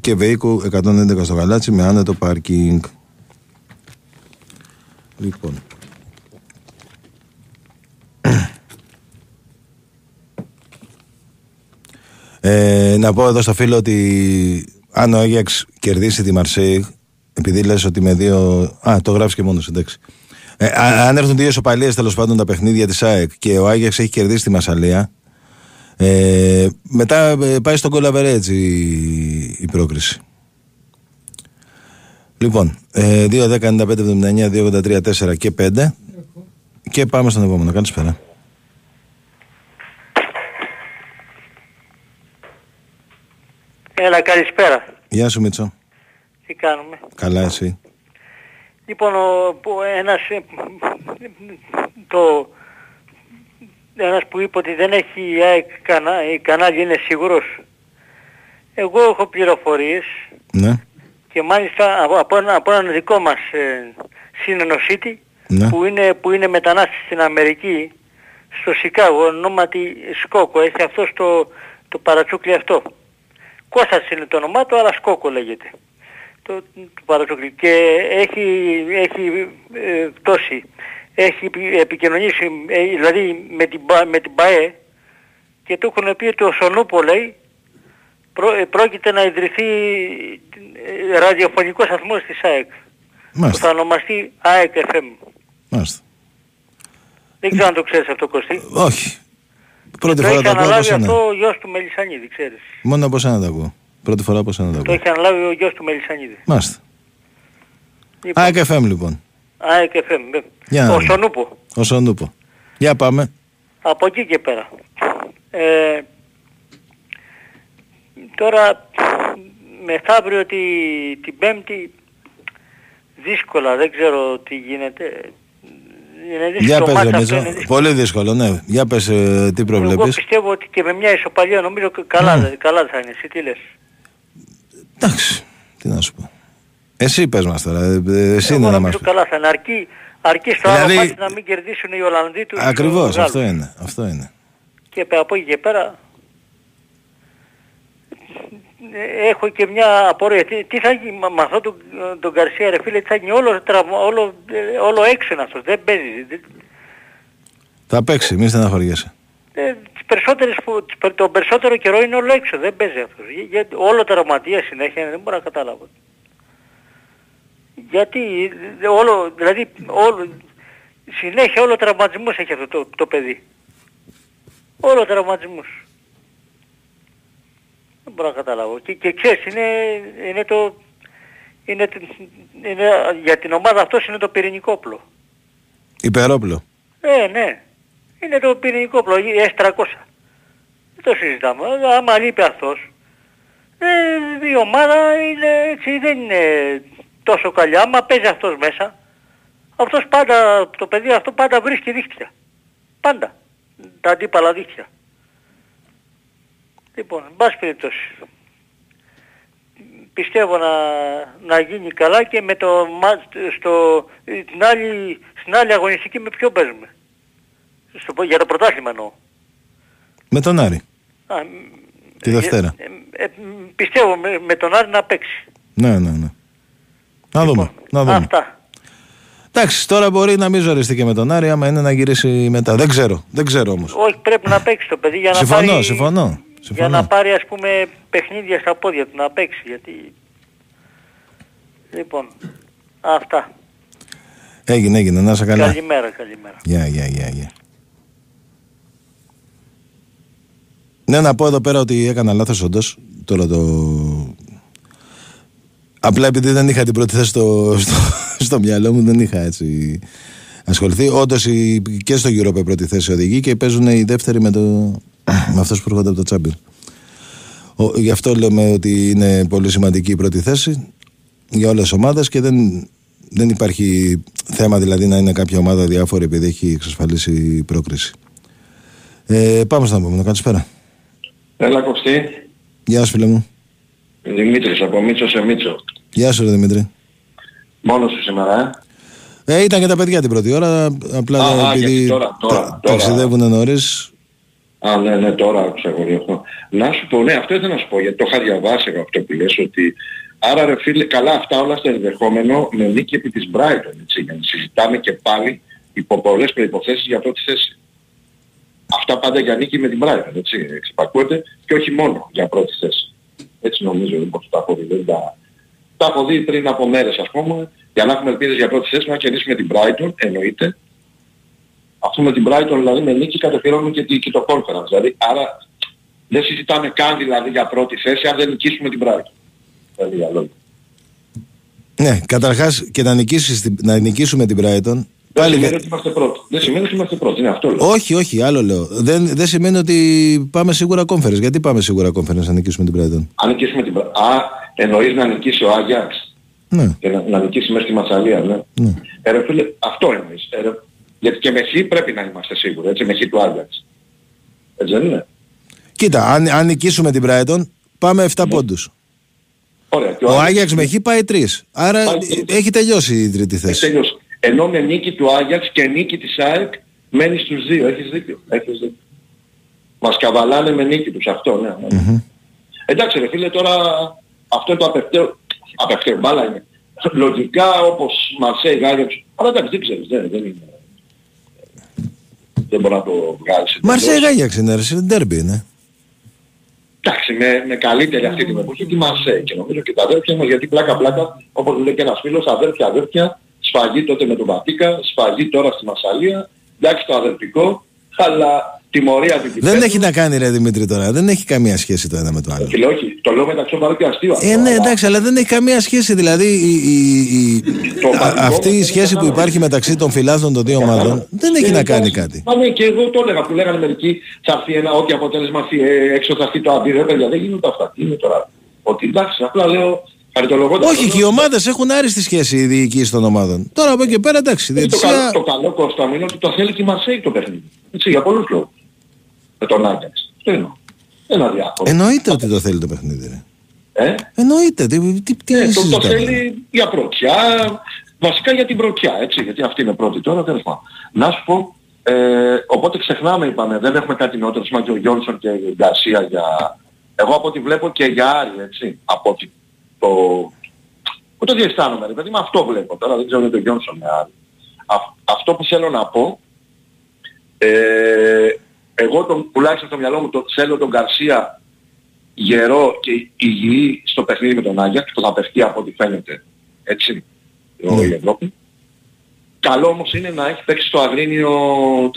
και Βεϊκού 111 στο Γαλάτσι με άνετο πάρκινγκ. Λοιπόν... να πω εδώ στο φίλο ότι αν ο Άγιαξ κερδίσει τη Μαρσέιγ, επειδή λες ότι με δύο. Α, το γράφεις και μόνος, εντάξει. Αν έρθουν δύο ισοπαλίες τέλος πάντων τα παιχνίδια της ΑΕΚ και ο Άγιαξ έχει κερδίσει τη Μασσαλία, μετά πάει στον Κολαβερέ έτσι η πρόκριση. Λοιπόν, 2, 10, 95, 79, 2, 83, 4 και 5. Και πάμε στον επόμενο. Καλησπέρα. Έλα, καλησπέρα. Γεια σου Μίτσο. Τι κάνουμε? Καλά, εσύ? Λοιπόν, ένας που είπε ότι δεν έχει κανάλι είναι σίγουρος. Εγώ έχω πληροφορίες. Ναι. Και μάλιστα από έναν δικό μας συνενοσίτη, ναι, που είναι μετανάστης στην Αμερική, στο Σικάγο, ονόματι Σκόκο. Έχει αυτό το παρατσούκλι αυτό. Κώστας είναι το όνομά του, αλλά Σκόκο λέγεται. Και έχει επικοινωνήσει δηλαδή με την ΠΑΕ και του έχουν πει ότι ο Σονούπο, λέει, πρόκειται να ιδρυθεί ραδιοφωνικός σταθμός της ΑΕΚ. Θα ονομαστεί ΑΕΚ FM. Μάλιστα. Δεν ξέρω αν το ξέρεις αυτό, Κωστή. Όχι. Πρώτη φορά το ακούω. Το έχει αναλάβει αυτό ο γιος του Μελισσανίδη, ξέρεις. Μόνο από εσένα το ακούω. Πρώτη φορά από εσένα το ακούω. Το έχει αναλάβει ο γιος του Μελισσανίδη. Μάλιστα. ΑΕΚ FM λοιπόν. ΑΕΚ FM. Ο Σονούπο. Ο Σονούπο. Για πάμε. Από εκεί και πέρα. Τώρα μεθαύριο την Πέμπτη δύσκολα, δεν ξέρω τι γίνεται. Για πες ρε Μίτσο, πολύ δύσκολο, ναι. Για πες τι προβλέπεις. Εγώ πιστεύω ότι και με μια ισοπαλία νομίζω καλά, καλά θα είναι. Εσύ τι λες? Εντάξει, τι να σου πω. Εσύ πες μας τώρα, εσύ είναι να μας πεις. Καλά θα είναι, αρκεί στο άλλο μάτι να μην κερδίσουν οι Ολλανδοί τους. Ακριβώς, αυτό είναι, αυτό είναι. Και από εκεί και πέρα έχω και μια απορία. Τι θα γίνει με αυτόν τον Γκαρσία, ρε φίλε, τι θα γίνει? Όλο έξω είναι αυτός, δεν παίζει. Θα παίξει, μην στεναχωριέσαι. Τον περισσότερο καιρό είναι όλο έξω, δεν παίζει αυτός. Όλο τραυματία συνέχεια, δεν μπορώ να καταλάβω. Γιατί όλο, δηλαδή όλο, συνέχεια όλο τραυματισμούς έχει αυτό το παιδί. Όλο τραυματισμούς. Δεν μπορώ να καταλάβω. Και ξέρεις, είναι για την ομάδα αυτός είναι το πυρηνικό πλο. Υπερόπλο. Ναι. Είναι το πυρηνικό πλο, S300. Δεν το συζητάμε. Άμα λείπει αυτός, η ομάδα είναι, έτσι, δεν είναι τόσο καλή. Άμα παίζει αυτός μέσα, αυτός πάντα, το παιδί αυτό πάντα βρίσκει δίχτυα. Πάντα. Τα αντίπαλα δίχτυα. Λοιπόν, εν πάση περιπτώσει, πιστεύω να γίνει καλά και με το στην άλλη αγωνιστική με ποιον παίζουμε. Για το πρωτάθλημα εννοώ. Με τον Άρη. Τη Δευτέρα. Πιστεύω με τον Άρη να παίξει. Ναι. Να δούμε. Αυτά. Εντάξει, τώρα μπορεί να μην ζοριστεί και με τον Άρη, άμα είναι να γυρίσει μετά. Δεν ξέρω όμως. Όχι, πρέπει να παίξει το παιδί για να συμφωνώ. Για να πάρει, ας πούμε, παιχνίδια στα πόδια του, να παίξει. Γιατί... Λοιπόν, αυτά. Έγινε. Να είσαι καλά. Καλημέρα. Γεια. Ναι, να πω εδώ πέρα ότι έκανα λάθος όντως. Τώρα απλά επειδή δεν είχα την πρώτη θέση στο μυαλό μου, δεν είχα έτσι ασχοληθεί. Όντως και στο Europa πρώτη θέση οδηγεί και παίζουν οι δεύτεροι με αυτός που έρχονται από το Champions. Γι' αυτό λέμε ότι είναι πολύ σημαντική η πρώτη θέση για όλες τις ομάδες και δεν υπάρχει θέμα δηλαδή να είναι κάποια ομάδα διάφορη επειδή έχει εξασφαλίσει πρόκριση. Πάμε στον επόμενο. Καλησπέρα. Έλα Κωστή. Γεια σου φίλε μου. Δημήτρης από Μίτσο σε Μίτσο. Γεια σου ρε Δημήτρη. Μόνος σου σήμερα. Ήταν και τα παιδιά την πρώτη ώρα. Απλά επειδή τώρα ταξιδεύουν νωρίς. Ναι, τώρα ξεχωριέχω. Να σου πω, ναι, αυτό ήθελα να σου πω, γιατί το είχα διαβάσει από αυτό που λες, ότι άρα ρε φίλε, καλά αυτά όλα στο ενδεχόμενο με νίκη επί της Brighton, έτσι, για να συζητάμε και πάλι υπό πολλές προϋποθέσεις για πρώτη θέση. Αυτά πάντα για νίκη με την Brighton, έτσι, εξυπακούεται και όχι μόνο για πρώτη θέση. Έτσι νομίζω, λοιπόν, τα έχω δει, τα έχω δει πριν από μέρες, ας πούμε, για να έχουμε ελπίδες για πρώτη θέση, να κερδίσουμε την Brighton, εννοείται. Αφού με την Brighton δηλαδή με νίκη κατοχυρώνουμε και το Conference. Δηλαδή, άρα δεν συζητάμε καν δηλαδή για πρώτη θέση αν δεν νικήσουμε την Brighton. Δηλαδή για λόγια. Ναι, καταρχάς και να νικήσουμε την Brighton... Δεν σημαίνει ότι είμαστε πρώτοι. Είναι αυτό λέω. Όχι, άλλο λέω. Δεν σημαίνει ότι πάμε σίγουρα Conference. Γιατί πάμε σίγουρα Conference αν νικήσουμε την Brighton. Αν νικήσουμε την Brighton. Εννοείς να νικήσει ο Άγιαξ. Ναι. Και να νικήσει μέσα στη Μασσαλία, ναι. Φίλε, αυτό εννοείς. Γιατί και μεσή πρέπει να είμαστε σίγουροι, έτσι, μεσή του Άγιαξ. Έτσι δεν είναι. Κοίτα, αν νικήσουμε την Brighton, πάμε 7 πόντους. Ωραία, ο Άγιαξ μεσή πάει 3. Άρα έχει τελειώσει η τρίτη θέση. Ενώ με νίκη του Άγιαξ και νίκη της ΑΕΚ μένει στους 2. Έχεις δίκιο. Μας καβαλάνε με νίκη τους αυτό, ναι. Mm-hmm. Εντάξει ρε φίλε, τώρα αυτό το απευθέω μπάλα είναι. Λογικά όπως Μαρσέιγ, Άγιαξ, αλλά δεν ξέρεις, δεν είναι. Δεν μπορεί να το βγάλεις. Μαρσέιγ Άγιαξ είναι, ντέρμπι είναι. Εντάξει, με καλύτερη αυτή την εποχή τη Μαρσέιγ. Και νομίζω και τα αδέρφια μας, γιατί πλάκα-πλάκα, όπως λέει και ένας φίλος, αδέρφια, σφαγή τότε με τον Βατίκα, σφαγή τώρα στη Μασσαλία, εντάξει το αδερφικό, αλλά τιμωρία την κυβέρνηση. Δεν έχει να κάνει ρε Δημήτρη τώρα, δεν έχει καμία σχέση το ένα με το άλλο. Όχι, το λέω μεταξύ σοβαρού και αστείου. Ναι, εντάξει, αλλά δεν έχει καμία σχέση, δηλαδή αυτή η σχέση που υπάρχει μεταξύ των φιλάθλων των δύο ομάδων δεν έχει να κάνει κάτι. Μα ναι, και εγώ το έλεγα, που λέγανε μερικοί, θα έρθει ένα ό,τι αποτέλεσμα έξω θα έρθει το αντίδραση, δεν γίνονται αυτά. Τι είναι τώρα, ότι εντάξει, απλά λέω. Όχι, και οι ομάδες έχουν άριστη σχέση οι διοικοί των ομάδων. Τώρα από εκεί πέρα εντάξει. Το καλό Κώστα μου είναι ότι το θέλει και η Μαρσέιγ το παιχνίδι. Έτσι, για πολλούς λόγους. Με τον Άγιαξ. Αυτό εννοώ. Ένα διάφορο. Εννοείται ότι το θέλει το παιχνίδι. Ρε. Εννοείται. Τι το θέλει για πρωτιά. Βασικά για την πρωτιά. Έτσι, γιατί αυτή είναι πρώτη τώρα. Τέλος πάντων. Να σου πω, οπότε ξεχνάμε είπαμε. Δεν έχουμε κάτι νεότερο. Μα και ο Γιόνσον και η Γκαρσία για... Εγώ από ό,τι βλέπω και για Άρη, έτσι. Από ό,τι... το διαισθάνομαι ρε παιδί, με αυτό βλέπω τώρα, δεν ξέρω για τον Γιόνσον με Άρη. Αυτό που θέλω να πω, εγώ τουλάχιστον στο μυαλό μου θέλω τον Γκαρσία γερό και υγιή στο παιχνίδι με τον Άγιαξ, που θα πεφτεί από ό,τι φαίνεται, έτσι. όλη η Ευρώπη. Καλό όμως είναι να έχει παίξει στο Αγρίνιο 3-4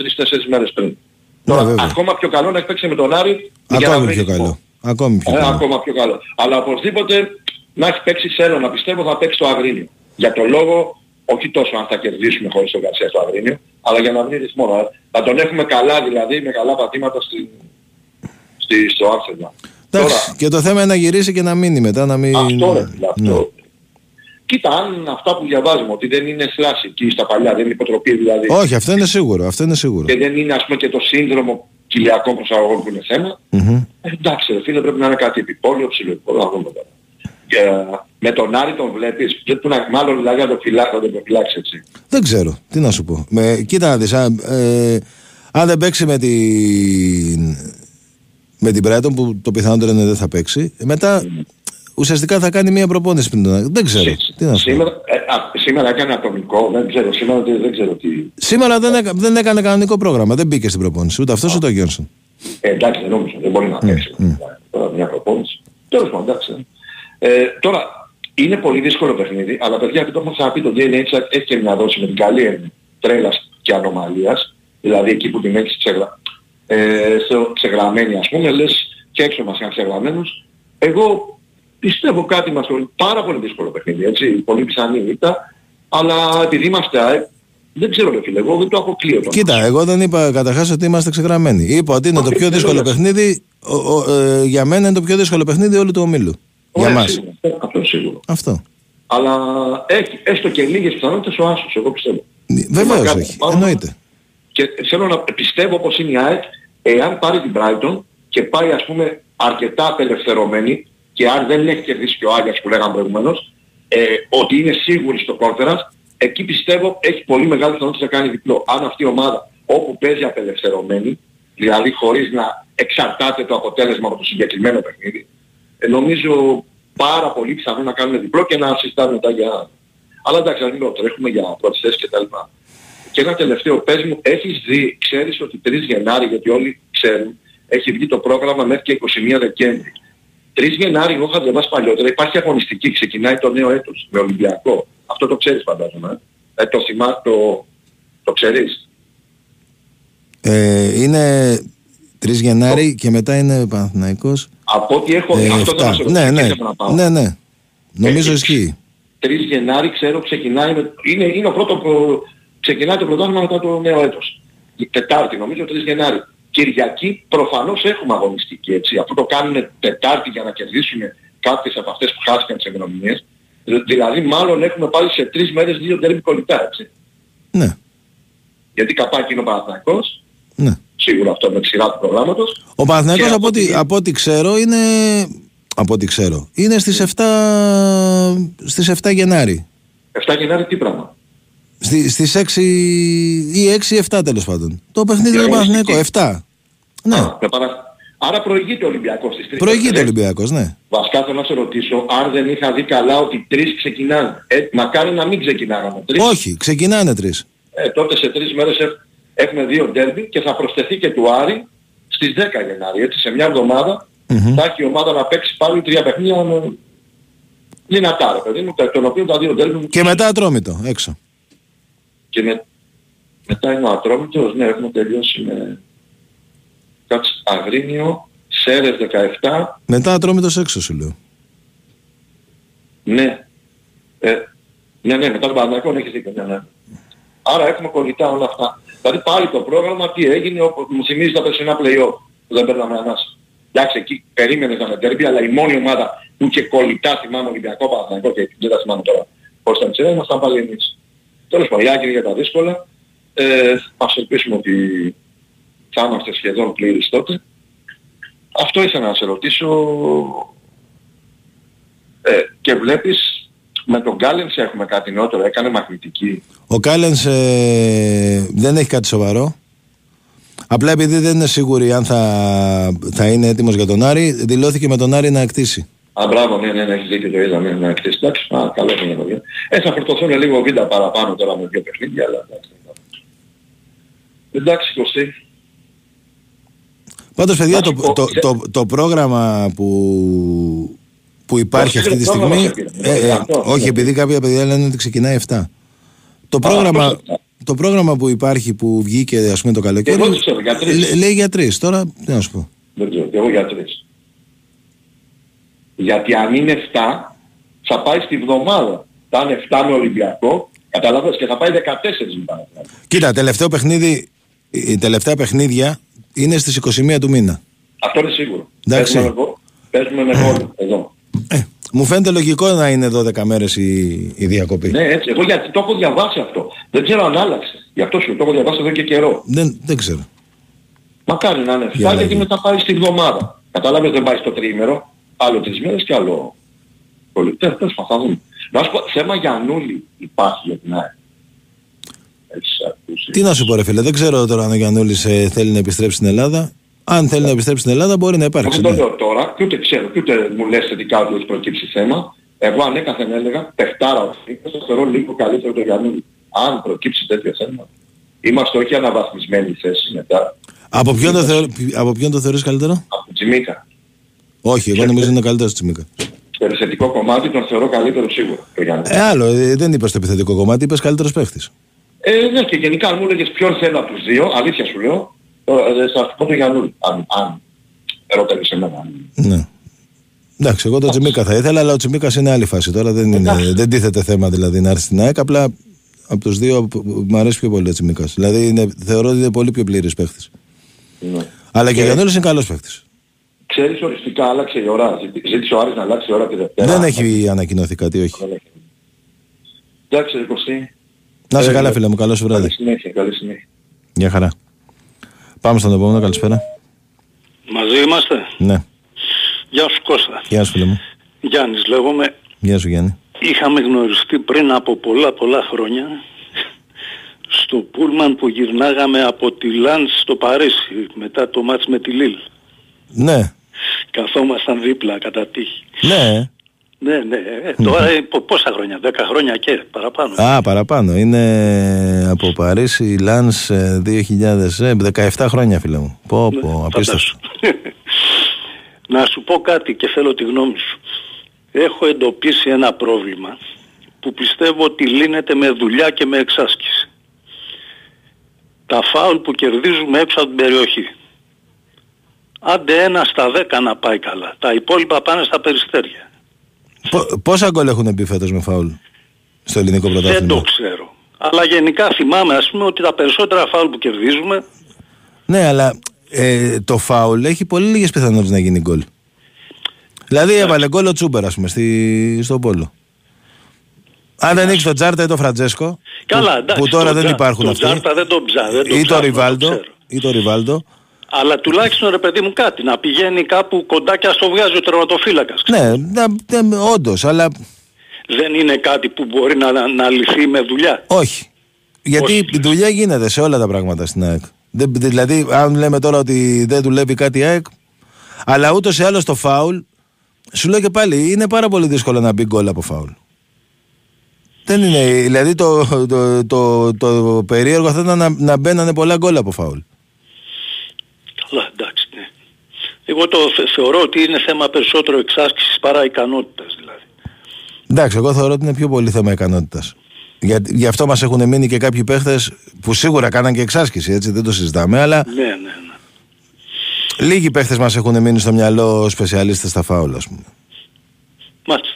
μέρες πριν. Τώρα, ακόμα πιο καλό να έχει παίξει με τον Άρη. Ακόμη πιο καλό. Ακόμα πιο καλό. Αλλά οπωσδήποτε να έχει παίξει σέλο, να πιστεύω θα παίξει στο Αγρίνιο. Για τον λόγο, όχι τόσο αν θα κερδίσουμε χωρίς τον Γκαρσία στο Αγρίνιο, αλλά για να βρει ρυθμό. Θα τον έχουμε καλά δηλαδή, με καλά πατήματα στο Άρσενα. Εντάξει, και το θέμα είναι να γυρίσει και να μείνει μετά, να μην... Αυτό ρε, αυτό. Κοίτα, αν αυτά που διαβάζουμε, ότι δεν είναι σλάση εκεί στα παλιά, δεν είναι υποτροπή δηλαδή... Όχι, αυτό είναι σίγουρο, αυτό είναι σίγουρο. Και δεν είναι ας πούμε και το σύνδρομο κοιλιακών προσαγωγών που είναι θέμα. Mm-hmm. Εντάξει ρε φίλε, πρέπει να είναι κάτι επιπόλαιο, ψηλοεπιπόλαιο, αγώματα. Με τον Άρη τον βλέπεις, μάλλον δηλαδή να το φυλάξει έτσι. Δεν ξέρω, τι να σου πω. Κοίτα να δεις, αν δεν παίξει με την... Με την Brighton που το πιθανότερο είναι δεν θα παίξει. Μετά ουσιαστικά θα κάνει μία προπόνηση πριν τον... Δεν ξέρω. Τι να σήμερα έκανε ατομικό, δεν ξέρω. Σήμερα δεν ξέρω τι... Σήμερα δεν έκανε κανονικό πρόγραμμα, δεν μπήκε στην προπόνηση. Ούτε αυτός ούτε ο Γιόνσον. Εντάξει δεν νόμιζα, δεν μπορεί να παίξει. Τώρα μια προπόνηση. Τέλος πάντων, εντάξει. Τώρα είναι πολύ δύσκολο παιχνίδι, αλλά παιδιά επειδή το θα πει το DNA έχει και μια δόση με την καλή τρέλας και ανομαλίας, δηλαδή εκεί που την έχεις ξεγραμμένη ας πούμε, λες και έξω μας είναι ξεγραμμένους. Εγώ πιστεύω κάτι μας πάρα πολύ δύσκολο παιχνίδι, έτσι, πολύ πιθανή νύχτα, αλλά επειδή είμαστε δεν ξέρω ρε φίλε, εγώ δεν το αποκλείω. Κοίτα, εγώ δεν είπα καταρχάς ότι είμαστε ξεγραμμένοι. Είπα ότι είναι το πιο δύσκολο παιχνίδι, για μένα είναι το πιο δύσκολο παιχνίδι όλου του ομίλου. Για μας. Αυτό είναι σίγουρο. Αυτό. Αλλά έχει έστω και λίγες πιθανότητες ο Άσος, εγώ πιστεύω. Βεβαίως έχει, εννοείται. Και θέλω να πιστεύω πως είναι η ΑΕΚ, εάν πάρει την Brighton και πάει ας πούμε αρκετά απελευθερωμένη και αν δεν έχει κερδίσει και ο Άγιας που λέγαμε προηγουμένως, ότι είναι σίγουρη στο κόρτερας, εκεί πιστεύω έχει πολύ μεγάλη πιθανότητα να κάνει διπλό. Αν αυτή η ομάδα όπου παίζει απελευθερωμένη, δηλαδή χωρίς να εξαρτάται το αποτέλεσμα από το συγκεκριμένο παιχνίδι, νομίζω πάρα πολύ πιθανό να κάνουμε διπλό και να συζητάμε μετά για... Αλλά εντάξει, αν μην τρέχουμε για πρώτες θέσεις κτλ. Και ένα τελευταίο πες μου, έχεις δει, ξέρεις ότι 3 Γενάρη, γιατί όλοι ξέρουν, έχει βγει το πρόγραμμα μέχρι και 21 Δεκέμβρη. 3 Γενάρη, εγώ είχα διαβάσει παλιότερα, υπάρχει αγωνιστική, ξεκινάει το νέο έτος με Ολυμπιακό. Αυτό το ξέρεις φαντάζομαι. Το θυμάσαι, το ξέρεις. Είναι 3 Γενάρη και μετά είναι Παναθηναϊκός. Από ό,τι έχω δει, αυτό θα σε ρωτήσω. Ναι. Νομίζω ισχύει. 3 Γενάρη, ξέρω, ξεκινάει με... Είναι ο πρώτο... Ξεκινάει το πρωτάθλημα μετά το νέο έτος. Τετάρτη νομίζω, 3 Γενάρη. Κυριακή προφανώς έχουμε αγωνιστική, έτσι. Αυτό το κάνουν Τετάρτη για να κερδίσουν κάποιες από αυτές που χάστηκαν τις ημερομηνίες. Δηλαδή μάλλον έχουμε πάλι σε 3 μέρες 2 ντέρμπι κολλητά, έτσι. Ναι. Γιατί καπάκι είναι ο Παναθηναϊκός. Ναι. Σίγουρα αυτό με τη σειρά του προγράμματος. Ο Παναθηναϊκός από ό,τι ξέρω είναι... Από ό,τι ξέρω. Είναι στις 7 Γενάρη. 7 Γενάρη τι πράγμα. Στις 6 ή 6-7 τέλος πάντων. Το παιχνίδι είναι Παναθηναϊκό, 7. Ναι. Άρα προηγείται ο Ολυμπιακός στις 3. Προηγείται ο Ολυμπιακός, ναι. Βασικά θέλω να σε ρωτήσω, αν δεν είχα δει καλά ότι 3 ξεκινάνε. Μακάρι να μην ξεκινάγαμε 3. Όχι, ξεκινάνε 3. Τότε σε 3 μέρες έχουμε 2 ντέρμπι και θα προσθεθεί και του Άρη στις 10 Γενάρη. Έτσι, σε μια εβδομάδα θα έχει η ομάδα να παίξει πάλι 3 παιχνίδια δυνατά, ρε παιδί μου, τον οποίο τα 2 ντέρμπι. Και μετά Ατρόμητο, έξω. Και μετά είναι ο Ατρόμητος, ναι, έχουμε τελειώσει με Κάτς Αγρίνιο, Σέρες 17. Μετά Ατρόμητος έξω σου λέω. Ναι. Ναι, μετά τον Παναθηναϊκό έχεις δίκιο. Ναι. Άρα έχουμε κολλητά όλα αυτά. Δηλαδή πάλι το πρόγραμμα τι έγινε, όπως μου θυμίζει τα περσινά play-off που δεν παίρναμε ανάσα. Εντάξει, εκεί περίμενες να με τέρπει, αλλά η μόνη ομάδα που και κολλητά θυμάμαι Ολυμπιακό Παναθηναϊκό και δεν τα θυμάμαι τώρα πώς θα ξέρω, ήμασταν πάλι εμείς. Τέλος πάντων, Ιάκη, για τα δύσκολα, ας ελπίσουμε ότι θα είμαστε σχεδόν πλήρεις τότε. Αυτό ήθελα να σε ρωτήσω και βλέπεις με τον Κάλενς έχουμε κάτι νεότερο, έκανε μαγνητική. Ο Κάλενς δεν έχει κάτι σοβαρό, απλά επειδή δεν είναι σίγουροι αν θα είναι έτοιμος για τον Άρη, δηλώθηκε με τον Άρη να εκτίσει. Α, μπράβο, ναι, έχεις δίκιο, το είδαμε να εκτίσεις, εντάξει, καλό είναι το βίντεο. Θα φορτωθούν λίγο βίντεο παραπάνω τώρα με δύο παιχνίδια, αλλά εντάξει, Κωστή. Πάντως, παιδιά, το πρόγραμμα που που υπάρχει αυτή τη στιγμή. Όχι, επειδή κάποια παιδιά λένε ότι ξεκινάει 7. Το πρόγραμμα που υπάρχει, που βγήκε ας πούμε το καλοκαίρι, λέει για 3. Τώρα τι να σου πω. Δεν ξέρω, εγώ για 3. Γιατί αν είναι 7, θα πάει στη βδομάδα. Θα είναι 7 με Ολυμπιακό, καταλάβες, και θα πάει 14 μετά. Κοίτα, τελευταίο παιχνίδι, η τελευταία παιχνίδια είναι στις 21 του μήνα. Αυτό είναι σίγουρο. Εντάξει. Παίζουμε με γόλ εδώ. Μου φαίνεται λογικό να είναι 12 μέρες η διακοπή. Ναι, έτσι. Εγώ γιατί το έχω διαβάσει αυτό. Δεν ξέρω αν άλλαξε. Γι' αυτό σου το έχω διαβάσει εδώ και καιρό. Δεν ξέρω. Μακάρι να είναι 7, γιατί μετά πάει στη βδομάδα. Καταλάβες, δεν πάει στο τριήμερο. Άλλο 3 μέρες και άλλο. Πολυτεύτες, θα δούμε. Να σου πω, θέμα Γιαννούλη υπάρχει για την ΑΕΚ. Τι να σου πω ρε φίλε, δεν ξέρω τώρα αν ο Γιαννούλης θέλει να επιστρέψει στην Ελλάδα. Αν θέλει να επιστρέψει στην Ελλάδα μπορεί να υπάρξει. Όχι, το λέω τώρα και ούτε ξέρω και ούτε μου λες θετικά ότι έχει προκύψει θέμα. Εγώ ανέκαθεν έλεγα παιχτάρα ο Φρίκος, το θεωρώ λίγο καλύτερο το Γιαννούλη. Αν προκύψει τέτοιο θέμα, είμαστε όχι αναβαθμισμένοι θέση μετά. Από ποιον το θεωρείς καλύτερο? Από Τσιμίκα. Όχι, εγώ νομίζω είναι καλύτερο Τσιμίκα. Το επιθετικό κομμάτι τον θεωρώ καλύτερο σίγουρα. Άλλο, δεν είπες το επιθετικό κομμάτι, είπες καλύτερος παίχτης. Ναι, και γενικά αν μου έλεγες ποιον θέλω από τους δύο, αλήθεια σου λέω, θα σου πω το Γιαννούλη, αν ερώτησες εμένα. Ναι. Εντάξει, εγώ τον Τσιμίκα θα ήθελα, αλλά ο Τσιμίκας είναι άλλη φάση τώρα, δεν τίθεται θέμα δηλαδή να έρθει στην ΑΕΚ, απλά από τους δύο μου αρέσει πιο πολύ ο Τσιμίκας. Δηλαδή θεωρώ ότι είναι πολύ πιο πλήρης παίχτης. Αλλά και ο Γιαννούλης είναι καλός παίχτης. Ξέρεις, οριστικά άλλαξε η ώρα. Ζήτησε ο Άρης να αλλάξει η ώρα τη Δευτέρα. Δεν έχει ανακοινωθεί κάτι, όχι. Εντάξει, Κωστή. Να σε καλά, φίλε μου. Καλό σου βράδυ. Καλή συνέχεια, καλή συνέχεια. Γεια χαρά. Πάμε στον επόμενο, καλησπέρα. Μαζί είμαστε. Ναι. Γεια σου Κώστα. Γεια σου φίλε μου. Γιάννης λέγομαι. Γεια σου Γιάννη. Είχαμε γνωριστεί πριν από πολλά χρόνια στο Πούλμαν που γυρνάγαμε από τη Λαντ στο Παρίσι μετά το μάτς με τη Λίλ. Ναι. Καθόμασταν δίπλα κατά τύχη. Ναι. Ναι. Τώρα πόσα χρόνια, 10 χρόνια και παραπάνω. Α, παραπάνω. Είναι από Παρίσι, Λάνς 2017 χρόνια φίλε μου. Πω, απίστευτο. Να σου πω κάτι και θέλω τη γνώμη σου. Έχω εντοπίσει ένα πρόβλημα που πιστεύω ότι λύνεται με δουλειά και με εξάσκηση. Τα φάουλ που κερδίζουμε έξω από την περιοχή. Άντε 1 στα 10 να πάει καλά. Τα υπόλοιπα πάνε στα περιστέρια. Πόσα γκολ έχουν μπει φέτος με φάουλ στο ελληνικό πρωτάθλημα? Δεν το ξέρω. Αλλά γενικά θυμάμαι ας πούμε ότι τα περισσότερα φάουλ που κερδίζουμε... Ναι, αλλά το φάουλ έχει πολύ λίγες πιθανότητες να γίνει γκολ. Δηλαδή έβαλε γκολ ο Τσούμπερ ας πούμε στο Πόλο. Αν δεν έχεις τον Τζάρτα ή τον Φραντζέσκο, καλά, εντάξει, που τώρα δεν υπάρχουν αυτοί, ή τον Ριβάλντο. Αλλά τουλάχιστον ρε παιδί μου κάτι, να πηγαίνει κάπου κοντά και ας το βγάζει ο τερματοφύλακας. Ναι, όντως, αλλά... Δεν είναι κάτι που μπορεί να λυθεί με δουλειά. Όχι. Γιατί η δουλειά γίνεται σε όλα τα πράγματα στην ΑΕΚ. Δηλαδή, αν λέμε τώρα ότι δεν δουλεύει κάτι η ΑΕΚ, αλλά ούτως ή άλλως το φάουλ, σου λέω και πάλι, είναι πάρα πολύ δύσκολο να μπει γκολ από φάουλ. Δεν είναι, δηλαδή το περίεργο θα ήταν να μπαίνανε πολλά γκολ από φάουλ. Αλλά εντάξει, ναι. Εγώ το θεωρώ ότι είναι θέμα περισσότερο εξάσκησης παρά ικανότητας δηλαδή. Εντάξει, εγώ θεωρώ ότι είναι πιο πολύ θέμα ικανότητας. Γι' αυτό μας έχουν μείνει και κάποιοι παίχτες που σίγουρα κάναν και εξάσκηση, έτσι δεν το συζητάμε, αλλά... Ναι. Λίγοι παίχτες μας έχουν μείνει στο μυαλό ως σπεσιαλίστες στα φάουλ, ας πούμε. Μάλιστα.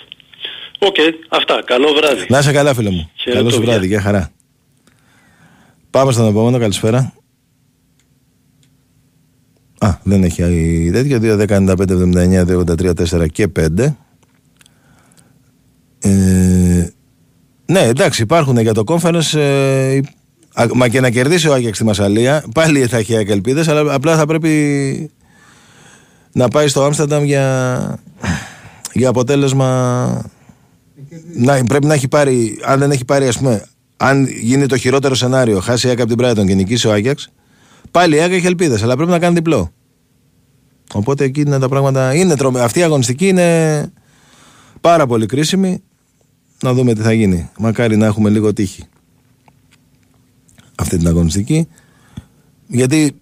Οκ, αυτά. Καλό βράδυ. Να είσαι καλά, φίλε μου. Καλό σου βράδυ, για χαρά. Πάμε στον επόμενο, καλησπέρα. Α, δεν έχει τέτοιο. 2, 10, 95, 79, 83, 4 και 5. Ναι, εντάξει, υπάρχουν για το conference. Μα και να κερδίσει ο Άγιαξ τη Μασσαλία, πάλι θα έχει ελπίδες, αλλά απλά θα πρέπει να πάει στο Άμστερνταμ για αποτέλεσμα. Πρέπει να έχει πάρει, αν δεν έχει πάρει, ας πούμε, αν γίνει το χειρότερο σενάριο, χάσει η ΑΕΚ από την Μπράιτον και νικήσει ο Άγιαξ, πάλι η ΑΕΚ έχει ελπίδες, αλλά πρέπει να κάνει διπλό. Οπότε εκεί είναι τα πράγματα. Αυτή η αγωνιστική είναι πάρα πολύ κρίσιμη. Να δούμε τι θα γίνει. Μακάρι να έχουμε λίγο τύχη αυτή την αγωνιστική. Γιατί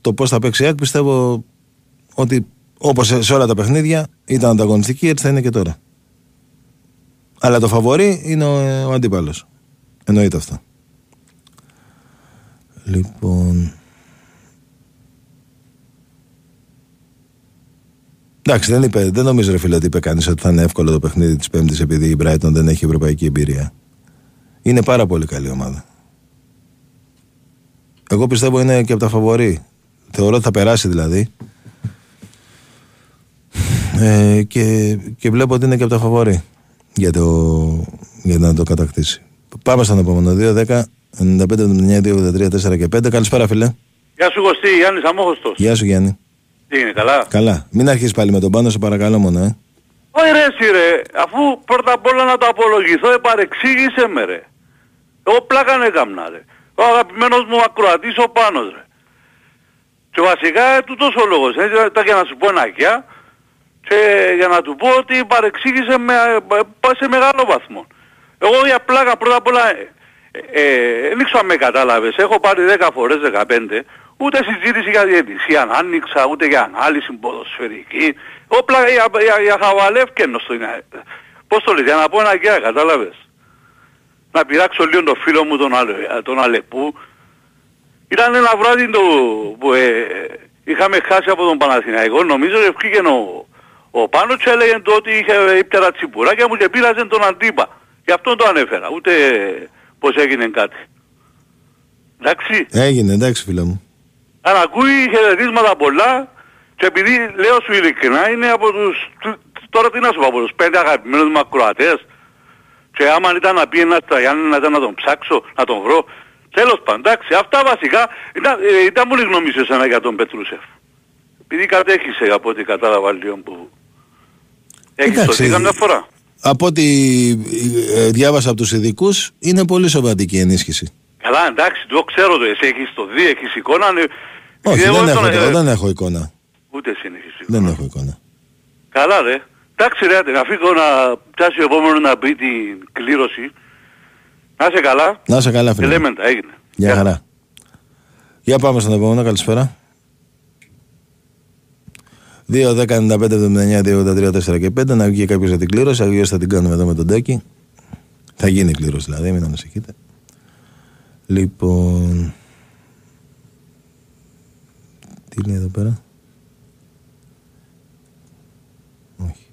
το πώς θα παίξει η ΑΕΚ πιστεύω ότι όπως σε όλα τα παιχνίδια ήταν ανταγωνιστική, έτσι θα είναι και τώρα. Αλλά το φαβορί είναι ο αντίπαλος. Εννοείται αυτό. Λοιπόν... Εντάξει, δεν νομίζω ρε φίλε ότι είπε κανείς ότι θα είναι εύκολο το παιχνίδι της Πέμπτης επειδή η Brighton δεν έχει ευρωπαϊκή εμπειρία. Είναι πάρα πολύ καλή ομάδα. Εγώ πιστεύω είναι και από τα φαβορί. Θεωρώ ότι θα περάσει δηλαδή. Και βλέπω ότι είναι και από τα φαβορί για να το κατακτήσει. Πάμε στον επόμενο 2-10-95-79-283-4 και 5. Καλησπέρα φίλε. Γεια σου Κωστή, Γιάννης Αμόχωστος. Γεια σου Γιάννη. Τι είναι, καλά? Καλά. Μην αρχίσεις πάλι με τον Πάνο, σε παρακαλώ μόνο, Όχι ρε εσύ ρε, αφού πρώτα απ' όλα να το απολογηθώ, επαρεξήγησέ με ρε. Εγώ πλάκα έκαμνα ρε. Ο αγαπημένος μου ακροατής ο Πάνος ρε. Και βασικά τούτος ο λόγος, ήταν για να σου πω ένα γεια, και για να του πω ότι παρεξήγησε με, σε μεγάλο βαθμό. Εγώ για πλάκα πρώτα απ' όλα, ανοίξω αν με κατάλαβες, έχω πάρει 10 φορές 15, ούτε συζήτηση για διαιτησία άνοιξα, ούτε για ανάλυση ποδοσφαιρική. Όπλα για χαβαλεύκαινο στο είναι. Πώς το λέει, για να πω ένα κέρα, κατάλαβες. Να πειράξω λίγο τον φίλο μου τον Αλεπού. Ήταν ένα βράδυ που είχαμε χάσει από τον Παναθηναϊκό. Νομίζω ευκήκε ο Πάνος και έλεγε το ότι είχε πέρα τσιμπουράκια μου και πήραζε τον αντίπα. Γι' αυτό το ανέφερα, ούτε πως έγινε κάτι. Εντάξει. Έγινε, εντάξει φίλε μου. Αν ακούει χαιρετίσματα πολλά και επειδή λέω σου ειλικρινά είναι από τους... Τώρα τι να σου πω, από τους 5 αγαπημένους μου ακροατές και άμα ήταν να πει ένα στα Γιάννη να τον ψάξω, να τον βρω. Τέλος πάντων, εντάξει, αυτά βασικά ήταν πολύ γνώμη σε εσένα για τον Πετρούσεφ. Επειδή κατέχισε από ό,τι κατάλαβα λίγο που έχεις σωστεί καμιά φορά. Από ό,τι διάβασα από τους ειδικούς είναι πολύ σοβατική ενίσχυση. Καλά, εντάξει, το ξέρω το, εσύ έχεις το δει, έχεις εικόνα. Όχι, δεν έχω εικόνα. Ούτε εσύ έχεις εικόνα. Δεν έχω εικόνα. Καλά ρε. Εντάξει ρε, να φύγω να πιάσει ο επόμενος να μπει την κλήρωση. Να είσαι καλά. Να είσαι καλά φίλε. Ελέμεντα, έγινε. Για χαρά. Για πάμε στον επόμενο, καλησπέρα. 2-10-95-79-283-4 και 5. Να βγει κάποιος για την κλήρωση, αλλιώς θα την κάνουμε εδώ με τον Τόκη. Θα γίνει η κλήρωση δηλαδή, μην ανησυχείτε. Λοιπόν, τι λέει εδώ πέρα? Όχι.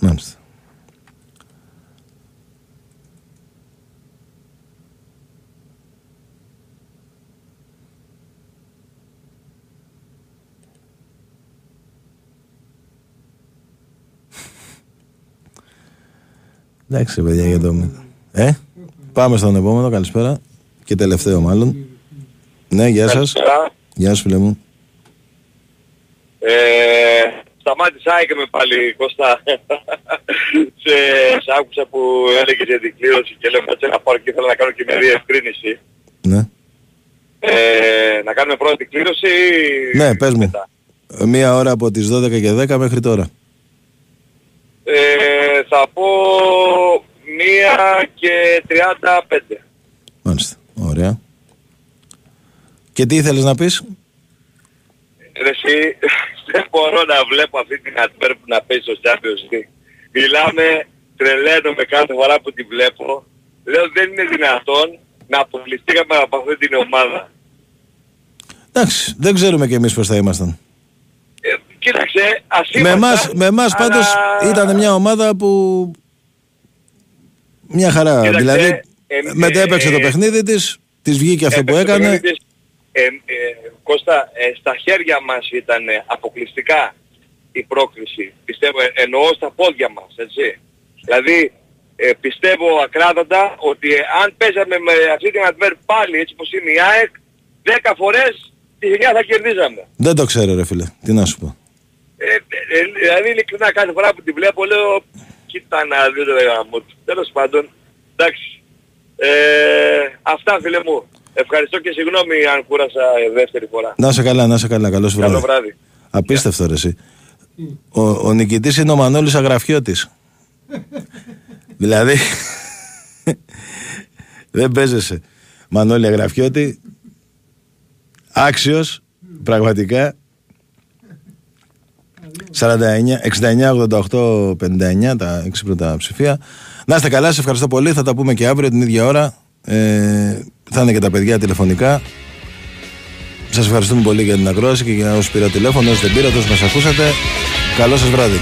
Μάλιστα. Εντάξει παιδιά για το... Πάμε στον επόμενο, καλησπέρα. Και τελευταίο μάλλον. Ναι, γεια σας. Γεια σου φίλε μου. Σταμάτησα και με πάλι Κώστα. Σε άκουσα που έλεγες για την κλήρωση και λέω κάτσε να πάρω και ήθελα να κάνω και μια διευκρίνηση. Ναι. Να κάνουμε πρώτα την κλήρωση. Ναι, πες μου. Μία ώρα από τις 12 και 10 μέχρι τώρα. Θα πω 1:35. Μάλιστα, ωραία. Και τι ήθελες να πεις? Εσύ, δεν μπορώ να βλέπω αυτή την adverb να παίζει στο Champions League. Μιλάμε, τρελαίνομαι κάθε φορά που την βλέπω. Λέω δεν είναι δυνατόν να αποκλειστήκαμε από αυτή την ομάδα. Εντάξει, δεν ξέρουμε κι εμείς πως θα ήμασταν. Κοίταξε, με εμάς πάντως ήταν μια ομάδα που μια χαρά. Κοίταξε, δηλαδή μετέπαιξε το παιχνίδι της, της βγήκε αυτό που έκανε. Κώστα, στα χέρια μας ήταν αποκλειστικά η πρόκριση. Πιστεύω, εννοώ στα πόδια μας, έτσι. Δηλαδή πιστεύω ακράδαντα ότι αν παίζαμε με αυτή την adverb πάλι έτσι πως είναι η ΑΕΚ 10 φορές τη γενιά θα κερδίζαμε. Δεν το ξέρω ρε φίλε, τι να σου πω. Δηλαδή ειλικρινά κάθε φορά που την βλέπω λέω κοίτα να δει το γάμο του. Τέλος πάντων, εντάξει. Αυτά φίλε μου. Ευχαριστώ και συγγνώμη αν κούρασα δεύτερη φορά. Να σε καλά, να σε καλά. Καλώς βράδυ. Καλό βράδυ. Απίστευτο ρε εσύ. Ο νικητής είναι ο Μανώλης Αγραφιώτης. Δηλαδή δεν παίζεσαι Μανώλη Αγραφιώτη. Άξιος Πραγματικά. 49, 69, 88, 59 τα 6 πρώτα ψηφία. Να είστε καλά, σε ευχαριστώ πολύ. Θα τα πούμε και αύριο την ίδια ώρα. Θα είναι και τα παιδιά τηλεφωνικά. Σας ευχαριστούμε πολύ για την ακρόαση και για όσους πήρα τηλέφωνο, όσους δεν πήρα, όσους μας ακούσατε. Καλό σας βράδυ.